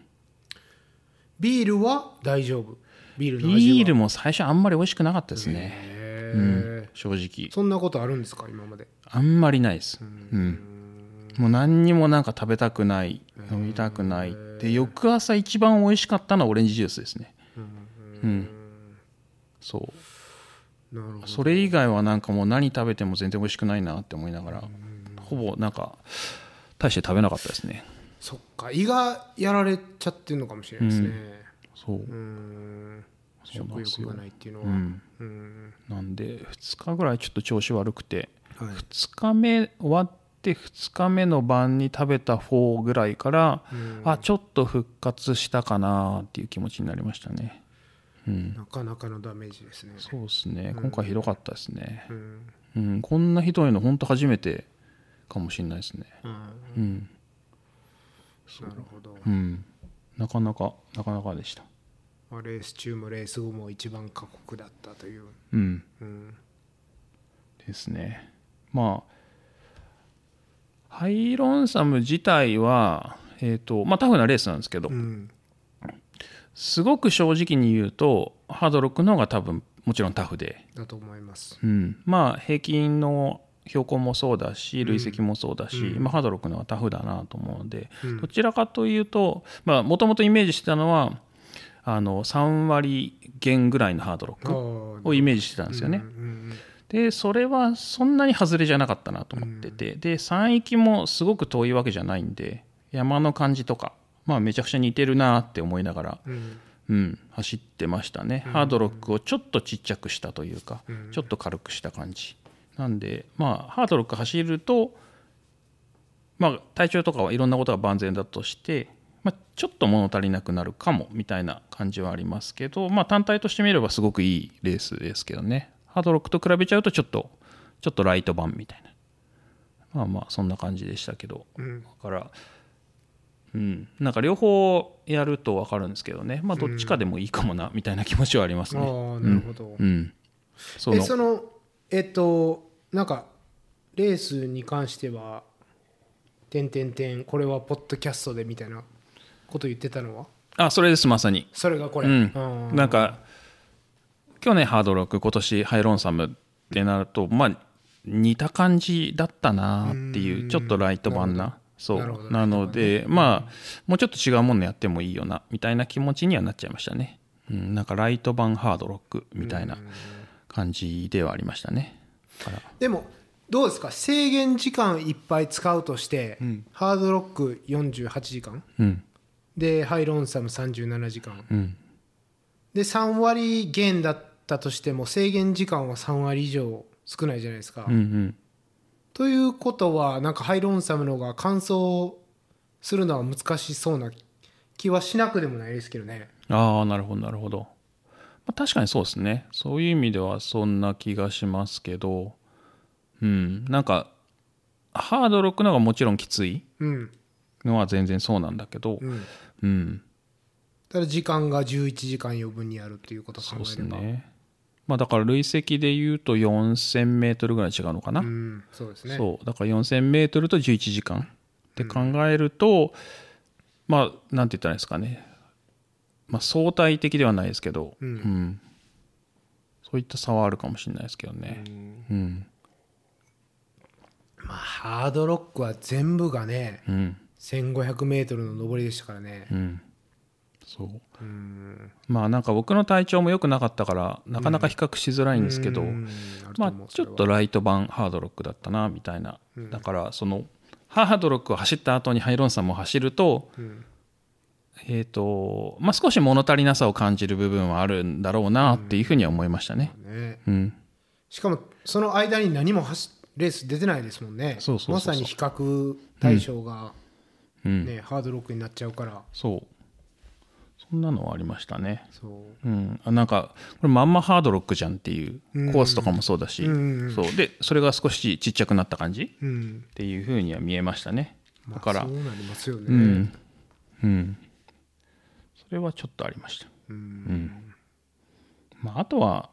ビールは大丈夫？ビールも最初あんまり美味しくなかったですね、うん、正直そんなことあるんですか？今まであんまりないです、うん、もう何にもなんか食べたくない飲みたくないで、翌朝一番美味しかったのはオレンジジュースですね。うん、そう。なるほど。それ以外はなんかもう何食べても全然美味しくないなって思いながら、ほぼなんか大して食べなかったですね。そっか、胃がやられちゃってるのかもしれないですね。そう。食欲がないっていうのは。なんで2日ぐらいちょっと調子悪くて、はい、2日目終わって2日目の晩に食べた4ぐらいから、あ、ちょっと復活したかなっていう気持ちになりましたね。なかなかのダメージですね。そうですね、今回ひどかったですね。こんなひどいの本当初めてかもしれないですね。なるほど。なかなかでした。レース中もレース後も一番過酷だったという、ですね。まあハイロンサム自体は、タフなレースなんですけど、すごく正直に言うとハードロックの方が多分もちろんタフでだと思います、まあ平均の標高もそうだし累積もそうだし、ハードロックの方がタフだなと思うので、どちらかというともともとイメージしてたのは3割減ぐらいのハードロックをイメージしてたんですよね。でそれはそんなに外れじゃなかったなと思ってて、で山域もすごく遠いわけじゃないんで山の感じとかめちゃくちゃ似てるなって思いながら、走ってましたね。ハードロックをちょっとちっちゃくしたというか、ちょっと軽くした感じなんで、ハードロック走ると、体調とかはいろんなことが万全だとして、ちょっと物足りなくなるかもみたいな感じはありますけど、単体として見ればすごくいいレースですけどね。ハードロックと比べちゃうとちょっとライト版みたいな、そんな感じでしたけど、だからなんか両方やると分かるんですけどね、どっちかでもいいかもなみたいな気持ちはありますね。なるほど。そのなんかレースに関してはこれはポッドキャストでみたいなこと言ってたのは、それです。まさにそれがこれ、なんか去年ハードロック今年ハイロンサムってなると、似た感じだったなっていう、ちょっとライト版な、そうなので、もうちょっと違うものやってもいいよなみたいな気持ちにはなっちゃいましたね。なんかライト版ハードロックみたいな感じではありましたね。でもどうですか、制限時間いっぱい使うとして、ハードロック48時間、でハイロンサム37時間、で3割減だったとしても制限時間は3割以上少ないじゃないですか。ということはなんかハイロンサムの方が完走するのは難しそうな気はしなくでもないですけどね。なるほど、確かにそうですね。そういう意味ではそんな気がしますけど、なんかハードロックの方がもちろんきついのは全然そうなんだけど、ただ時間が11時間余分にあるっていうことを考えれば、そうですね。だから累積でいうと 4,000m ぐらい違うのかな、そうですね。そうだから 4,000m と11時間って考えると、なんて言ったらいいですかね、相対的ではないですけど、そういった差はあるかもしれないですけどね。ハードロックは全部がね、1500m の上りでしたからね。なんか僕の体調も良くなかったからなかなか比較しづらいんですけど、ちょっとライト版ハードロックだったなみたいな、だからそのハードロックを走った後にハイロンサムを走ると、少し物足りなさを感じる部分はあるんだろうなっていうふうには思いましたね。しかもその間に何もレース出てないですもんね。まさに比較対象が、ハードロックになっちゃうから、そんなのはありましたね。なんかこれまんまハードロックじゃんっていうコースとかもそうだし、でそれが少しちっちゃくなった感じ、っていう風には見えましたね。だから、そうなりますよね。それはちょっとありました。あとは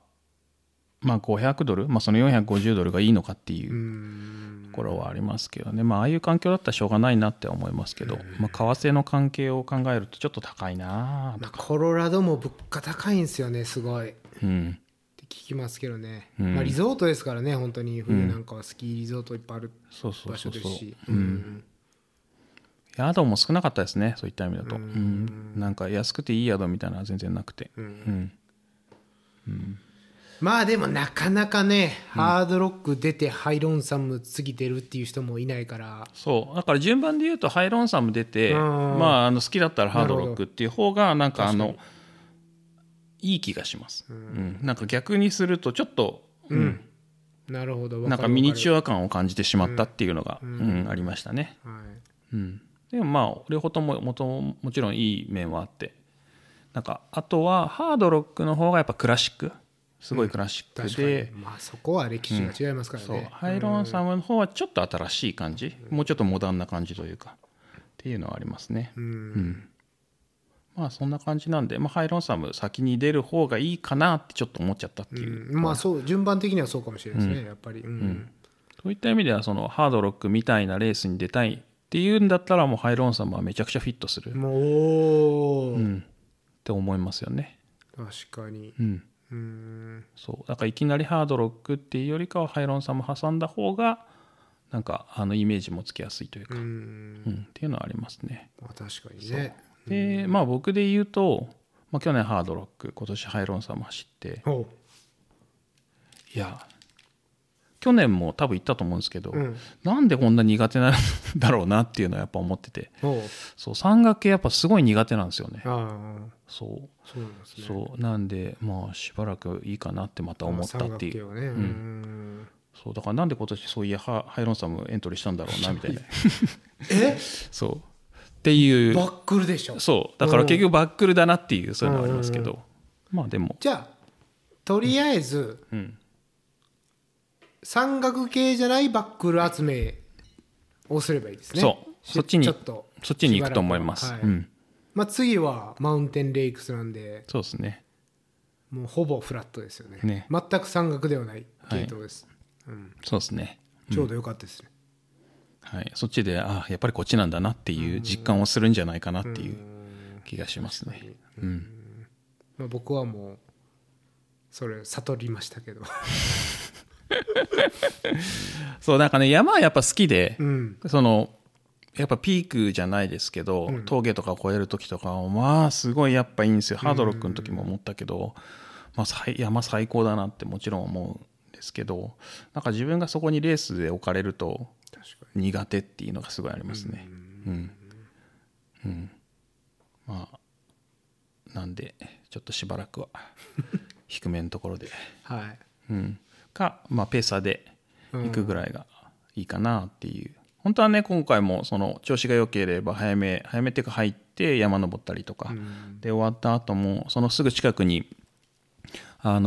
$500、その$450がいいのかっていうところはありますけどね。ああいう環境だったらしょうがないなって思いますけど、為替の関係を考えるとちょっと高いな。コロラドも物価高いんですよね、すごい、って聞きますけどね。リゾートですからね、本当に冬なんかはスキーリゾートいっぱいある場所ですし、宿も少なかったですね、そういった意味だと。うん、なんか安くていい宿みたいなのは全然なくて、うんうんうん、まあでもなかなかね、うん、ハードロック出てハイロンサム過ぎてるっていう人もいないから。そうだから順番で言うとハイロンサム出て、まあ、好きだったらハードロックっていう方がなんかいい気がします、うんうん、なんか逆にするとちょっと、うんうんなるほど、なんかミニチュア感を感じてしまったっていうのが、うんうん、ありましたね、はいうん、でもまあ両方とももちろんいい面はあって、なんかあとはハードロックの方がやっぱクラシック、すごいクラシックで、うんまあ、そこは歴史が違いますからね、うん、そうハイロンサムの方はちょっと新しい感じ、うん、もうちょっとモダンな感じというかっていうのはありますね、うんうん、まあそんな感じなんで、まあ、ハイロンサム先に出る方がいいかなってちょっと思っちゃったっていう、うん、まあそう順番的にはそうかもしれないですね、うん、やっぱり、うんうん、そういった意味ではそのハードロックみたいなレースに出たいっていうんだったらもうハイロンサムはめちゃくちゃフィットするもう、うん、って思いますよね。確かに、うんそうだからいきなりハードロックっていうよりかはハイロンサム挟んだ方がなんかイメージもつきやすいというか、うんっていうのはありますね。まあ、確かにね。でまあ僕で言うと、まあ、去年ハードロック今年ハイロンサム走っていや去年も多分行ったと思うんですけど、うん、なんでこんな苦手なんだろうなっていうのはやっぱ思ってて、そう山岳系やっぱすごい苦手なんですよね。あそうそうなんですね。そうなんでまあしばらくいいかなってまた思ったっていう、ねうん、うんそうだからなんで今年そういやハイロンサムエントリーしたんだろうなみたいなえそうっていうバックルでしょ。そうだから結局バックルだなっていうそういうのはありますけど、まあでもじゃあとりあえず、うんうん山岳系じゃないバックル集めをすればいいですね。そうそっちに行くと思います、はいうんまあ、次はマウンテンレイクスなんでそうですねもうほぼフラットですよ ね全く山岳ではない系統です、はいうん、そうですね、うん、ちょうど良かったですね、はい、そっちであやっぱりこっちなんだなっていう実感をするんじゃないかなっていう気がしますね。うんうんまあ、僕はもうそれ悟りましたけどそうなんかね山はやっぱ好きで、うん、そのやっぱピークじゃないですけど、うん、峠とか越える時とかまあすごいやっぱいいんですよ。ハードロックの時も思ったけど、まあ、山最高だなってもちろん思うんですけどなんか自分がそこにレースで置かれると苦手っていうのがすごいありますね。うん、うんうん、まあなんでちょっとしばらくは低めのところではいうんかまあ、ペーサーで行くぐらいがいいかなっていう、うん、本当はね今回もその調子が良ければ早めっていうか入って山登ったりとか、うん、で終わった後もそのすぐ近くに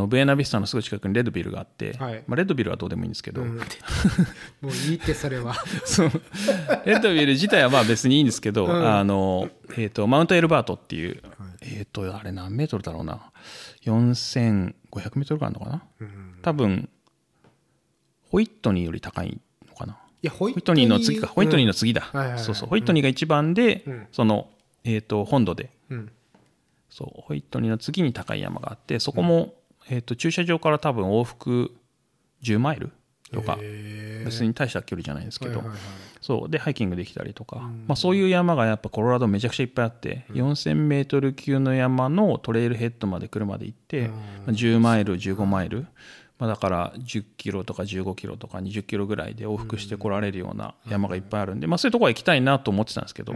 ブエナビスタのすぐ近くにレッドビルがあって、はいまあ、レッドビルはどうでもいいんですけど、うん、もういいってそれはそうレッドビル自体はまあ別にいいんですけど、うんマウントエルバートっていう、はい、あれ何メートルだろうな4500メートルぐらいあるのかな、うん、多分ホイットニーより高いのかな。いやホイットニーの次か、うん、ホイットニーの次だ、はいはいはい、そうそうホイットニーが一番で、うん、その、本土で、うん、そうホイットニーの次に高い山があってそこも、うん駐車場から多分往復10マイルとか別に大した距離じゃないんですけど、はいはいはい、そうでハイキングできたりとか、うんまあ、そういう山がやっぱコロラドめちゃくちゃいっぱいあって、うん、4000メートル級の山のトレイルヘッドまで車で行って、うんまあ、10マイル15マイルまあ、だから10キロとか15キロとか20キロぐらいで往復して来られるような山がいっぱいあるんで、まあ、そういうところは行きたいなと思ってたんですけど、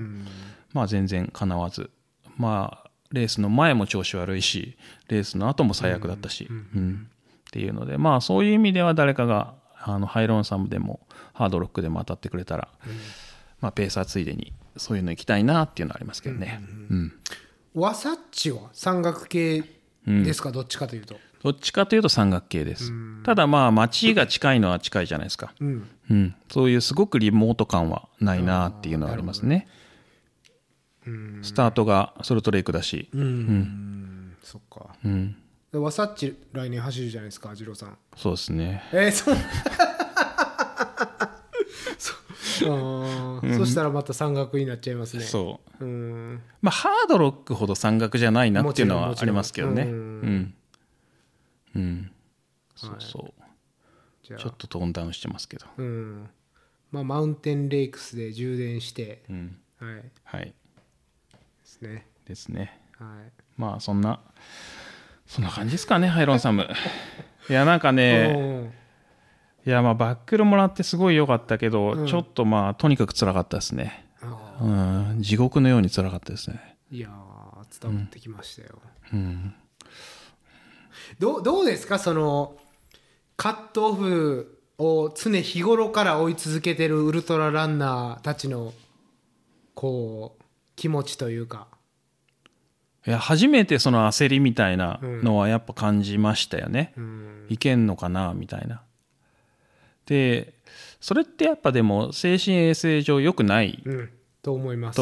まあ、全然かなわず、まあ、レースの前も調子悪いしレースの後も最悪だったし、うん、っていうので、まあ、そういう意味では誰かがハイロンサムでもハードロックでも当たってくれたら、まあ、ペーサーついでにそういうの行きたいなっていうのはありますけどね、うん、ワサッチは山岳系ですか、うん、どっちかというとどっちかというと山岳系です。ただまあ街が近いのは近いじゃないですか、うんうん、そういうすごくリモート感はないなっていうのはありますね。うんスタートがソルトレイクだしうん、うん、そっか、うん、ワサッチ来年走るじゃないですかアジロさん。そうですねうん、そしたらまた山岳になっちゃいますね。そう、うんまあ、ハードロックほど山岳じゃないなっていうのはありますけどね。うんうんそうそうはい、じゃあちょっとトーンダウンしてますけど、うんまあ、マウンテンレイクスで充電して、うんはいはいですねですね、はい、まあそんな感じですかねハイロンサムいやなんかねいやまあバックルもらってすごい良かったけど、うん、ちょっとまあとにかく辛かったですね、うん、地獄のように辛かったですね。いや伝わってきましたよ、うんうん、どうですかそのカットオフを常日頃から追い続けてるウルトラランナーたちのこう気持ちというか。いや初めてその焦りみたいなのはやっぱ感じましたよね、うん、いけんのかなみたいな。でそれってやっぱでも精神衛生上良くない、うん、と思いま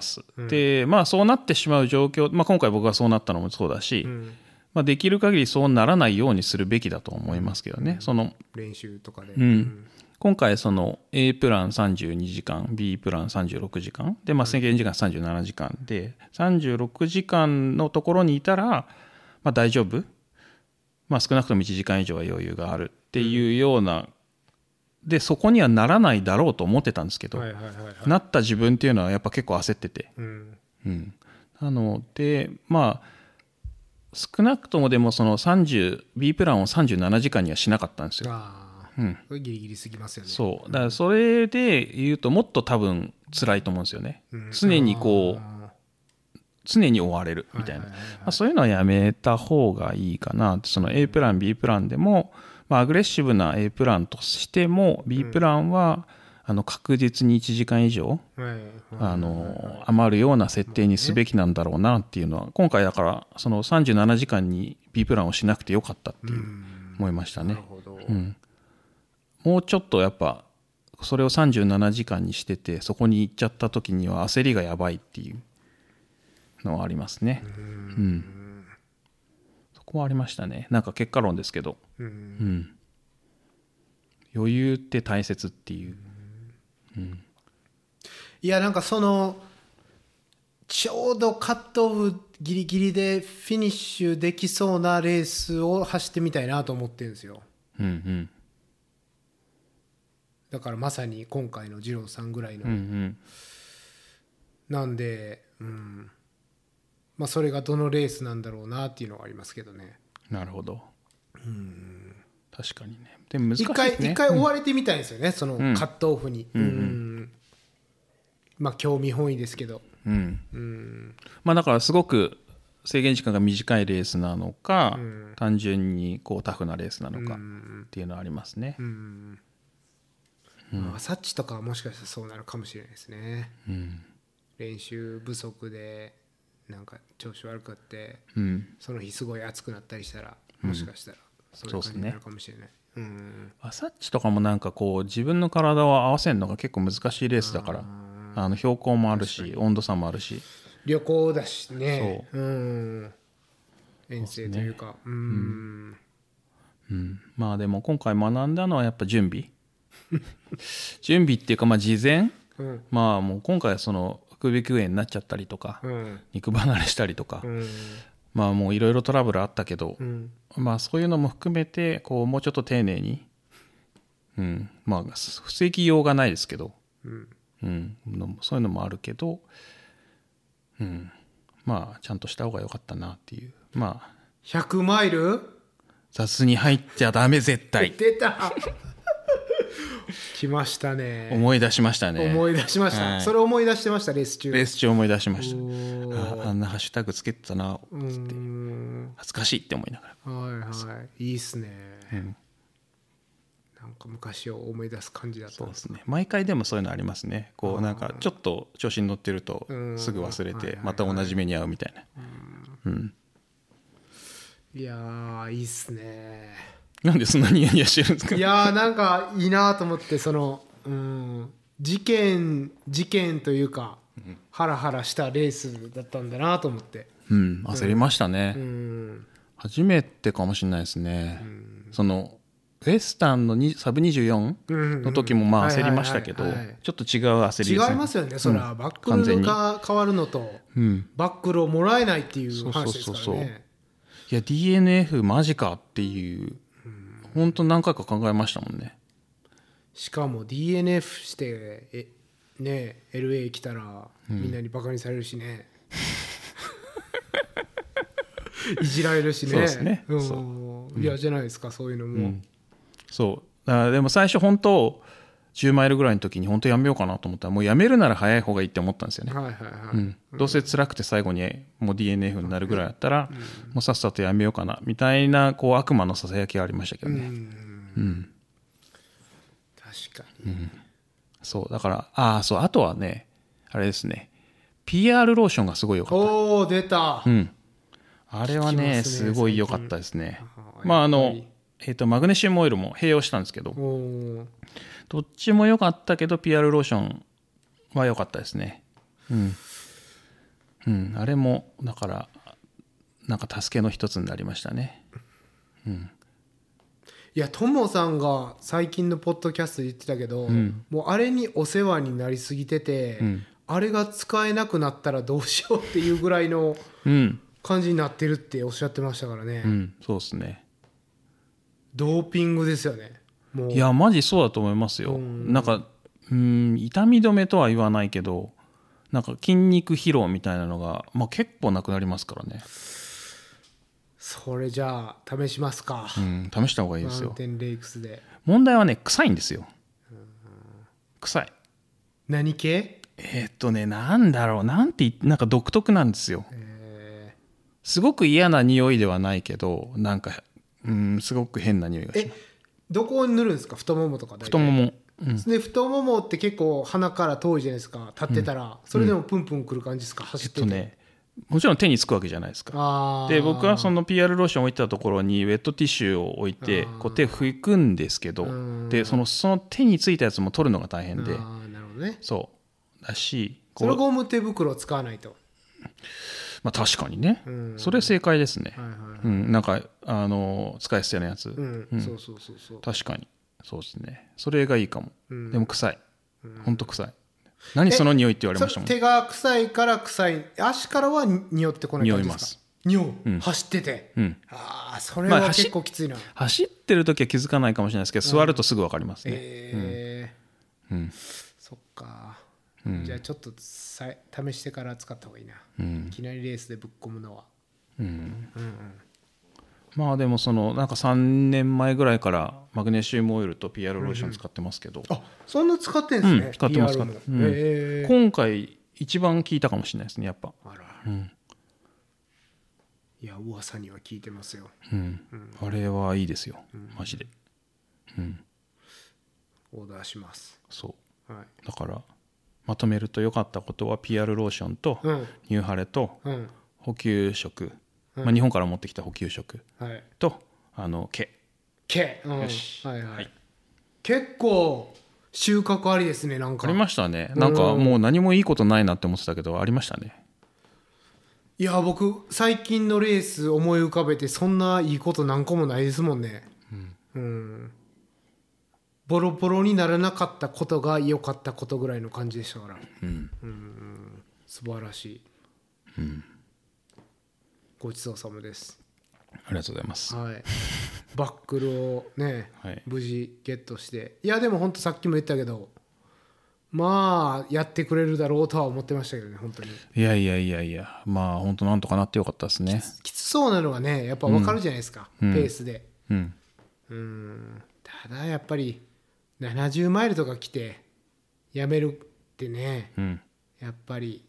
す、うん、でまあそうなってしまう状況、まあ、今回僕がそうなったのもそうだし、うんまあ、できる限りそうならないようにするべきだと思いますけどね、うん、その練習とかで、うんうん、今回その A プラン32時間 B プラン36時間で、まあ、制限時間37時間で36時間のところにいたら、まあ、大丈夫、まあ、少なくとも1時間以上は余裕があるっていうようなでそこにはならないだろうと思ってたんですけど、はいはいはいはい、なった自分っていうのはやっぱ結構焦ってて、うんうん、なのでまあ少なくともでもその B プランを37時間にはしなかったんですよ。あ、うん、ギリギリすぎますよね。そうだからそれで言うともっと多分辛いと思うんですよね、うん、常にこう常に追われるみたいな、はいはいはいはい、まあ、そういうのはやめた方がいいかな。その A プラン B プランでもまあ、アグレッシブな A プランとしても B プランは確実に1時間以上余るような設定にすべきなんだろうなっていうのは今回だからその37時間に B プランをしなくてよかったっていう思いましたね、うん、もうちょっとやっぱそれを37時間にしててそこに行っちゃった時には焦りがやばいっていうのはありますね、うんここはありましたね。なんか結果論ですけど、うんうん、余裕って大切っていう、うん、いやなんかそのちょうどカットオフギリギリでフィニッシュできそうなレースを走ってみたいなと思ってるんですよ、うんうん、だからまさに今回の二郎さんぐらいの、うんうん、なんでうんまあ、それがどのレースなんだろうなっていうのはありますけどね。なるほど、うん、確かにね。でも難しいね。一回追われてみたいんですよね、うん、そのカットオフに、うんうんうん、まあ興味本位ですけど、うんうん、まあだからすごく制限時間が短いレースなのか、うん、単純にこうタフなレースなのかっていうのはありますね、うんうんまあ、サッチとかはもしかしたらそうなるかもしれないですね、うん、練習不足でなんか調子悪くって、うん、その日すごい暑くなったりしたらもしかしたらそういう感じになるかもしれない、うんうん、アサッチとかもなんかこう自分の体を合わせるのが結構難しいレースだから標高もあるし温度差もあるし旅行だしね、うん、遠征というかう、ねうんうんうん、まあでも今回学んだのはやっぱ準備準備っていうかまあ事前、うん、まあもう今回はその副鼻腔炎になっちゃったりとか、うん、肉離れしたりとか、うん、まあもういろいろトラブルあったけど、うん、まあそういうのも含めてこうもうちょっと丁寧に、うん、まあ防ぎようがないですけど、うんうん、そういうのもあるけど、うん、まあちゃんとした方が良かったなっていう。まあ100マイル雑に入っちゃダメ絶対出た来ましたね。思い出しました、はい、それ思い出してました。レース中思い出しました。 あんなハッシュタグつけてたなつって恥ずかしいって思いながら、はいはい、いいっすね、うん、なんか昔を思い出す感じだったんですね。毎回でもそういうのありますね。こうなんかちょっと調子に乗ってるとすぐ忘れてまた同じ目に遭うみたいな、うんうんうん、いやーいいっすね。なんでそんなにニヤニヤしてるんですか。いやなんかいいなと思ってその、うん、事件というか、うん、ハラハラしたレースだったんだなと思って、うん、焦りましたね、うん、初めてかもしれないですね、うん、そのウエスタンのサブ24の時もまあ焦りましたけどちょっと違う焦りですね。違いますよね。それはバックルが変わるのと、うん、バックルをもらえないっていう話ですからね。そうそうそう。いや DNF マジかっていう本当何回か考えましたもんね。しかも DNF してね、LA 来たらみんなにバカにされるしね、うん、いじられるしね。そうですね、うん、いやじゃないですか、そういうのも、うん、そうだ。でも最初本当10マイルぐらいの時に本当やめようかなと思ったら、もうやめるなら早い方がいいって思ったんですよね、はいはいはい、うん、どうせ辛くて最後にもう DNF になるぐらいだったら、うん、もうさっさとやめようかなみたいな、こう悪魔のささやきがありましたけどね、うん、うん、確かに、うん、そうだから、ああそう、あとはねあれですね、 PR ローションがすごい良かった。おお出た、うん、あれは ねすごい良かったですね。まあマグネシウムオイルも併用したんですけど、どっちも良かったけど PR ローションは良かったですね、うんうん、あれもだからなんか助けの一つになりましたね、うん、いやトモさんが最近のポッドキャストで言ってたけど、うん、もうあれにお世話になりすぎてて、うん、あれが使えなくなったらどうしようっていうぐらいの感じになってるっておっしゃってましたからね、うん、そうですね。ドーピングですよね。もういやマジそうだと思いますよ。なんか痛み止めとは言わないけど、なんか筋肉疲労みたいなのが、まあ、結構なくなりますからね。それじゃあ試しますか、うん、試した方がいいですよ。マウンテンレイクスで問題はね、臭いんですよ。臭い。何系？なんだろう、なんて、なんか独特なんですよ、すごく嫌な匂いではないけど、なんかすごく変な匂いがします。どこに塗るんですか？太ももとか？太もも、うん、で太ももって結構鼻から遠いじゃないですか、立ってたら、うん、それでもプンプンくる感じですか、うん、走ってて、もちろん手につくわけじゃないですか。あで僕はその PR ローションを置いてたところにウェットティッシュを置いてこう手を拭くんですけど、でその手についたやつも取るのが大変で、あなるほど、ね、そうだし、そのゴム手袋を使わないと、まあ、確かにね、うん、それ正解ですね、はいはいはい、うん、なんか使い捨てのやつ、うんうん、そうそうそうそう、確かにそうですね、それがいいかも、うん、でも臭い、うん、ほんと臭い。何その匂いって言われましたもん。手が臭いから臭い、足からは匂ってこない感じですか？匂います、うん、走ってて、うん、あそれは結構きついな、まあ、走ってる時は気づかないかもしれないですけど、座るとすぐ分かりますね、うんうん、そっか、うん、じゃあちょっと試してから使った方がいいな、うん、いきなりレースでぶっ込むのは、うんうんうん、まあでもそのなんか3年前ぐらいからマグネシウムオイルと PR ローション使ってますけど、うんうん、あそんな使ってんですね、うん、使ってます、PR も、うん、今回一番効いたかもしれないですね、やっぱ。あら、うん、いや噂には効いてますよ、うんうん、あれはいいですよ、うん、マジで、うん、オーダーします。そう、はい、だからまとめると良かったことは PR ローションとニューハレと補給食、うん、まあ、日本から持ってきた補給食と、はい、毛、うん、よし、はいはいはい、結構収穫ありですね。なんかありましたね、なんかもう何もいいことないなって思ってたけど、ありましたね。いや僕最近のレース思い浮かべてそんないいこと何個もないですもんね、うん、うんボロボロにならなかったことが良かったことぐらいの感じでしたから、うん、うん素晴らしい、うん、ごちそうさまです。ありがとうございます、はい、バックルをね、はい、無事ゲットして、いやでも本当さっきも言ったけど、まあやってくれるだろうとは思ってましたけどね、本当に。いやいやいやいや、まあ本当なんとかなってよかったですね。きつそうなのがねやっぱ分かるじゃないですか、うん、ペースで、うん、ただやっぱり70マイルとか来てやめるってね、うん、やっぱり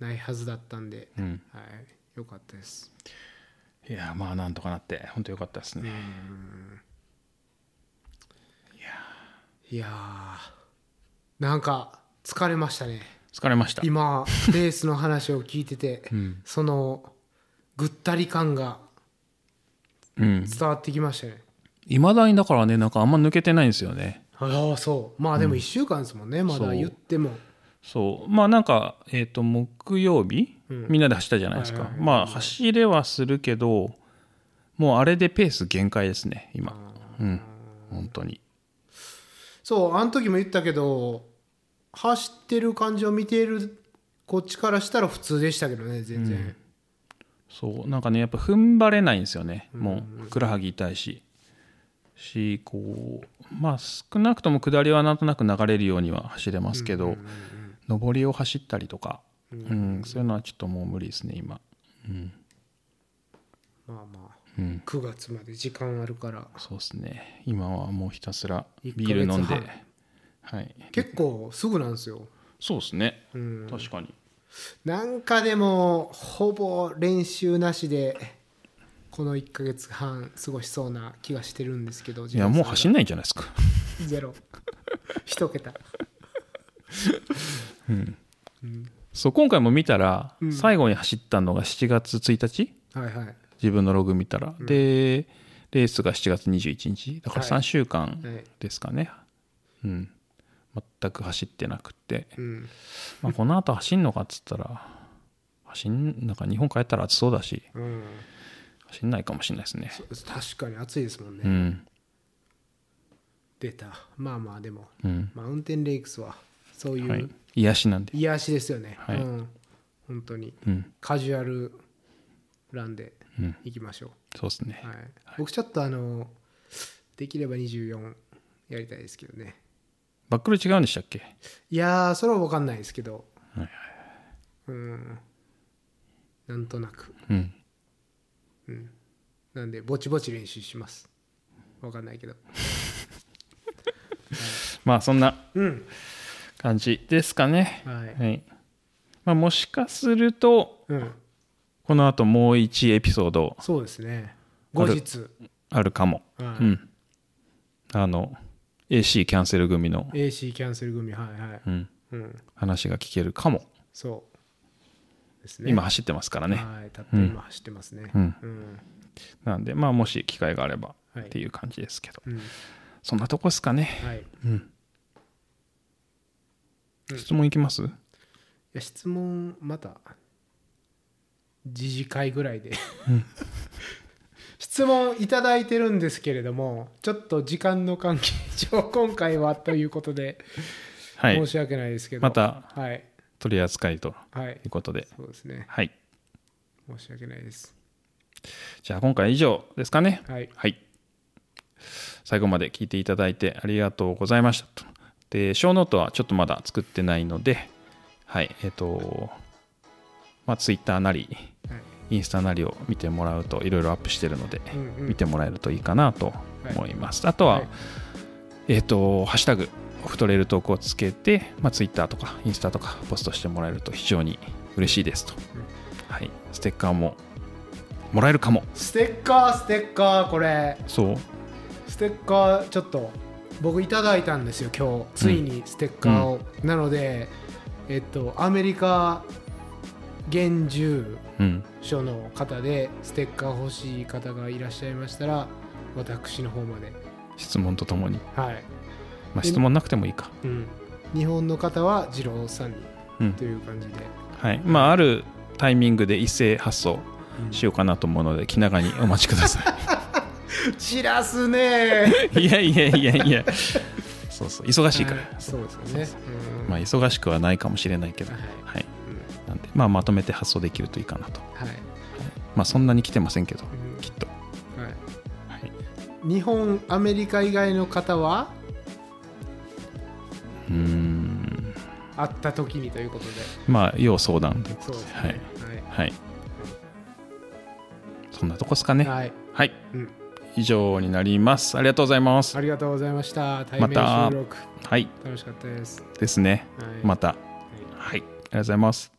ないはずだったんで、うんはい、よかったです。いやまあなんとかなって本当よかったですね、うん、いやなんか疲れましたね。疲れました。今レースの話を聞いてて、うん、そのぐったり感が伝わってきましたね、うんいまだにだからね、なんかあんま抜けてないんですよね。ああそうまあでも1週間ですもんね、うん、まだ言ってもそうまあなんか、木曜日、うん、みんなで走ったじゃないですか、はいはいはい、まあ走れはするけどもうあれでペース限界ですね今、うん本当にそう。あの時も言ったけど走ってる感じを見ているこっちからしたら普通でしたけどね全然、うん、そうなんかねやっぱ踏ん張れないんですよね、もうふくらはぎ痛いしし、こうまあ少なくとも下りはなんとなく流れるようには走れますけど、うんうんうん、上りを走ったりとか、うんうんうん、そういうのはちょっともう無理ですね今、うん、まあまあ、うん、9月まで時間あるから。そうですね、今はもうひたすらビール飲んで、はい、結構すぐなんですよ。そうですね、うん、確かになんかでもほぼ練習なしでこの1ヶ月半過ごしそうな気がしてるんですけど。いやもう走んないんじゃないですか。ゼロ一桁、うんうん、そう今回も見たら、うん、最後に走ったのが7月1日、はいはい、自分のログ見たら、うん、でレースが7月21日だから3週間ですかね、はいはい、うん、全く走ってなくて、うんまあ、この後走んのかっつったらなんか日本帰ったら暑そうだし、うん走んないかもしれないですね。確かに暑いですもんね、うん、出た。まあまあでも、うん、マウンテンレイクスはそういう、はい、癒しなんで癒しですよね、はい、うん、本当に、うん、カジュアルランでいきましょう、うん、そうですね、はいはい、僕ちょっとできれば24やりたいですけどね。バックル違うんでしたっけ。いやそれは分かんないですけど、はいはい、うん、なんとなく、うんうん、なんでぼちぼち練習します。分かんないけど、はい、まあそんな感じですかね、うんはいはい、まあ、もしかすると、うん、このあともう1エピソードそうですね後日あるかも、はいうん、AC キャンセル組の AC キャンセル組はいはい、うんうん、話が聞けるかも。そうですね、今走ってますからね、はい、たった今走ってますね、うんうん、なんでまあもし機会があればっていう感じですけど、はいうん、そんなとこですかね、はいうんうん、質問いきます？いや質問また時々回ぐらいで質問いただいてるんですけれどもちょっと時間の関係上今回はということで申し訳ないですけど、はい、また、はい取り扱いということで、はい、そうですね、はい、申し訳ないです。じゃあ今回以上ですかね、はいはい、最後まで聞いていただいてありがとうございました。でショーノートはちょっとまだ作ってないので、はいまあ、Twitter なり、はい、インスタなりを見てもらうといろいろアップしてるので、うんうん、見てもらえるといいかなと思います、はい、あとは、はいハッシュタグオフトレイルトークをつけて、まあ、Twitter とかインスタとかポストしてもらえると非常に嬉しいですと、うんはい、ステッカーももらえるかも。ステッカーこれそうステッカーちょっと僕いただいたんですよ今日ついにステッカーを、うん、なので、アメリカ現住所の方でステッカー欲しい方がいらっしゃいましたら私の方まで質問とともにはいまあ、質問なくてもいいか、うん、日本の方は二郎さんにという感じで、うんはいまあ、あるタイミングで一斉発送しようかなと思うので、うん、気長にお待ちください散らすねいやそう忙しいから、はい、そうですねまあ忙しくはないかもしれないけど、はいはいうん、なんで、まあ、まとめて発送できるといいかなと、はいはいまあ、そんなに来てませんけど、うん、きっと、はいはい、日本アメリカ以外の方は会った時にということでまあ要相談ということで、そうですね、はい、はい、そんなとこですかねはい、はいうん、以上になります。ありがとうございます。ありがとうございました。対面収録、また、はい、楽しかったですね、はい、またはい、はい、ありがとうございます。